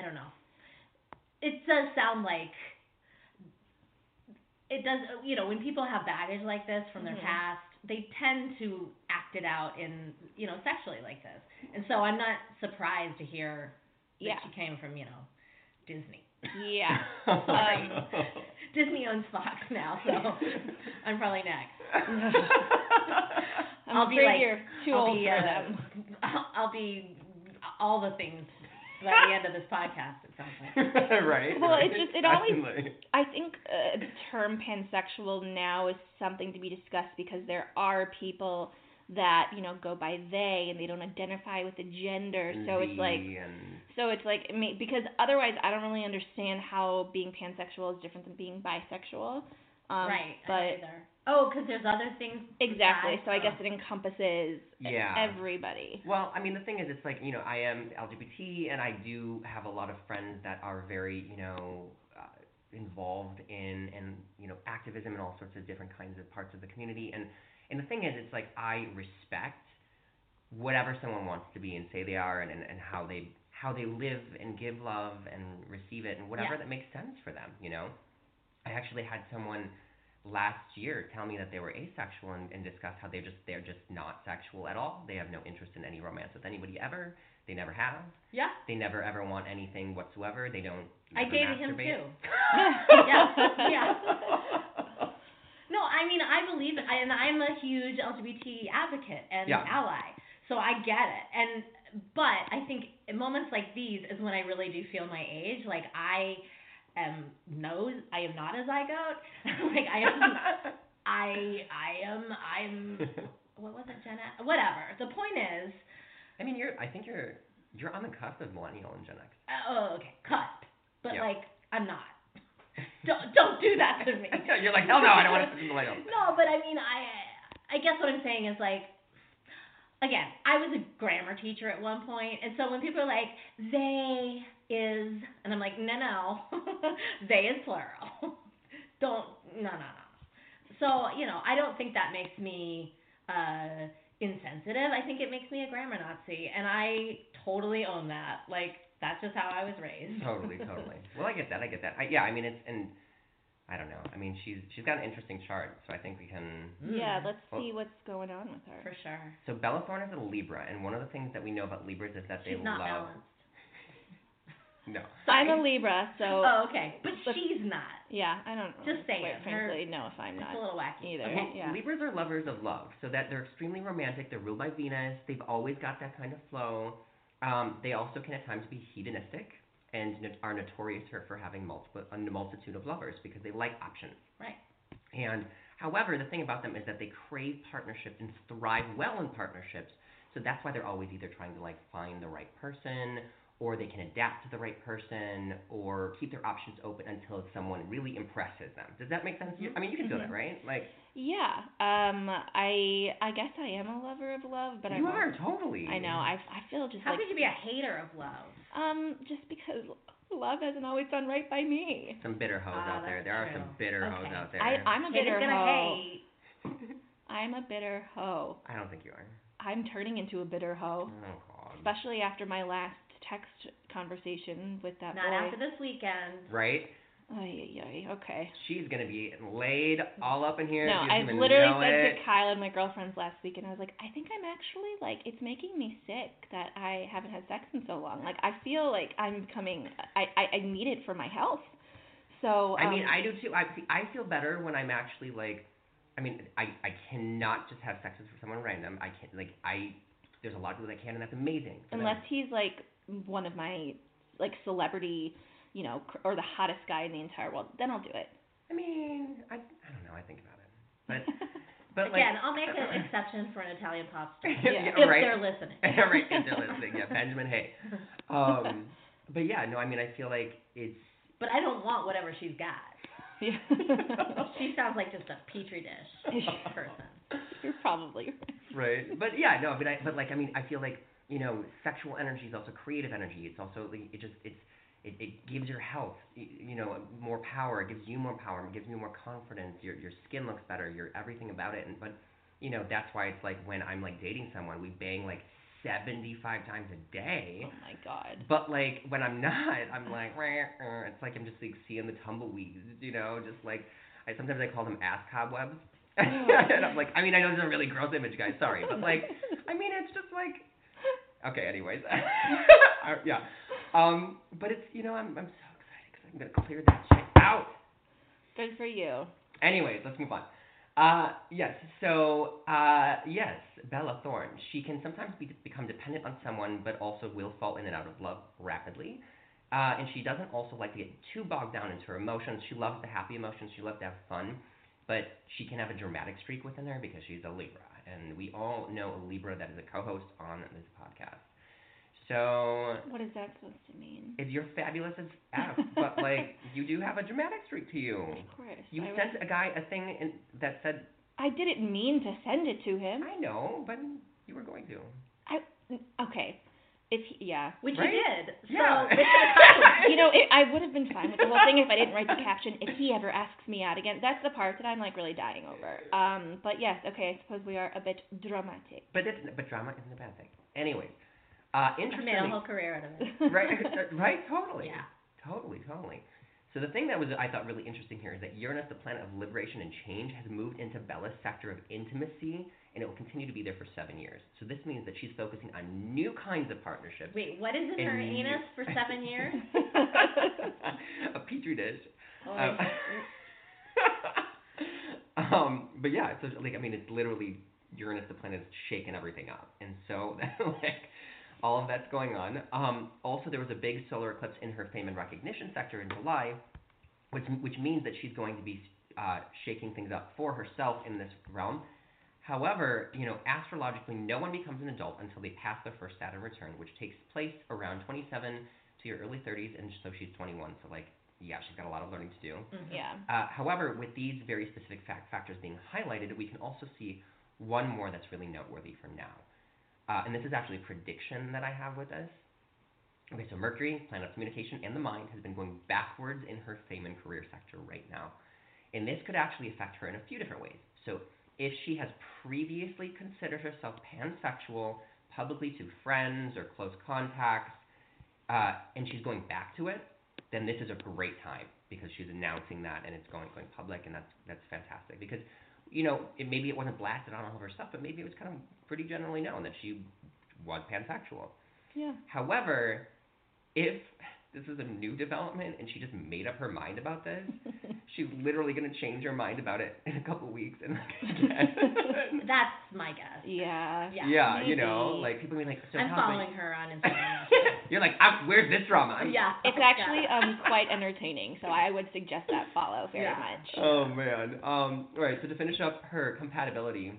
I don't know. It does sound like... It does, you know, when people have baggage like this from their mm-hmm. past, they tend to act it out in, you know, sexually like this. And so I'm not surprised to hear that yeah. she came from, you know, Disney. Yeah. um, Disney owns Fox now, so I'm probably next. I'm I'll be like, you're too I'll old be, for uh, them. I'll, I'll be all the things. By the end of this podcast, it sounds like. Right. Well, right. it just, it always, Definitely. I think uh, the term pansexual now is something to be discussed because there are people that, you know, go by they and they don't identify with a gender. So it's like, and... so it's like, because otherwise I don't really understand how being pansexual is different than being bisexual. Um, right. But, oh, because there's other things. Exactly. So I guess it encompasses yeah. everybody. Well, I mean, the thing is, it's like, you know, I am L G B T, and I do have a lot of friends that are very, you know, uh, involved in, and you know, activism and all sorts of different kinds of parts of the community. And, and the thing is, it's like I respect whatever someone wants to be and say they are and, and, and how they how they live and give love and receive it and whatever yeah. that makes sense for them, you know. I actually had someone last year tell me that they were asexual and, and discuss how they just they're just not sexual at all. They have no interest in any romance with anybody ever. They never have. Yeah. They never ever want anything whatsoever. They don't. I dated him too. yeah. Yeah. No, I mean I believe it, and I'm a huge L G B T advocate and yeah. ally, so I get it. And but I think in moments like these is when I really do feel my age. Like, I am no, I am not a zygote. Like, I am, I, I am, I'm, what was it, Gen X? Whatever. The point is. I mean, you're, I think you're, you're on the cusp of millennial and Gen X. Oh, okay. Cusp. But, yep. like, I'm not. Don't don't do that to me. You're like, hell no, I don't want to be millennial. No, but I mean, I I guess what I'm saying is, like, again, I was a grammar teacher at one point, and so when people are like, they is, and I'm like, no, no, they is plural. Don't, no, no, no. So, you know, I don't think that makes me uh, insensitive. I think it makes me a grammar Nazi, and I totally own that. Like, that's just how I was raised. Totally, totally. Well, I get that. I get that. I, yeah, I mean, it's, and I don't know. I mean, she's she's got an interesting chart, so I think we can. Yeah, mm, let's well, see what's going on with her. For sure. So Bella Thorne is a Libra, and one of the things that we know about Libras is that she's they not love. No. So I'm a Libra, so. Oh, okay. But, but she's not. Yeah, I don't really just saying. Quite frankly, no, if I'm not. It's a little wacky. Either. Okay. Yeah. Libras are lovers of love, so that they're extremely romantic. They're ruled by Venus. They've always got that kind of flow. Um, they also can at times be hedonistic and not- are notorious for, for having multiple, a multitude of lovers because they like options. Right. And however, the thing about them is that they crave partnerships and thrive well in partnerships. So that's why they're always either trying to like find the right person, or they can adapt to the right person, or keep their options open until someone really impresses them. Does that make sense? Mm-hmm. I mean, you can do mm-hmm. that, right? Like. Yeah. Um. I. I guess I am a lover of love, but I. You I'm are also, totally. I know. I. I feel just. How like, could you be a hater of love? Um. Just because love hasn't always done right by me. Some bitter hoes ah, out there. There true. Are some bitter okay. hoes out there. I, I'm a bitter hoe. Hate. I'm a bitter hoe. I don't think you are. I'm turning into a bitter hoe. Oh God. Especially after my last text conversation with that Not boy. Not after this weekend. Right? Ay, ay, ay. Okay. She's going to be laid all up in here. No, I literally said it. to Kyle and my girlfriends last week, and I was like, I think I'm actually, like, it's making me sick that I haven't had sex in so long. Like, I feel like I'm coming, I, I, I need it for my health. So. Um, I mean, I do too. I, I feel better when I'm actually, like, I mean, I, I cannot just have sex with someone random. I can't, like, I, there's a lot of people that can, and that's amazing. Unless he's, like, one of my, like, celebrity, you know, cr- or the hottest guy in the entire world, then I'll do it. I mean, I, I don't know. I think about it. But, but Again, like, I'll make an exception for an Italian pop star. Yeah. If right. they're listening. Right, if they're listening. Yeah, Benjamin Hay. Um, but, yeah, no, I mean, I feel like it's. But I don't want whatever she's got. Yeah. She sounds like just a petri dish person. You're probably right. Right. But, yeah, no, but, I, but like, I mean, I feel like, you know, sexual energy is also creative energy. It's also, it just, it's, it, it gives your health, you know, more power. It gives you more power. It gives you more confidence. Your your skin looks better. Your everything about it. And but, you know, that's why it's like when I'm like dating someone, we bang like seventy-five times a day. Oh my God. But like when I'm not, I'm like, it's like I'm just like seeing the tumbleweeds, you know, just like I sometimes I call them ass cobwebs. Oh. And I'm like, I mean, I know this is a really gross image, guys. Sorry, but like, I mean, it's just like. Okay, anyways. I, yeah. Um, but it's, you know, I'm I'm so excited because I'm going to clear that shit out. Good for you. Anyways, let's move on. Uh, yes, so, uh, yes, Bella Thorne. She can sometimes be, become dependent on someone, but also will fall in and out of love rapidly. Uh, and she doesn't also like to get too bogged down into her emotions. She loves the happy emotions. She loves to have fun. But she can have a dramatic streak within her because she's a Libra. And we all know a Libra that is a co-host on this podcast. So what is that supposed to mean? If you're fabulous as F, but like you do have a dramatic streak to you. Of course. You I sent was... a guy a thing in, that said. I didn't mean to send it to him. I know, but you were going to. I okay. If he, yeah, which right? you did. Yeah. So you know, it, I would have been fine with the whole thing if I didn't write the caption. If he ever asks me out again, that's the part that I'm like really dying over. Um, but yes, okay, I suppose we are a bit dramatic. But it's, but drama isn't a bad thing. Anyways, uh, interesting. I made a whole career out of it. Right, right, totally. Yeah. Totally, totally. So the thing that was I thought really interesting here is that Uranus, the planet of liberation and change, has moved into Bella's sector of intimacy. And it will continue to be there for seven years. So this means that she's focusing on new kinds of partnerships. Wait, what is in her anus for seven years? A petri dish. Oh, um, um, but yeah, so like I mean, it's literally Uranus, the planet, has shaken everything up, and so like all of that's going on. Um, also, there was a big solar eclipse in her fame and recognition sector in July, which which means that she's going to be uh, shaking things up for herself in this realm. However, you know, astrologically, no one becomes an adult until they pass their first Saturn return, which takes place around twenty-seven to your early thirties, and so she's twenty-one. So, like, yeah, she's got a lot of learning to do. Mm-hmm. Yeah. Uh, however, with these very specific fact factors being highlighted, we can also see one more that's really noteworthy for now. Uh, and this is actually a prediction that I have with us. Okay, so Mercury, planet of communication and the mind, has been going backwards in her fame and career sector right now. And this could actually affect her in a few different ways. So if she has previously considered herself pansexual publicly to friends or close contacts, uh, and she's going back to it, then this is a great time because she's announcing that and it's going going public, and that's that's fantastic because, you know, it, maybe it wasn't blasted on all of her stuff, but maybe it was kind of pretty generally known that she was pansexual. Yeah. However, if this is a new development and she just made up her mind about this, she's literally going to change her mind about it in a couple of weeks. And that's my guess. Yeah. Yeah, yeah you know, like people be like, so I'm following her on Instagram. You're like, I'm, where's this drama? Yeah. It's actually yeah. um quite entertaining, so I would suggest that follow very yeah. much. Oh, man. Um, all right, so to finish up her compatibility,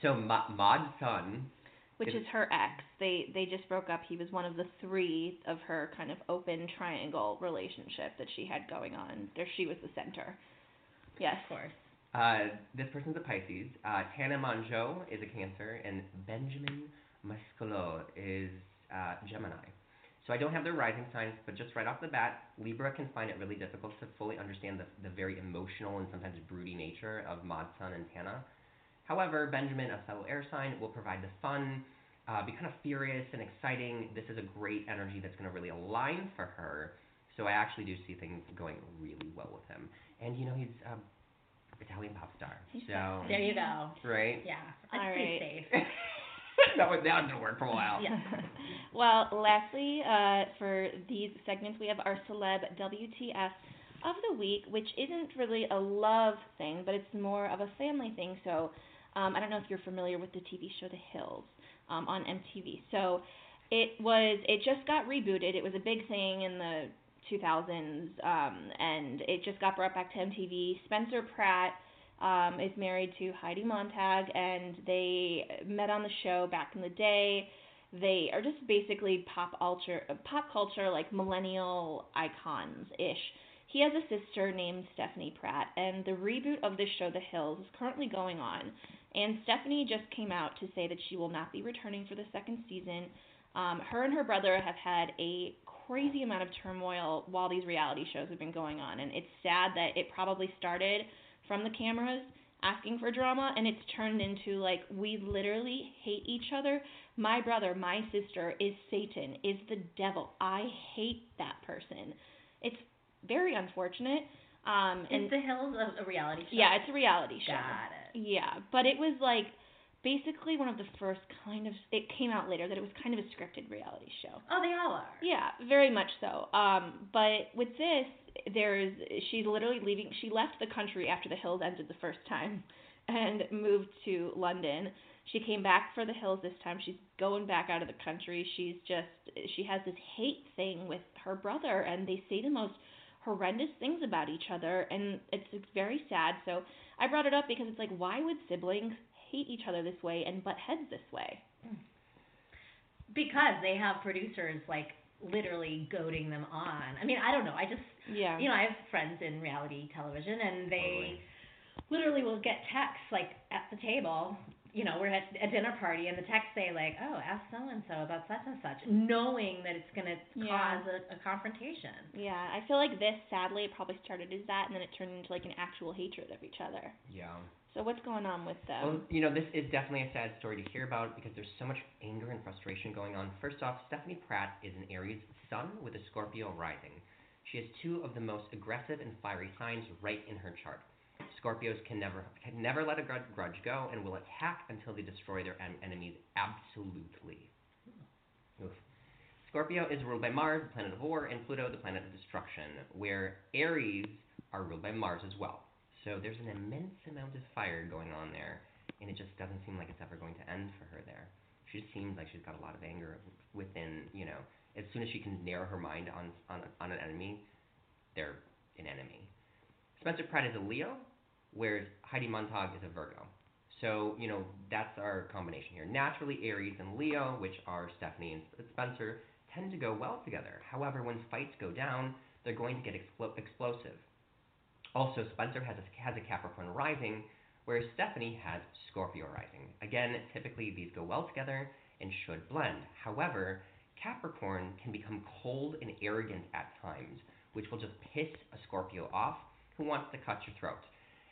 so Ma- Mod Sun... Which is her ex. They they just broke up. He was one of the three of her kind of open triangle relationship that she had going on. There she was the center. Yes. Of course. Uh, this person's a Pisces. Uh, Tana Mongeau is a Cancer, and Benjamin Muscolo is uh, Gemini. So I don't have their rising signs, but just right off the bat, Libra can find it really difficult to fully understand the the very emotional and sometimes broody nature of Mod Sun and Tana. However, Benjamin, a subtle air sign, will provide the fun, uh, be kind of furious and exciting. This is a great energy that's going to really align for her. So I actually do see things going really well with him. And, you know, he's an um, Italian pop star. So there you go. Right? Yeah. All right. Pretty safe. That went down to work for a while. Yeah. Well, lastly, uh, for these segments, we have our celeb W T F of the week, which isn't really a love thing, but it's more of a family thing. So... Um, I don't know if you're familiar with the T V show The Hills um, on M T V. So it was, it just got rebooted. It was a big thing in the two thousands, um, and it just got brought back to M T V. Spencer Pratt um, is married to Heidi Montag, and they met on the show back in the day. They are just basically pop culture, pop culture like millennial icons-ish. He has a sister named Stephanie Pratt, and the reboot of this show, The Hills, is currently going on. And Stephanie just came out to say that she will not be returning for the second season. Um, her and her brother have had a crazy amount of turmoil while these reality shows have been going on, and it's sad that it probably started from the cameras asking for drama, and it's turned into, like, we literally hate each other. My brother, my sister, is Satan, is the devil. I hate that person. It's very unfortunate. Um, and is The Hills a reality show? Yeah, it's a reality show. Got it. Yeah, but it was like basically one of the first kind of, it came out later that it was kind of a scripted reality show. Oh, they all are. Yeah, very much so. Um, but with this, there's, she's literally leaving, she left the country after The Hills ended the first time and moved to London. She came back for The Hills this time. She's going back out of the country. She's just, she has this hate thing with her brother, and they say the most horrendous things about each other, and it's, it's very sad. So I brought it up because it's like, why would siblings hate each other this way and butt heads this way? Because they have producers like literally goading them on. I mean, I don't know. I just, yeah. you know, I have friends in reality television, and they literally will get texts like at the table. You know, we're at a dinner party, and the texts say, like, oh, ask so-and-so about such-and-such, knowing that it's going to yeah. cause a, a confrontation. Yeah, I feel like this, sadly, it probably started as that, and then it turned into, like, an actual hatred of each other. Yeah. So what's going on with them? Well, you know, this is definitely a sad story to hear about because there's so much anger and frustration going on. First off, Stephanie Pratt is an Aries sun with a Scorpio rising. She has two of the most aggressive and fiery signs right in her chart. Scorpios can never can never let a grudge go and will attack until they destroy their en- enemies absolutely. Oof. Scorpio is ruled by Mars, the planet of war, and Pluto, the planet of destruction, where Aries are ruled by Mars as well. So there's an immense amount of fire going on there, and it just doesn't seem like it's ever going to end for her there. she just seems like she's got a lot of anger within, you know, as soon as she can narrow her mind on on, on an enemy, they're an enemy. Spencer Pratt is a Leo, whereas Heidi Montag is a Virgo. So, you know, that's our combination here. Naturally, Aries and Leo, which are Stephanie and Spencer, tend to go well together. However, when fights go down, they're going to get expl- explosive. Also, Spencer has a, has a Capricorn rising, whereas Stephanie has Scorpio rising. Again, typically these go well together and should blend. However, Capricorn can become cold and arrogant at times, which will just piss a Scorpio off who wants to cut your throat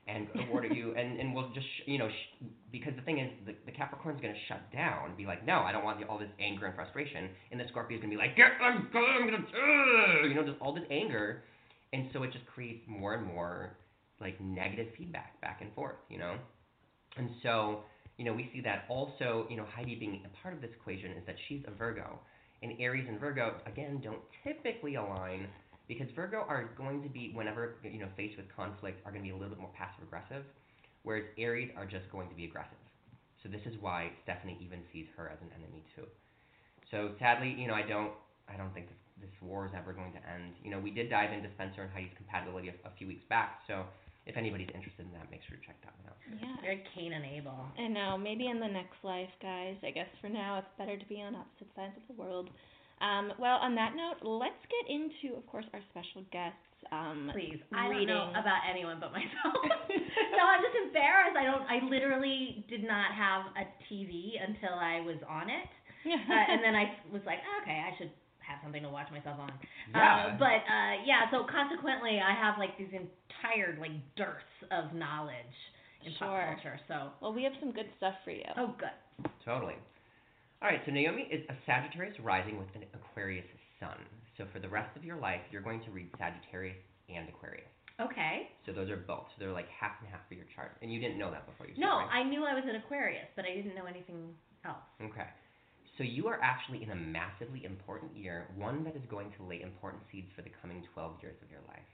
and order you, and, and will just, sh- you know, sh- because the thing is, the, the Capricorn's going to shut down and be like, no, I don't want the, all this anger and frustration, and the Scorpio's going to be like, yeah, I'm, I'm going to, uh, you know, just all this anger, and so it just creates more and more, like, negative feedback back and forth, you know, and so, you know, we see that also, you know, Heidi being a part of this equation is that she's a Virgo, and Aries and Virgo, again, don't typically align, because Virgo are going to be, whenever, you know, faced with conflict, are going to be a little bit more passive-aggressive, whereas Aries are just going to be aggressive. So this is why Stephanie even sees her as an enemy, too. So sadly, you know, I don't I don't think this, this war is ever going to end. You know, we did dive into Spencer and Heidi's compatibility a, a few weeks back, so if anybody's interested in that, make sure to check that one out. Yeah, they're Cain and Abel. I know, maybe in the next life, guys. I guess for now, it's better to be on opposite sides of the world. Um, well, on that note, let's get into, of course, our special guests. Um, Please, I reading. don't know about anyone but myself. No, I'm just embarrassed. I don't. I literally did not have a T V until I was on it, uh, and then I was like, okay, I should have something to watch myself on. Yeah. Uh, but uh, yeah, so consequently, I have like these entire like dearths of knowledge in sure. pop culture. So, well, we have some good stuff for you. Oh, good. Totally. All right, so Naomi is a Sagittarius rising with an Aquarius sun. So for the rest of your life, you're going to read Sagittarius and Aquarius. Okay. So those are both. So they're like half and half for your chart. And you didn't know that before you started. No, right? I knew I was an Aquarius, but I didn't know anything else. Okay. So you are actually in a massively important year, one that is going to lay important seeds for the coming twelve years of your life.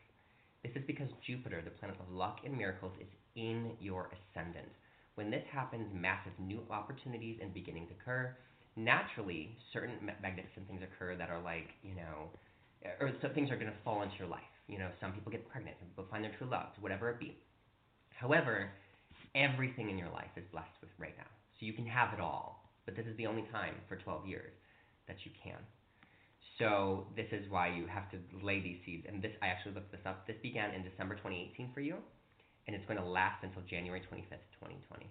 This is because Jupiter, the planet of luck and miracles, is in your ascendant. When this happens, massive new opportunities and beginnings occur. Naturally, certain magnificent things occur that are like, you know, or some things are going to fall into your life. You know, some people get pregnant, some people find their true love, whatever it be. However, everything in your life is blessed with right now. So you can have it all, but this is the only time for twelve years that you can. So this is why you have to lay these seeds. And this, I actually looked this up. This began in December twenty eighteen for you, and it's going to last until January twenty-fifth, twenty twenty.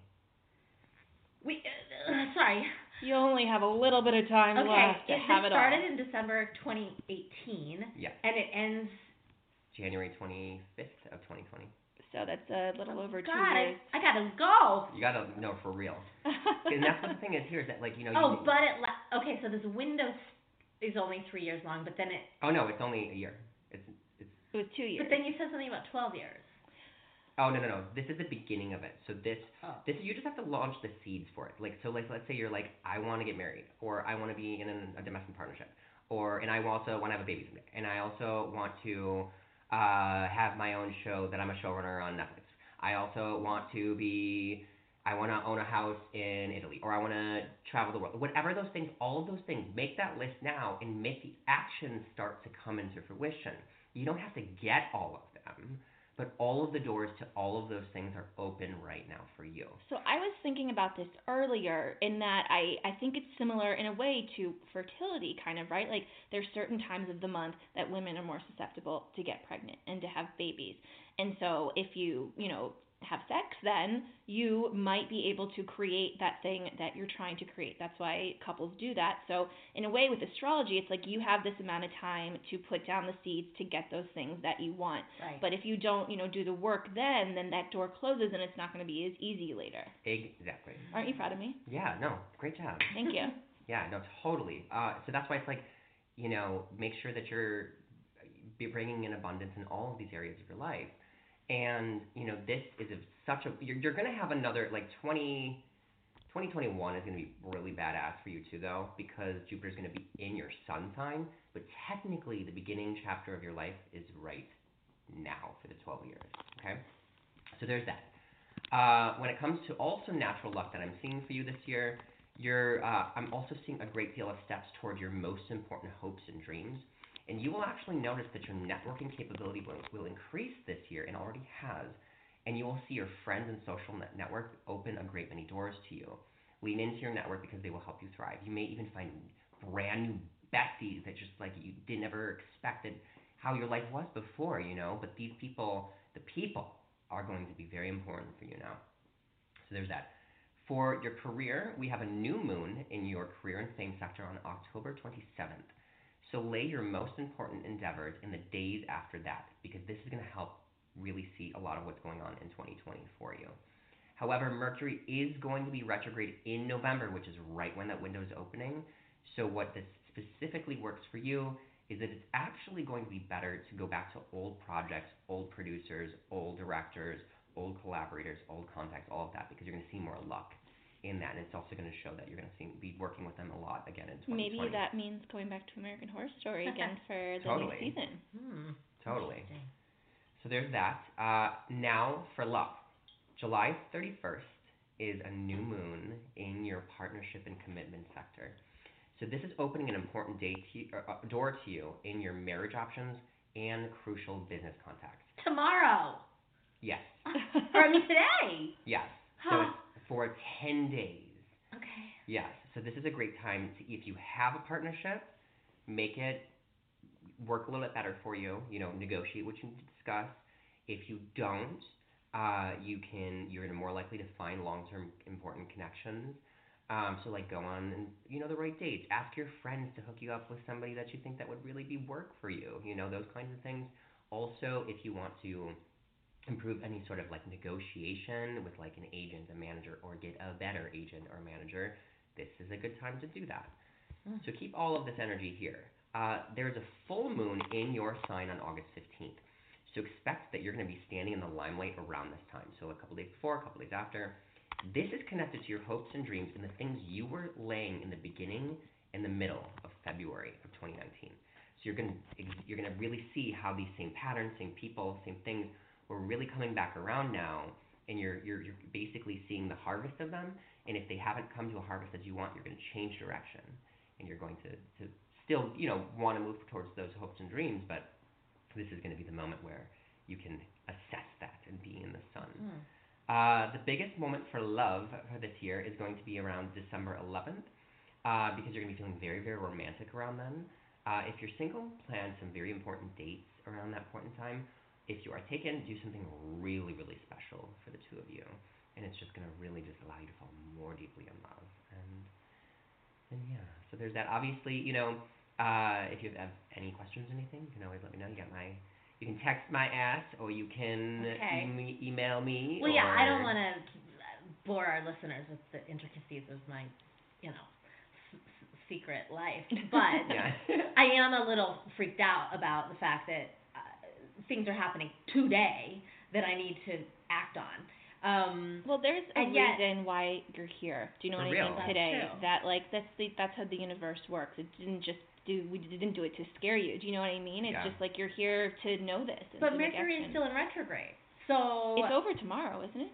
We, uh, sorry. You only have a little bit of time okay, left to have it all. Okay, it started in December twenty eighteen. Yeah. And it ends January twenty-fifth of twenty twenty. So that's a little over God, two years. God, I, I gotta go. You gotta know for real. And that's what the thing is here is that like you know. Oh, you, but it la- okay. So this window is only three years long, but then it. Oh no, it's only a year. It's it's. It was two years. But then you said something about twelve years. Oh, no, no, no. This is the beginning of it. So this, oh. this you just have to launch the seeds for it. Like, so like, let's say you're like, I want to get married, or I want to be in an, a domestic partnership, or, and I also want to have a baby someday, and I also want to uh, have my own show that I'm a showrunner on Netflix. I also want to be, I want to own a house in Italy, or I want to travel the world. Whatever those things, all of those things, make that list now and make the actions start to come into fruition. You don't have to get all of them. But all of the doors to all of those things are open right now for you. So I was thinking about this earlier in that I, I think it's similar in a way to fertility kind of, right? Like there's certain times of the month that women are more susceptible to get pregnant and to have babies. And so if you, you know, have sex, then you might be able to create that thing that you're trying to create. That's why couples do that. So in a way with astrology, it's like you have this amount of time to put down the seeds to get those things that you want. Right. But if you don't, you know, do the work then, then that door closes and it's not going to be as easy later. Exactly. Aren't you proud of me? Yeah, no, great job. Thank you. Yeah, no, totally. Uh, so that's why it's like, you know, make sure that you're bringing in abundance in all of these areas of your life. And, you know, this is a, such a, you're, you're going to have another, like, twenty twenty-one is going to be really badass for you, too, though, because Jupiter's going to be in your sun sign, but technically the beginning chapter of your life is right now for the twelve years, okay? So there's that. Uh, when it comes to also natural luck that I'm seeing for you this year, You're, uh, I'm also seeing a great deal of steps toward your most important hopes and dreams, and you will actually notice that your networking capability will, will increase this year, and already has, and you will see your friends and social net network open a great many doors to you. Lean into your network because they will help you thrive. You may even find brand new besties that just like you didn't ever expect that how your life was before, you know, but these people, the people are going to be very important for you now. So there's that. For your career, we have a new moon in your career and fame sector on October twenty-seventh. So lay your most important endeavors in the days after that, because this is going to help really see a lot of what's going on in twenty twenty for you. However, Mercury is going to be retrograde in November, which is right when that window is opening. So what this specifically works for you is that it's actually going to be better to go back to old projects, old producers, old directors, old collaborators, old contacts, all of that, because you're going to see more luck in that, and it's also going to show that you're going to see, be working with them a lot again in twenty twenty. Maybe that means going back to American Horror Story again for the totally. Next season. Hmm. Totally. So there's that. Uh, now for love. July thirty-first is a new moon in your partnership and commitment sector. So this is opening an important day to you, or, uh, door to you in your marriage options and crucial business contacts. Tomorrow. Yes. Or I mean today. Yes. So huh. it's for ten days. Okay. Yes. So this is a great time to, if you have a partnership, make it work a little bit better for you. You know, negotiate what you need to discuss. If you don't, uh, you can, you're more likely to find long-term important connections. Um, so like go on and, you know, the right dates. Ask your friends to hook you up with somebody that you think that would really be work for you. You know, those kinds of things. Also, if you want to improve any sort of like negotiation with like an agent, a manager, or get a better agent or manager, this is a good time to do that. Mm. So keep all of this energy here. Uh, there's a full moon in your sign on August fifteenth. So expect that you're going to be standing in the limelight around this time. So a couple days before, a couple days after. This is connected to your hopes and dreams and the things you were laying in the beginning and the middle of February of twenty nineteen. So you're going to, you're going to really see how these same patterns, same people, same things were really coming back around now, and you're, you're, you're basically seeing the harvest of them. And if they haven't come to a harvest that you want, you're going to change direction, and you're going to, to still, you know, want to move towards those hopes and dreams, but this is going to be the moment where you can assess that and be in the sun. Mm. Uh, the biggest moment for love for this year is going to be around December eleventh, uh, because you're going to be feeling very, very romantic around then. Uh, if you're single, plan some very important dates around that point in time. If you are taken, do something really, really special for the two of you. And it's just going to really just allow you to fall more deeply in love. And, and yeah, so there's that. Obviously, you know, uh, if you have any questions or anything, you can always let me know. You got my... You can text my ass, or you can okay. e- email me. Well, or... yeah, I don't want to bore our listeners with the intricacies of my, you know, s- s- secret life. But yeah. I am a little freaked out about the fact that uh, things are happening today that I need to act on. Um, well, there's a yet, reason why you're here. Do you know what real? I mean? That's today, true. That like that's the, that's how the universe works. It didn't just. Do, we didn't do it to scare you. Do you know what I mean? It's yeah. just like you're here to know this. But Mercury is still in retrograde. So it's over tomorrow, isn't it?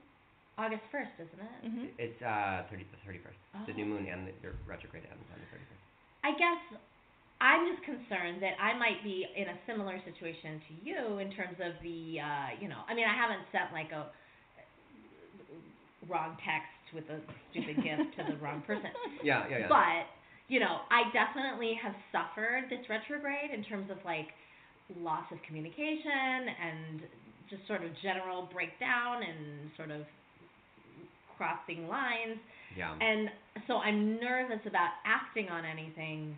August first, isn't it? Mm-hmm. It's uh, thirty, the thirty-first. Oh. The new moon and the, the retrograde ends on the thirty-first. I guess I'm just concerned that I might be in a similar situation to you in terms of the, uh, you know, I mean, I haven't sent like a wrong text with a stupid gift to the wrong person. Yeah, yeah, yeah. But... You know, I definitely have suffered this retrograde in terms of, like, loss of communication and just sort of general breakdown and sort of crossing lines. Yeah. And so I'm nervous about acting on anything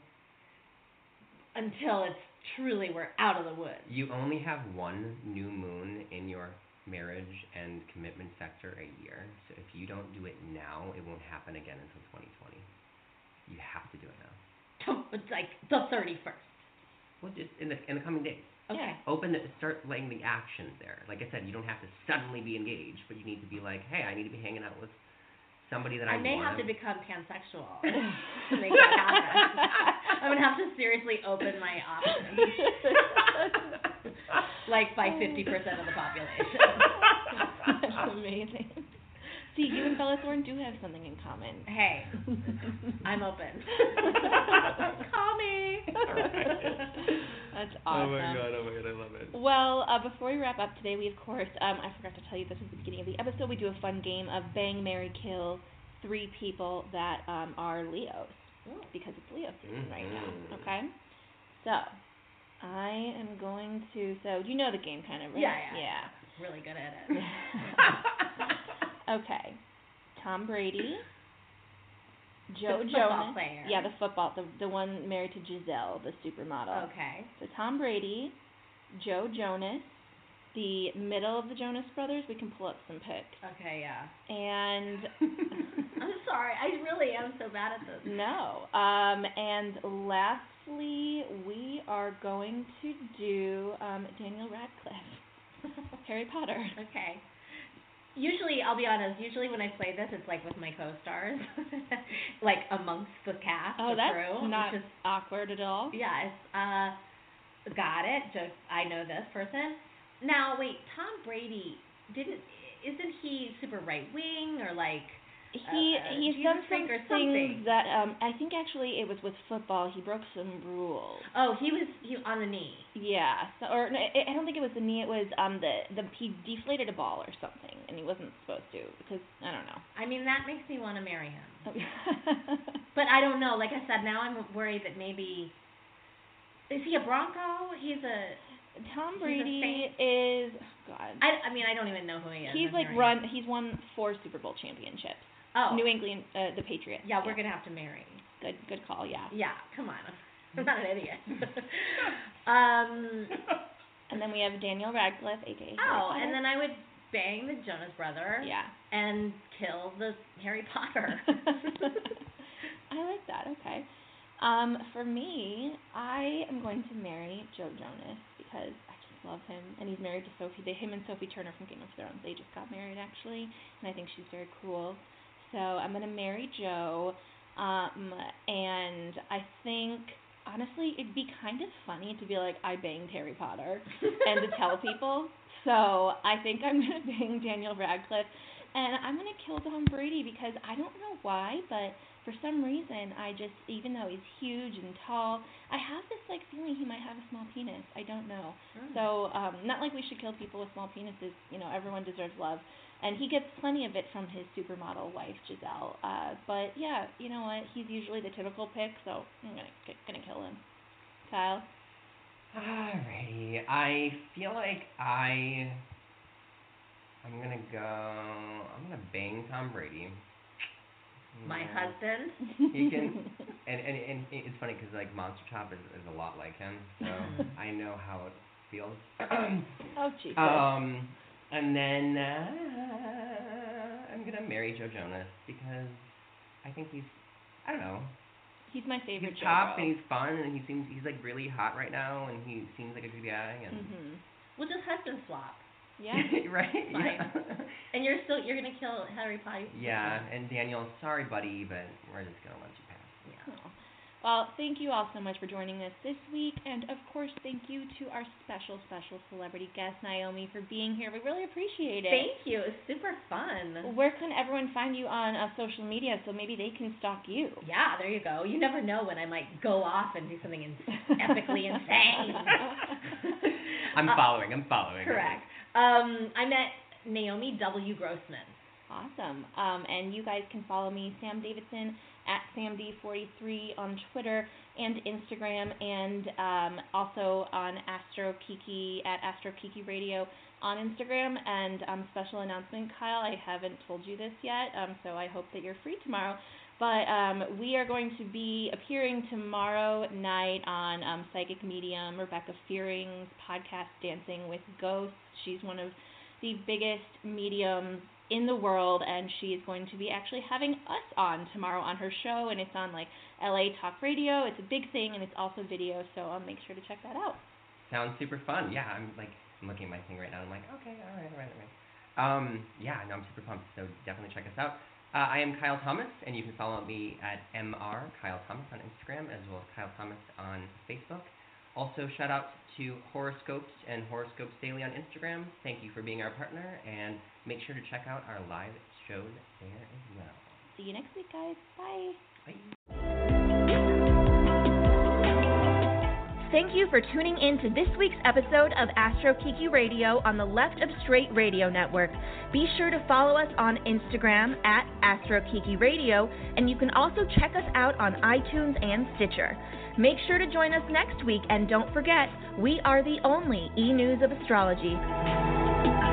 until it's truly we're out of the woods. You only have one new moon in your marriage and commitment sector a year. So if you don't do it now, it won't happen again until twenty twenty. You have to do it now. It's like the thirty-first. Well, just in the in the coming days. Okay. Open it. Start laying the action there. Like I said, you don't have to suddenly be engaged, but you need to be like, hey, I need to be hanging out with somebody that I, I may want. Have to become pansexual to make that happen. I'm gonna have to seriously open my options, like by fifty percent of the population. That's amazing. See, you and Bella Thorne do have something in common. Hey, I'm open. Call me. That's awesome. Oh, my God. Oh, my God. I love it. Well, uh, before we wrap up today, we, of course, um, I forgot to tell you this at the beginning of the episode, we do a fun game of Bang, Marry, Kill, three people that um, are Leos, Ooh. because it's Leo season mm-hmm. right now. Okay? So, I am going to, so you know the game kind of, right? Yeah, yeah. Yeah. Really good at it. Okay, Tom Brady, Joe the Jonas, player. yeah, the football, the the one married to Giselle, the supermodel. Okay. So Tom Brady, Joe Jonas, the middle of the Jonas Brothers. We can pull up some pics. Okay, yeah. And I'm sorry, I really am so bad at this. No. Um, and lastly, we are going to do um, Daniel Radcliffe, Harry Potter. Okay. Usually, I'll be honest, usually when I play this, it's like with my co-stars, like amongst the cast. Oh, that's crew, not is, awkward at all. Yeah, it's, uh, got it, just, I know this person. Now, wait, Tom Brady, didn't, isn't he super right-wing, or like, he uh, he's Jesus done some or things that, um, I think actually it was with football, he broke some rules. Oh, he was, he on the knee. Yeah, so, or no, I don't think it was the knee, it was, um, the, the, he deflated a ball or something. And he wasn't supposed to, because, I don't know. I mean, that makes me want to marry him. Okay. But I don't know. Like I said, now I'm worried that maybe... Is he a Bronco? He's a... Tom Brady is... Oh, God. I, I mean, I don't even know who he is. He's, I'm like, run... Him. He's won four Super Bowl championships. Oh. New England, uh, the Patriots. Yeah, we're yeah. going to have to marry. Good good call, yeah. Yeah, come on. I'm not an idiot. um, And then we have Daniel Radcliffe, a k a. Oh, and then I would... Bang the Jonas Brother. Yeah. And kill the Harry Potter. I like that. Okay. Um, for me, I am going to marry Joe Jonas because I just love him. And he's married to Sophie. They, him and Sophie Turner from Game of Thrones. They just got married, actually. And I think she's very cool. So I'm going to marry Joe. Um, and I think... Honestly, it'd be kind of funny to be like, I banged Harry Potter, and to tell people. So I think I'm going to bang Daniel Radcliffe, and I'm going to kill Tom Brady because I don't know why, but for some reason, I just, even though he's huge and tall, I have this, like, feeling he might have a small penis. I don't know. Mm. So um, not like we should kill people with small penises. You know, everyone deserves love. And he gets plenty of it from his supermodel wife, Giselle. Uh, but, yeah, you know what? He's usually the typical pick, so I'm going to gonna kill him. Kyle? Alrighty. I feel like I... I'm going to go... I'm going to bang Tom Brady. My yeah. husband? He can... And, and, and it's funny, because, like, Monster Top is, is a lot like him, so I know how it feels. Oh, Jesus. Um... And then uh, I'm going to marry Joe Jonas because I think he's, I don't know. He's my favorite. He's top and he's fun and he seems, he's like really hot right now and he seems like a good guy. And mm-hmm. Well, just husband swap. Yeah. Right? Yeah. And you're still, you're going to kill Harry Potter. Yeah. And Daniel, sorry, buddy, but we're just going to let you pass. Yeah. Aww. Well, thank you all so much for joining us this week, and of course, thank you to our special, special celebrity guest, Naomi, for being here. We really appreciate it. Thank you. It was super fun. Where can everyone find you on uh, social media so maybe they can stalk you? Yeah, there you go. You never know when I might go off and do something in- epically insane. I'm following. I'm following. Correct. Um, I'm at Naomi W. Grossman. Awesome. Um, and you guys can follow me, Sam Davidson, at Sam D forty-three on Twitter and Instagram, and um, also on Astro Kiki, at Astro Kiki Radio on Instagram. And um, special announcement, Kyle, I haven't told you this yet, um, so I hope that you're free tomorrow. But um, we are going to be appearing tomorrow night on um, Psychic Medium, Rebecca Fearing's podcast, Dancing with Ghosts. She's one of the biggest mediums in the world, and she is going to be actually having us on tomorrow on her show, and it's on like L A Talk Radio. It's a big thing, and it's also video, so um, make sure to check that out. Sounds super fun. Yeah, I'm like I'm looking at my thing right now. I'm like, okay, all right, all right, all right. Um, yeah, no, I'm super pumped. So definitely check us out. Uh, I am Kyle Thomas, and you can follow me at M R Kyle Thomas on Instagram, as well as Kyle Thomas on Facebook. Also, shout out to Horoscopes and Horoscopes Daily on Instagram. Thank you for being our partner, and make sure to check out our live shows there as well. See you next week, guys. Bye. Bye. Thank you for tuning in to this week's episode of Astro Kiki Radio on the Left of Straight Radio Network. Be sure to follow us on Instagram at Astro Kiki Radio, and you can also check us out on iTunes and Stitcher. Make sure to join us next week, and don't forget, we are the only E! News of Astrology.